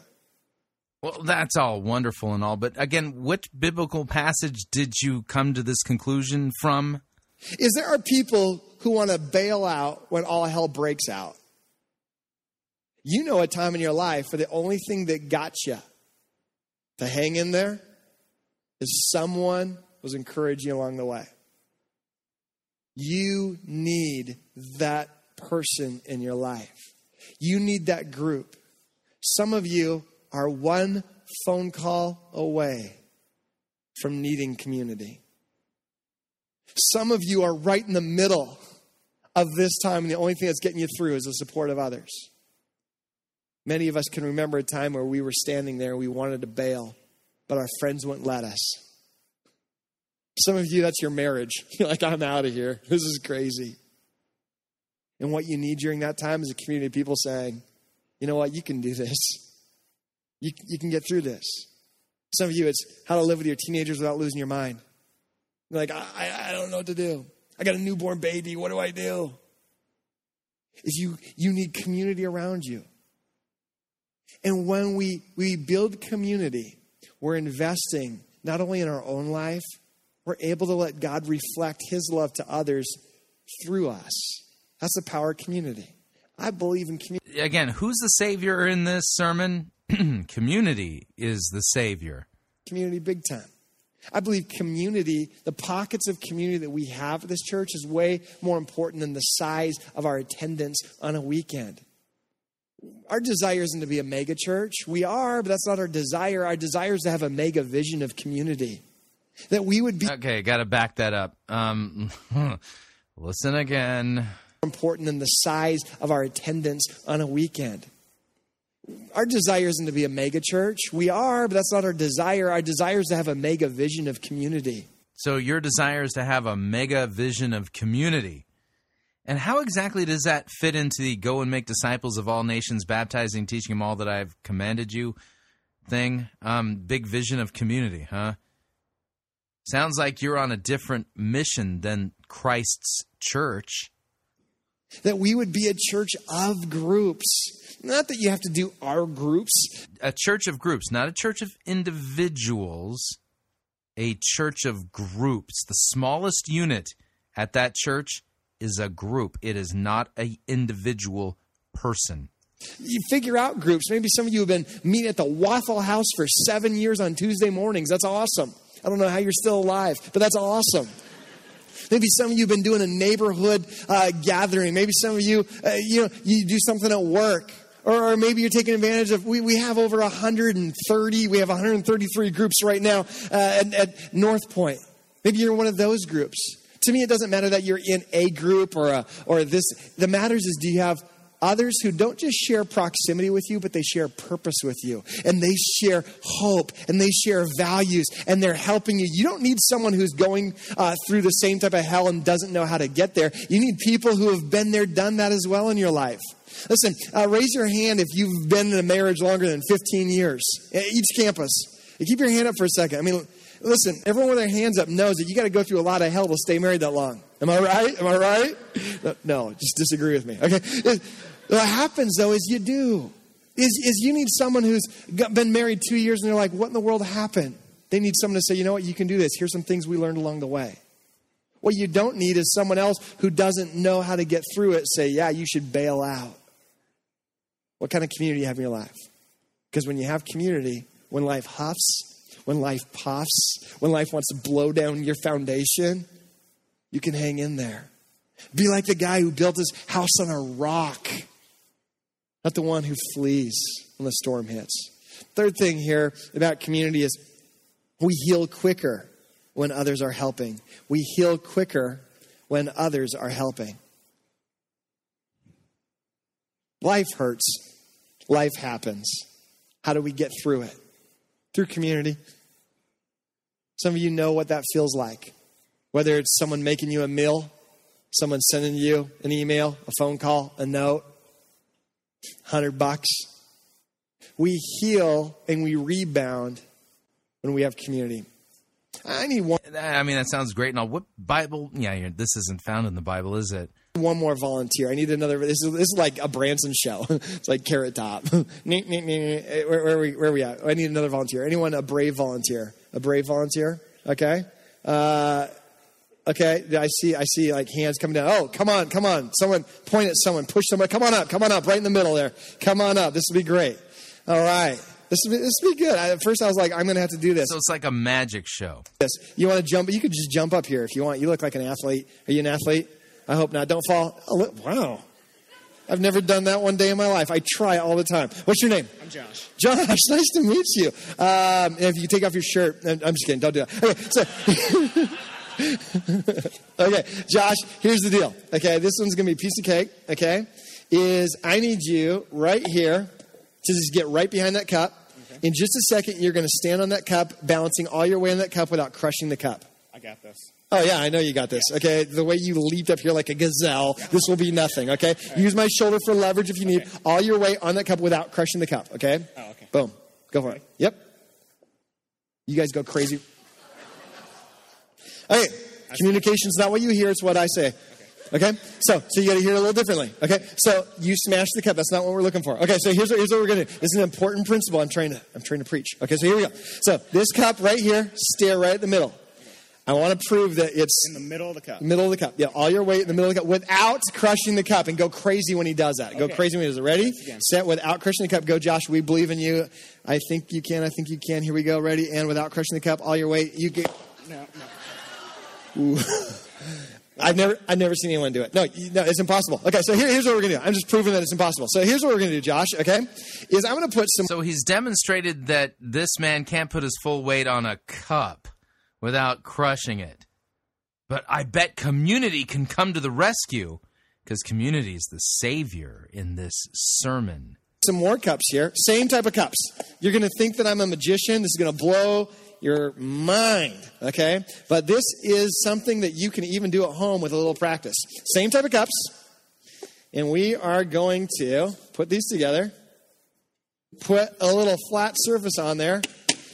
Well, that's all wonderful and all, but again, which biblical passage did you come to this conclusion from? Is there are people who want to bail out when all hell breaks out. You know a time in your life where the only thing that got you to hang in there is someone was encouraging you along the way. You need that person in your life. You need that group. Some of you are one phone call away from needing community. Some of you are right in the middle of this time, and the only thing that's getting you through is the support of others. Many of us can remember a time where we were standing there, we wanted to bail, but our friends wouldn't let us. Some of you, that's your marriage. You're like, I'm out of here. This is crazy. And what you need during that time is a community of people saying, you know what, you can do this. You, you can get through this. Some of you, it's how to live with your teenagers without losing your mind. You're like, I, I don't know what to do. I got a newborn baby. What do I do? Is you, you need community around you. And when we, we build community, we're investing not only in our own life, we're able to let God reflect his love to others through us. That's the power of community. I believe in community. Again, who's the Savior in this sermon? Community is the Savior. Community big time. I believe community, the pockets of community that we have at this church is way more important than the size of our attendance on a weekend. Our desire isn't to be a mega church. We are, but that's not our desire. Our desire is to have a mega vision of community. That we would be... Okay, got to back that up. Um, listen again. Important than the size of our attendance on a weekend. Our desire isn't to be a mega church. We are, but that's not our desire. Our desire is to have a mega vision of community. So your desire is to have a mega vision of community. And how exactly does that fit into the go and make disciples of all nations, baptizing, teaching them all that I've commanded you thing? Um, big vision of community, huh? Sounds like you're on a different mission than Christ's church. That we would be a church of groups. Not that you have to do our groups. A church of groups, not a church of individuals. A church of groups. The smallest unit at that church is a group. It is not an individual person. You figure out groups. Maybe some of you have been meeting at the Waffle House for seven years on Tuesday mornings. That's awesome. I don't know how you're still alive, but that's awesome. Maybe some of you have been doing a neighborhood uh, gathering. Maybe some of you, uh, you know, you do something at work. Or, or maybe you're taking advantage of, we, we have over one hundred thirty, we have one hundred thirty-three groups right now uh, at, at North Point. Maybe you're one of those groups. To me, it doesn't matter that you're in a group or a, or this. The matters is, do you have others who don't just share proximity with you, but they share purpose with you. And they share hope. And they share values. And they're helping you. You don't need someone who's going uh, through the same type of hell and doesn't know how to get there. You need people who have been there, done that as well in your life. Listen, uh, raise your hand if you've been in a marriage longer than fifteen years. Each campus. Keep your hand up for a second. I mean, listen, everyone with their hands up knows that you got to go through a lot of hell to stay married that long. Am I right? Am I right? No, just disagree with me. Okay. What happens, though, is you do. Is, is you need someone who's been married two years and they're like, what in the world happened? They need someone to say, you know what, you can do this. Here's some things we learned along the way. What you don't need is someone else who doesn't know how to get through it say, yeah, you should bail out. What kind of community you have in your life? Because when you have community, when life huffs, when life puffs, when life wants to blow down your foundation, you can hang in there. Be like the guy who built his house on a rock. Not the one who flees when the storm hits. Third thing here about community is we heal quicker when others are helping. We heal quicker when others are helping. Life hurts. Life happens. How do we get through it? Through community. Some of you know what that feels like. Whether it's someone making you a meal, someone sending you an email, a phone call, a note, Hundred bucks. We heal and we rebound when we have community. I need one. I mean, that sounds great. And all. What Bible? Yeah, this isn't found in the Bible, is it? One more volunteer. I need another. This is, this is like a Branson show. It's like Carrot Top. where, where, are we, where are we at? I need another volunteer. Anyone? A brave volunteer. A brave volunteer. Okay. Uh, Okay, I see I see like hands coming down. Oh, come on, come on. Someone point at someone, push someone. Come on up, come on up, right in the middle there. Come on up. This will be great. All right. This will be, this will be good. I, at first I was like, I'm going to have to do this. So it's like a magic show. Yes. You want to jump? You could just jump up here if you want. You look like an athlete. Are you an athlete? I hope not. Don't fall. Oh, wow. I've never done that one day in my life. I try all the time. What's your name? I'm Josh. Josh, nice to meet you. Um, if you take off your shirt. I'm just kidding. Don't do that. Okay, so... Okay, Josh, here's the deal. Okay, this one's going to be a piece of cake, okay, is I need you right here to just get right behind that cup. Okay. In just a second, you're going to stand on that cup, balancing all your way in that cup without crushing the cup. got this. Oh, yeah, I know you got this. Okay, the way you leaped up here like a gazelle, this will be nothing, okay? Right. Use my shoulder for leverage if you need. Okay. All your weight on that cup without crushing the cup, okay? Oh, okay. Boom. Go for okay. it. Yep. You guys go crazy. Okay, communication's not what you hear, it's what I say. Okay? So so you got to hear it a little differently. Okay? So you smash the cup. That's not what we're looking for. Okay, so here's what, here's what we're going to do. This is an important principle I'm trying to I'm trying to preach. Okay, so here we go. So this cup right here, stare right at the middle. I want to prove that it's... in the middle of the cup. Middle of the cup. Yeah, all your weight in the middle of the cup without crushing the cup. And go crazy when he does that. Okay. Go crazy when he does it. Ready? Set. Without crushing the cup. Go, Josh. We believe in you. I think you can. I think you can. Here we go. Ready? And without crushing the cup, all your weight. You get... No, no. Ooh. I've never I've never seen anyone do it. No, you, no, it's impossible. Okay, so here, here's what we're going to do. I'm just proving that it's impossible. So here's what we're going to do, Josh, okay, is I'm going to put some... So he's demonstrated that this man can't put his full weight on a cup without crushing it. But I bet community can come to the rescue, because community is the savior in this sermon. Some more cups here. Same type of cups. You're going to think that I'm a magician. This is going to blow... your mind, okay? But this is something that you can even do at home with a little practice. Same type of cups. And we are going to put these together, put a little flat surface on there.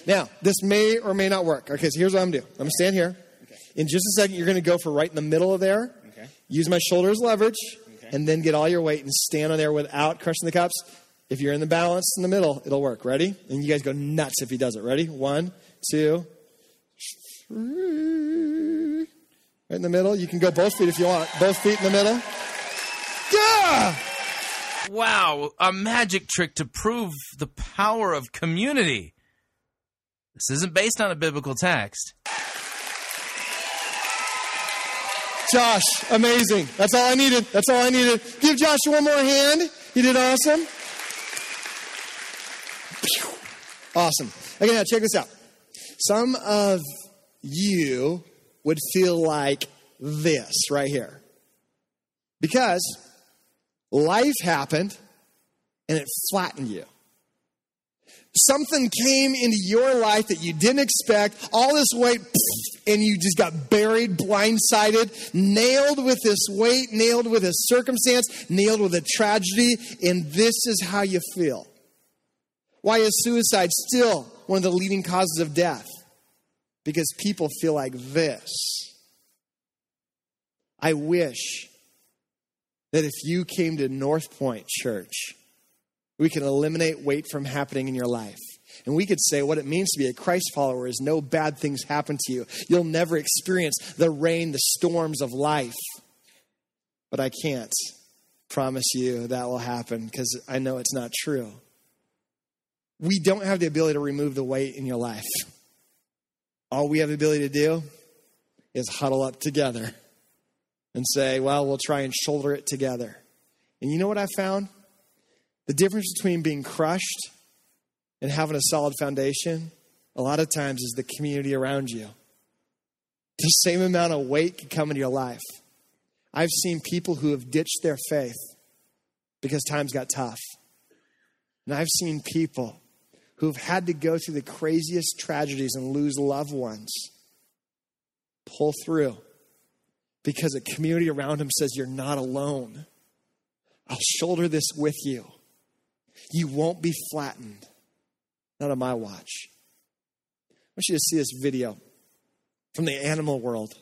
Now, this may or may not work. Okay, so here's what I'm going to do. I'm going to stand here. Okay. In just a second, you're going to go for right in the middle of there. Okay. Use my shoulders leverage, okay, and then get all your weight and stand on there without crushing the cups. If you're in the balance in the middle, it'll work. Ready? And you guys go nuts if he does it. Ready? One, two, three. Right in the middle. You can go both feet if you want. Both feet in the middle. Yeah! Wow, a magic trick to prove the power of community. This isn't based on a biblical text. Josh, amazing. That's all I needed. That's all I needed. Give Josh one more hand. You did awesome. Awesome. Okay, now check this out. Some of you would feel like this right here. Because life happened and it flattened you. Something came into your life that you didn't expect. All this weight, and you just got buried, blindsided, nailed with this weight, nailed with a circumstance, nailed with a tragedy, and this is how you feel. Why is suicide still one of the leading causes of death? Because people feel like this. I wish that if you came to North Point Church, we could eliminate weight from happening in your life. And we could say what it means to be a Christ follower is no bad things happen to you. You'll never experience the rain, the storms of life. But I can't promise you that will happen, because I know it's not true. We don't have the ability to remove the weight in your life. All we have the ability to do is huddle up together and say, well, we'll try and shoulder it together. And you know what I found? The difference between being crushed and having a solid foundation, a lot of times, is the community around you. The same amount of weight can come into your life. I've seen people who have ditched their faith because times got tough. And I've seen people who've had to go through the craziest tragedies and lose loved ones pull through because a community around them says, you're not alone. I'll shoulder this with you. You won't be flattened. Not on my watch. I want you to see this video from the animal world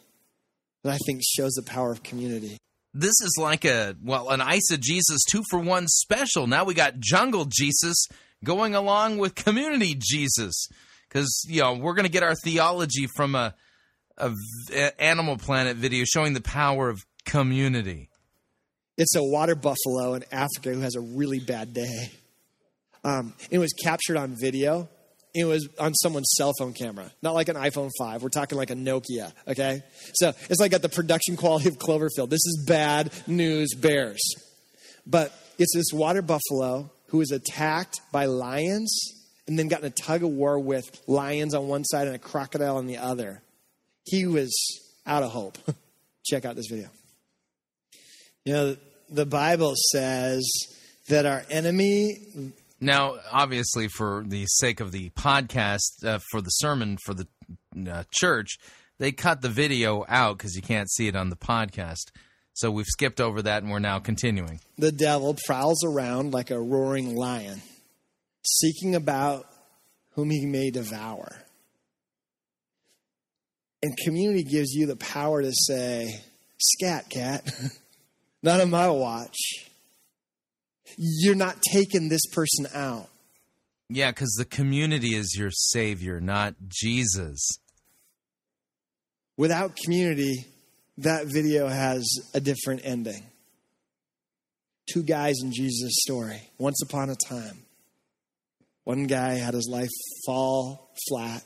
that I think shows the power of community. This is like a, well, an eisegesis two-for-one special. Now we got Jungle Jesus going along with Community Jesus. Because, you know, we're going to get our theology from a, a, a Animal Planet video showing the power of community. It's a water buffalo in Africa who has a really bad day. Um, it was captured on video. It was on someone's cell phone camera, not like an iPhone five. We're talking like a Nokia, okay? So it's like at the production quality of Cloverfield. This is bad news bears. But it's this water buffalo who was attacked by lions and then got in a tug of war with lions on one side and a crocodile on the other. He was out of hope. Check out this video. You know, the Bible says that our enemy... Now, obviously, for the sake of the podcast, uh, for the sermon, for the uh, church, They cut the video out because you can't see it on the podcast. So we've skipped over that, and we're now continuing. The devil prowls around like a roaring lion, seeking about whom he may devour. And community gives you the power to say, scat, cat, not on my watch. You're not taking this person out. Yeah, because the community is your savior, not Jesus. Without community, that video has a different ending. Two guys in Jesus' story, once upon a time. One guy had his life fall flat.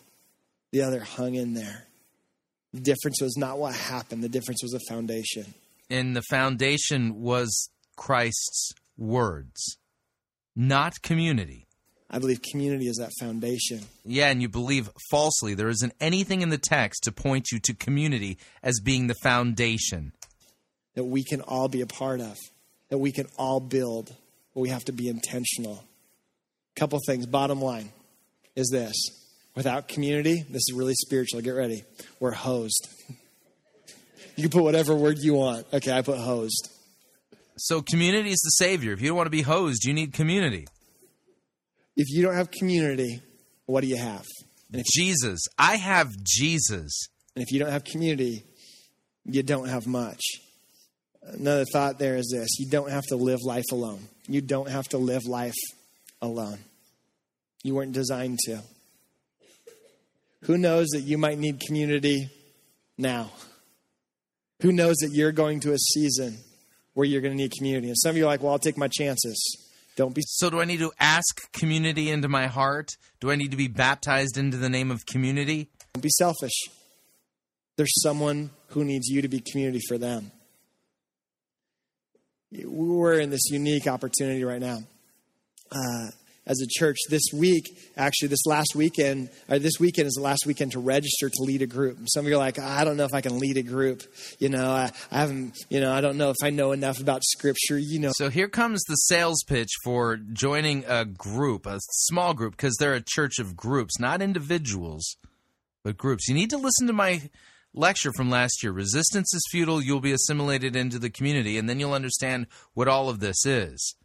The other hung in there. The difference was not what happened. The difference was the foundation. And the foundation was Christ's words, not community. I believe community is that foundation. Yeah, and you believe falsely. There isn't anything in the text to point you to community as being the foundation that we can all be a part of, that we can all build, but we have to be intentional. A couple things. Bottom line is this. Without community, this is really spiritual. Get ready. We're hosed. You can put whatever word you want. Okay, I put hosed. So community is the savior. If you don't want to be hosed, you need community. If you don't have community, what do you have? And if Jesus. I have Jesus. And if you don't have community, you don't have much. Another thought there is this. You don't have to live life alone. You don't have to live life alone. You weren't designed to. Who knows that you might need community now? Who knows that you're going to a season where you're going to need community? And some of you are like, well, I'll take my chances. Don't be. So do I need to ask community into my heart? Do I need to be baptized into the name of community? Don't be selfish. There's someone who needs you to be community for them. We're in this unique opportunity right now. Uh, as a church this week, actually this last weekend, or this weekend is the last weekend to register to lead a group. And some of you are like, I don't know if I can lead a group. You know, I, I haven't, you know, I don't know if I know enough about scripture, you know. So here comes the sales pitch for joining a group, a small group, because they're a church of groups, not individuals, but groups. You need to listen to my lecture from last year. Resistance is futile. You'll be assimilated into the community, and then you'll understand what all of this is.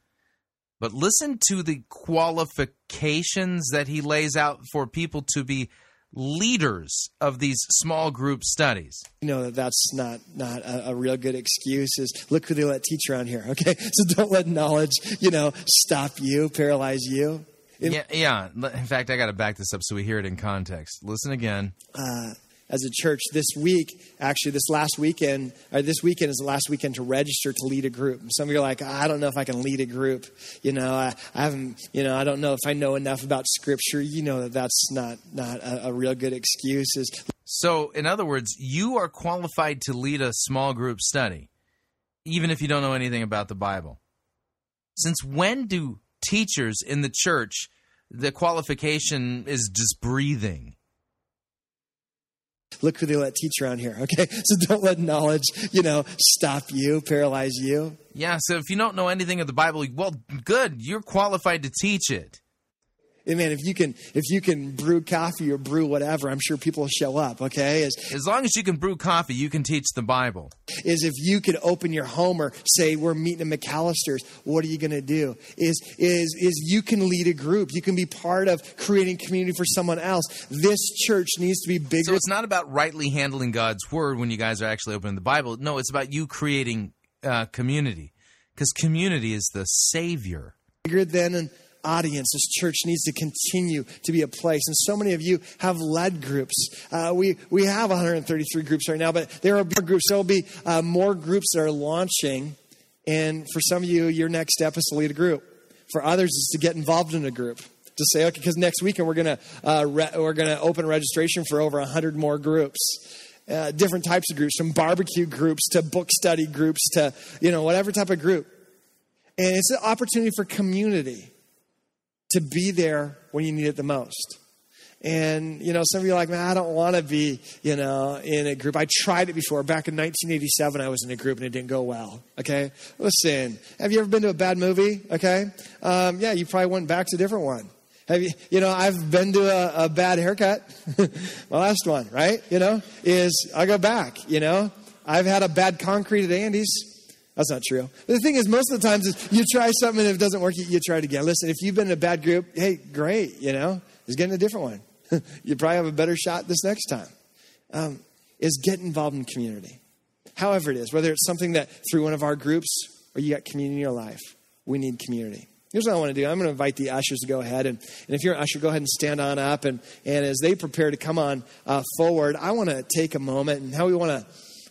But listen to the qualifications that he lays out for people to be leaders of these small group studies. You know, that that's not, not a, a real good excuse is, look who they let teach around here, okay? So don't let knowledge, you know, stop you, paralyze you. It, yeah, yeah, in fact, I got to back this up so we hear it in context. Listen again. Uh As a church this week, actually this last weekend, or this weekend is the last weekend to register to lead a group. And some of you are like, I don't know if I can lead a group. You know, I, I haven't, you know, I don't know if I know enough about scripture. You know, that that's not, not a, a real good excuse. Is So in other words, you are qualified to lead a small group study, even if you don't know anything about the Bible. Since when do teachers in the church, the qualification is just breathing? Look who they let teach around here, okay? So don't let knowledge, you know, stop you, paralyze you. Yeah, so if you don't know anything of the Bible, well, good. You're qualified to teach it. Hey, man, if you can if you can brew coffee or brew whatever, I'm sure people will show up, okay? As, as long as you can brew coffee, you can teach the Bible. Is if you could open your home or say, we're meeting at McAllister's, what are you going to do? Is is is you can lead a group. You can be part of creating community for someone else. This church needs to be bigger. So it's not about rightly handling God's word when you guys are actually opening the Bible. No, it's about you creating uh, community, because community is the savior. Bigger than an audience. This church needs to continue to be a place. And so many of you have led groups. Uh, we, we have one hundred thirty-three groups right now, but there are more groups. There will be uh, more groups that are launching. And for some of you, your next step is to lead a group. For others, it's to get involved in a group. To say, okay, because next weekend we're gonna uh, re- we're gonna open registration for over one hundred more groups. Uh, different types of groups, from barbecue groups to book study groups to, you know, whatever type of group. And it's an opportunity for community to be there when you need it the most. And, you know, some of you are like, man, I don't want to be, you know, in a group. I tried it before. Back in nineteen eighty-seven, I was in a group and it didn't go well, okay? Listen, have you ever been to a bad movie, okay? Um, yeah, you probably went back to a different one. Have you, you know, I've been to a, a bad haircut. My last one, right? You know, is I go back, you know. I've had a bad concrete at Andy's. That's not true. The thing is, most of the times is you try something and if it doesn't work, you try it again. Listen, if you've been in a bad group, hey, great, you know. Is getting a different one. You probably have a better shot this next time. Um, is get involved in community. However it is, whether it's something that through one of our groups or you got community in your life, we need community. Here's what I want to do. I'm going to invite the ushers to go ahead. And, and if you're an usher, go ahead and stand on up. And, and as they prepare to come on uh, forward, I want to take a moment. And how we want to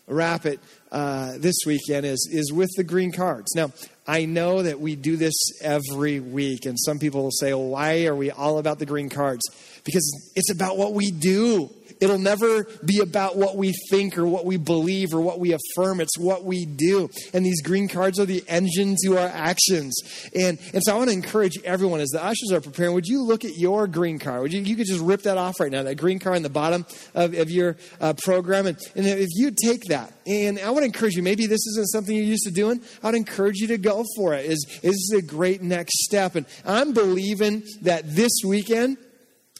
wrap it uh, this weekend is, is with the green cards. Now, I know that we do this every week. And some people will say, well, why are we all about the green cards? Because it's about what we do. It'll never be about what we think or what we believe or what we affirm. It's what we do. And these green cards are the engine to our actions. And, and so I want to encourage everyone, as the ushers are preparing, would you look at your green card? Would you, you could just rip that off right now, that green card on the bottom of, of your uh, program. And, and if you take that, and I want to encourage you, maybe this isn't something you're used to doing, I would encourage you to go for it. Is, is a great next step. And I'm believing that this weekend,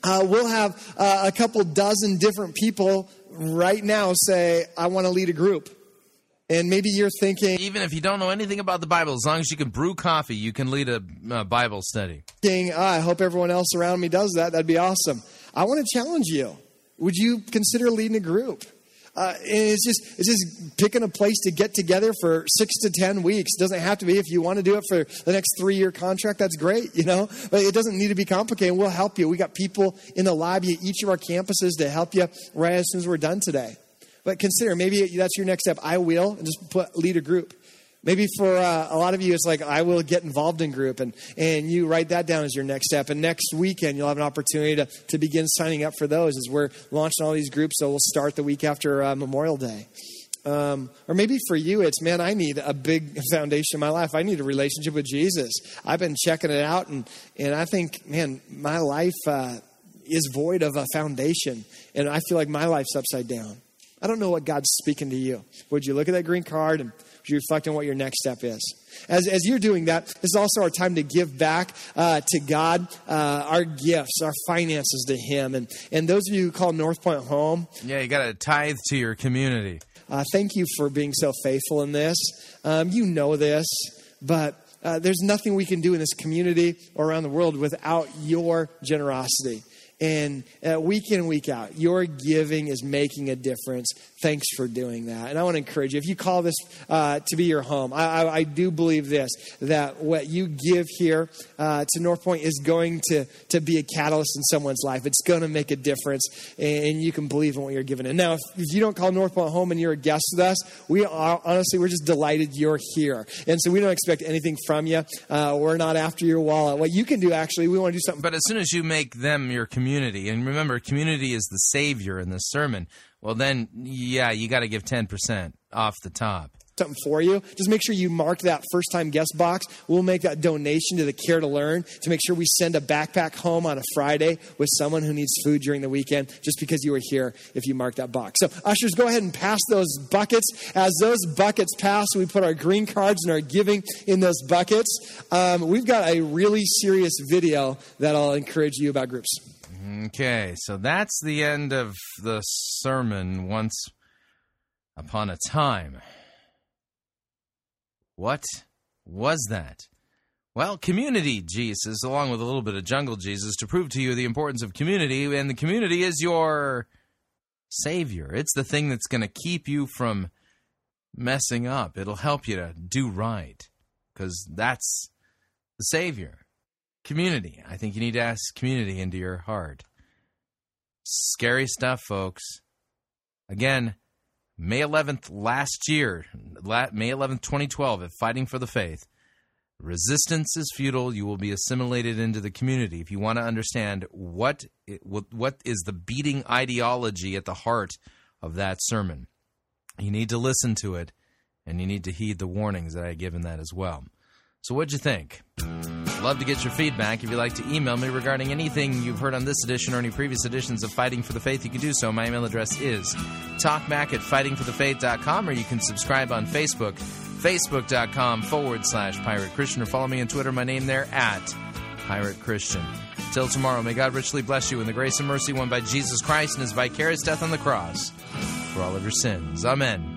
Uh, we'll have uh, a couple dozen different people right now say, I want to lead a group. And maybe you're thinking... Even if you don't know anything about the Bible, as long as you can brew coffee, you can lead a uh, Bible study. Thinking, oh, I hope everyone else around me does that. That'd be awesome. I want to challenge you. Would you consider leading a group? Uh, and it's just it's just picking a place to get together for six to ten weeks. It doesn't have to be. If you want to do it for the next three-year contract, that's great, you know. But it doesn't need to be complicated. We'll help you. We got people in the lobby at each of our campuses to help you right as soon as we're done today. But consider, maybe that's your next step. I will, and just put lead a group. Maybe for uh, a lot of you, it's like, I will get involved in group, and, and you write that down as your next step. And next weekend, you'll have an opportunity to, to begin signing up for those as we're launching all these groups. So we'll start the week after uh, Memorial Day. Um, or maybe for you, it's, man, I need a big foundation in my life. I need a relationship with Jesus. I've been checking it out, and, and I think, man, my life uh, is void of a foundation, and I feel like my life's upside down. I don't know what God's speaking to you. Would you look at that green card and you reflect on what your next step is? As as you're doing that, this is also our time to give back uh, to God, uh, our gifts, our finances to Him. And and those of you who call North Point home. Yeah, you got to tithe to your community. Uh, thank you for being so faithful in this. Um, you know this, but uh, there's nothing we can do in this community or around the world without your generosity. And uh, week in, week out, your giving is making a difference. Thanks for doing that. And I want to encourage you, if you call this uh, to be your home, I, I, I do believe this, that what you give here uh, to North Point is going to, to be a catalyst in someone's life. It's going to make a difference, and, and you can believe in what you're giving. And now, if, if you don't call North Point home and you're a guest with us, we are, honestly, we're just delighted you're here. And so we don't expect anything from you. Uh, we're not after your wallet. What you can do, actually, we want to do something. But as soon as you make them your community, Community. And remember, community is the savior in this sermon. Well, then, yeah, you got to give ten percent off the top. Something for you. Just make sure you mark that first-time guest box. We'll make that donation to the Care to Learn to make sure we send a backpack home on a Friday with someone who needs food during the weekend just because you were here if you mark that box. So, ushers, go ahead and pass those buckets. As those buckets pass, we put our green cards and our giving in those buckets. Um, we've got a really serious video that I'll encourage you about groups. Okay, so that's the end of the sermon, Once Upon a Time. What was that? Well, community Jesus, along with a little bit of jungle Jesus, to prove to you the importance of community, and the community is your savior. It's the thing that's going to keep you from messing up. It'll help you to do right, because that's the savior. Community. I think you need to ask community into your heart. Scary stuff, folks. Again, May eleventh last year, May eleventh, twenty twelve, at Fighting for the Faith. Resistance is futile. You will be assimilated into the community. If you want to understand what what is the beating ideology at the heart of that sermon, you need to listen to it, and you need to heed the warnings that I give in that as well. So what'd you think? Love to get your feedback. If you'd like to email me regarding anything you've heard on this edition or any previous editions of Fighting for the Faith, you can do so. My email address is talkback at fighting for the faith dot com, or you can subscribe on Facebook, facebook dot com forward slash Pirate Christian, or follow me on Twitter, my name there, at Pirate Christian. Till tomorrow, may God richly bless you in the grace and mercy won by Jesus Christ and his vicarious death on the cross for all of your sins. Amen.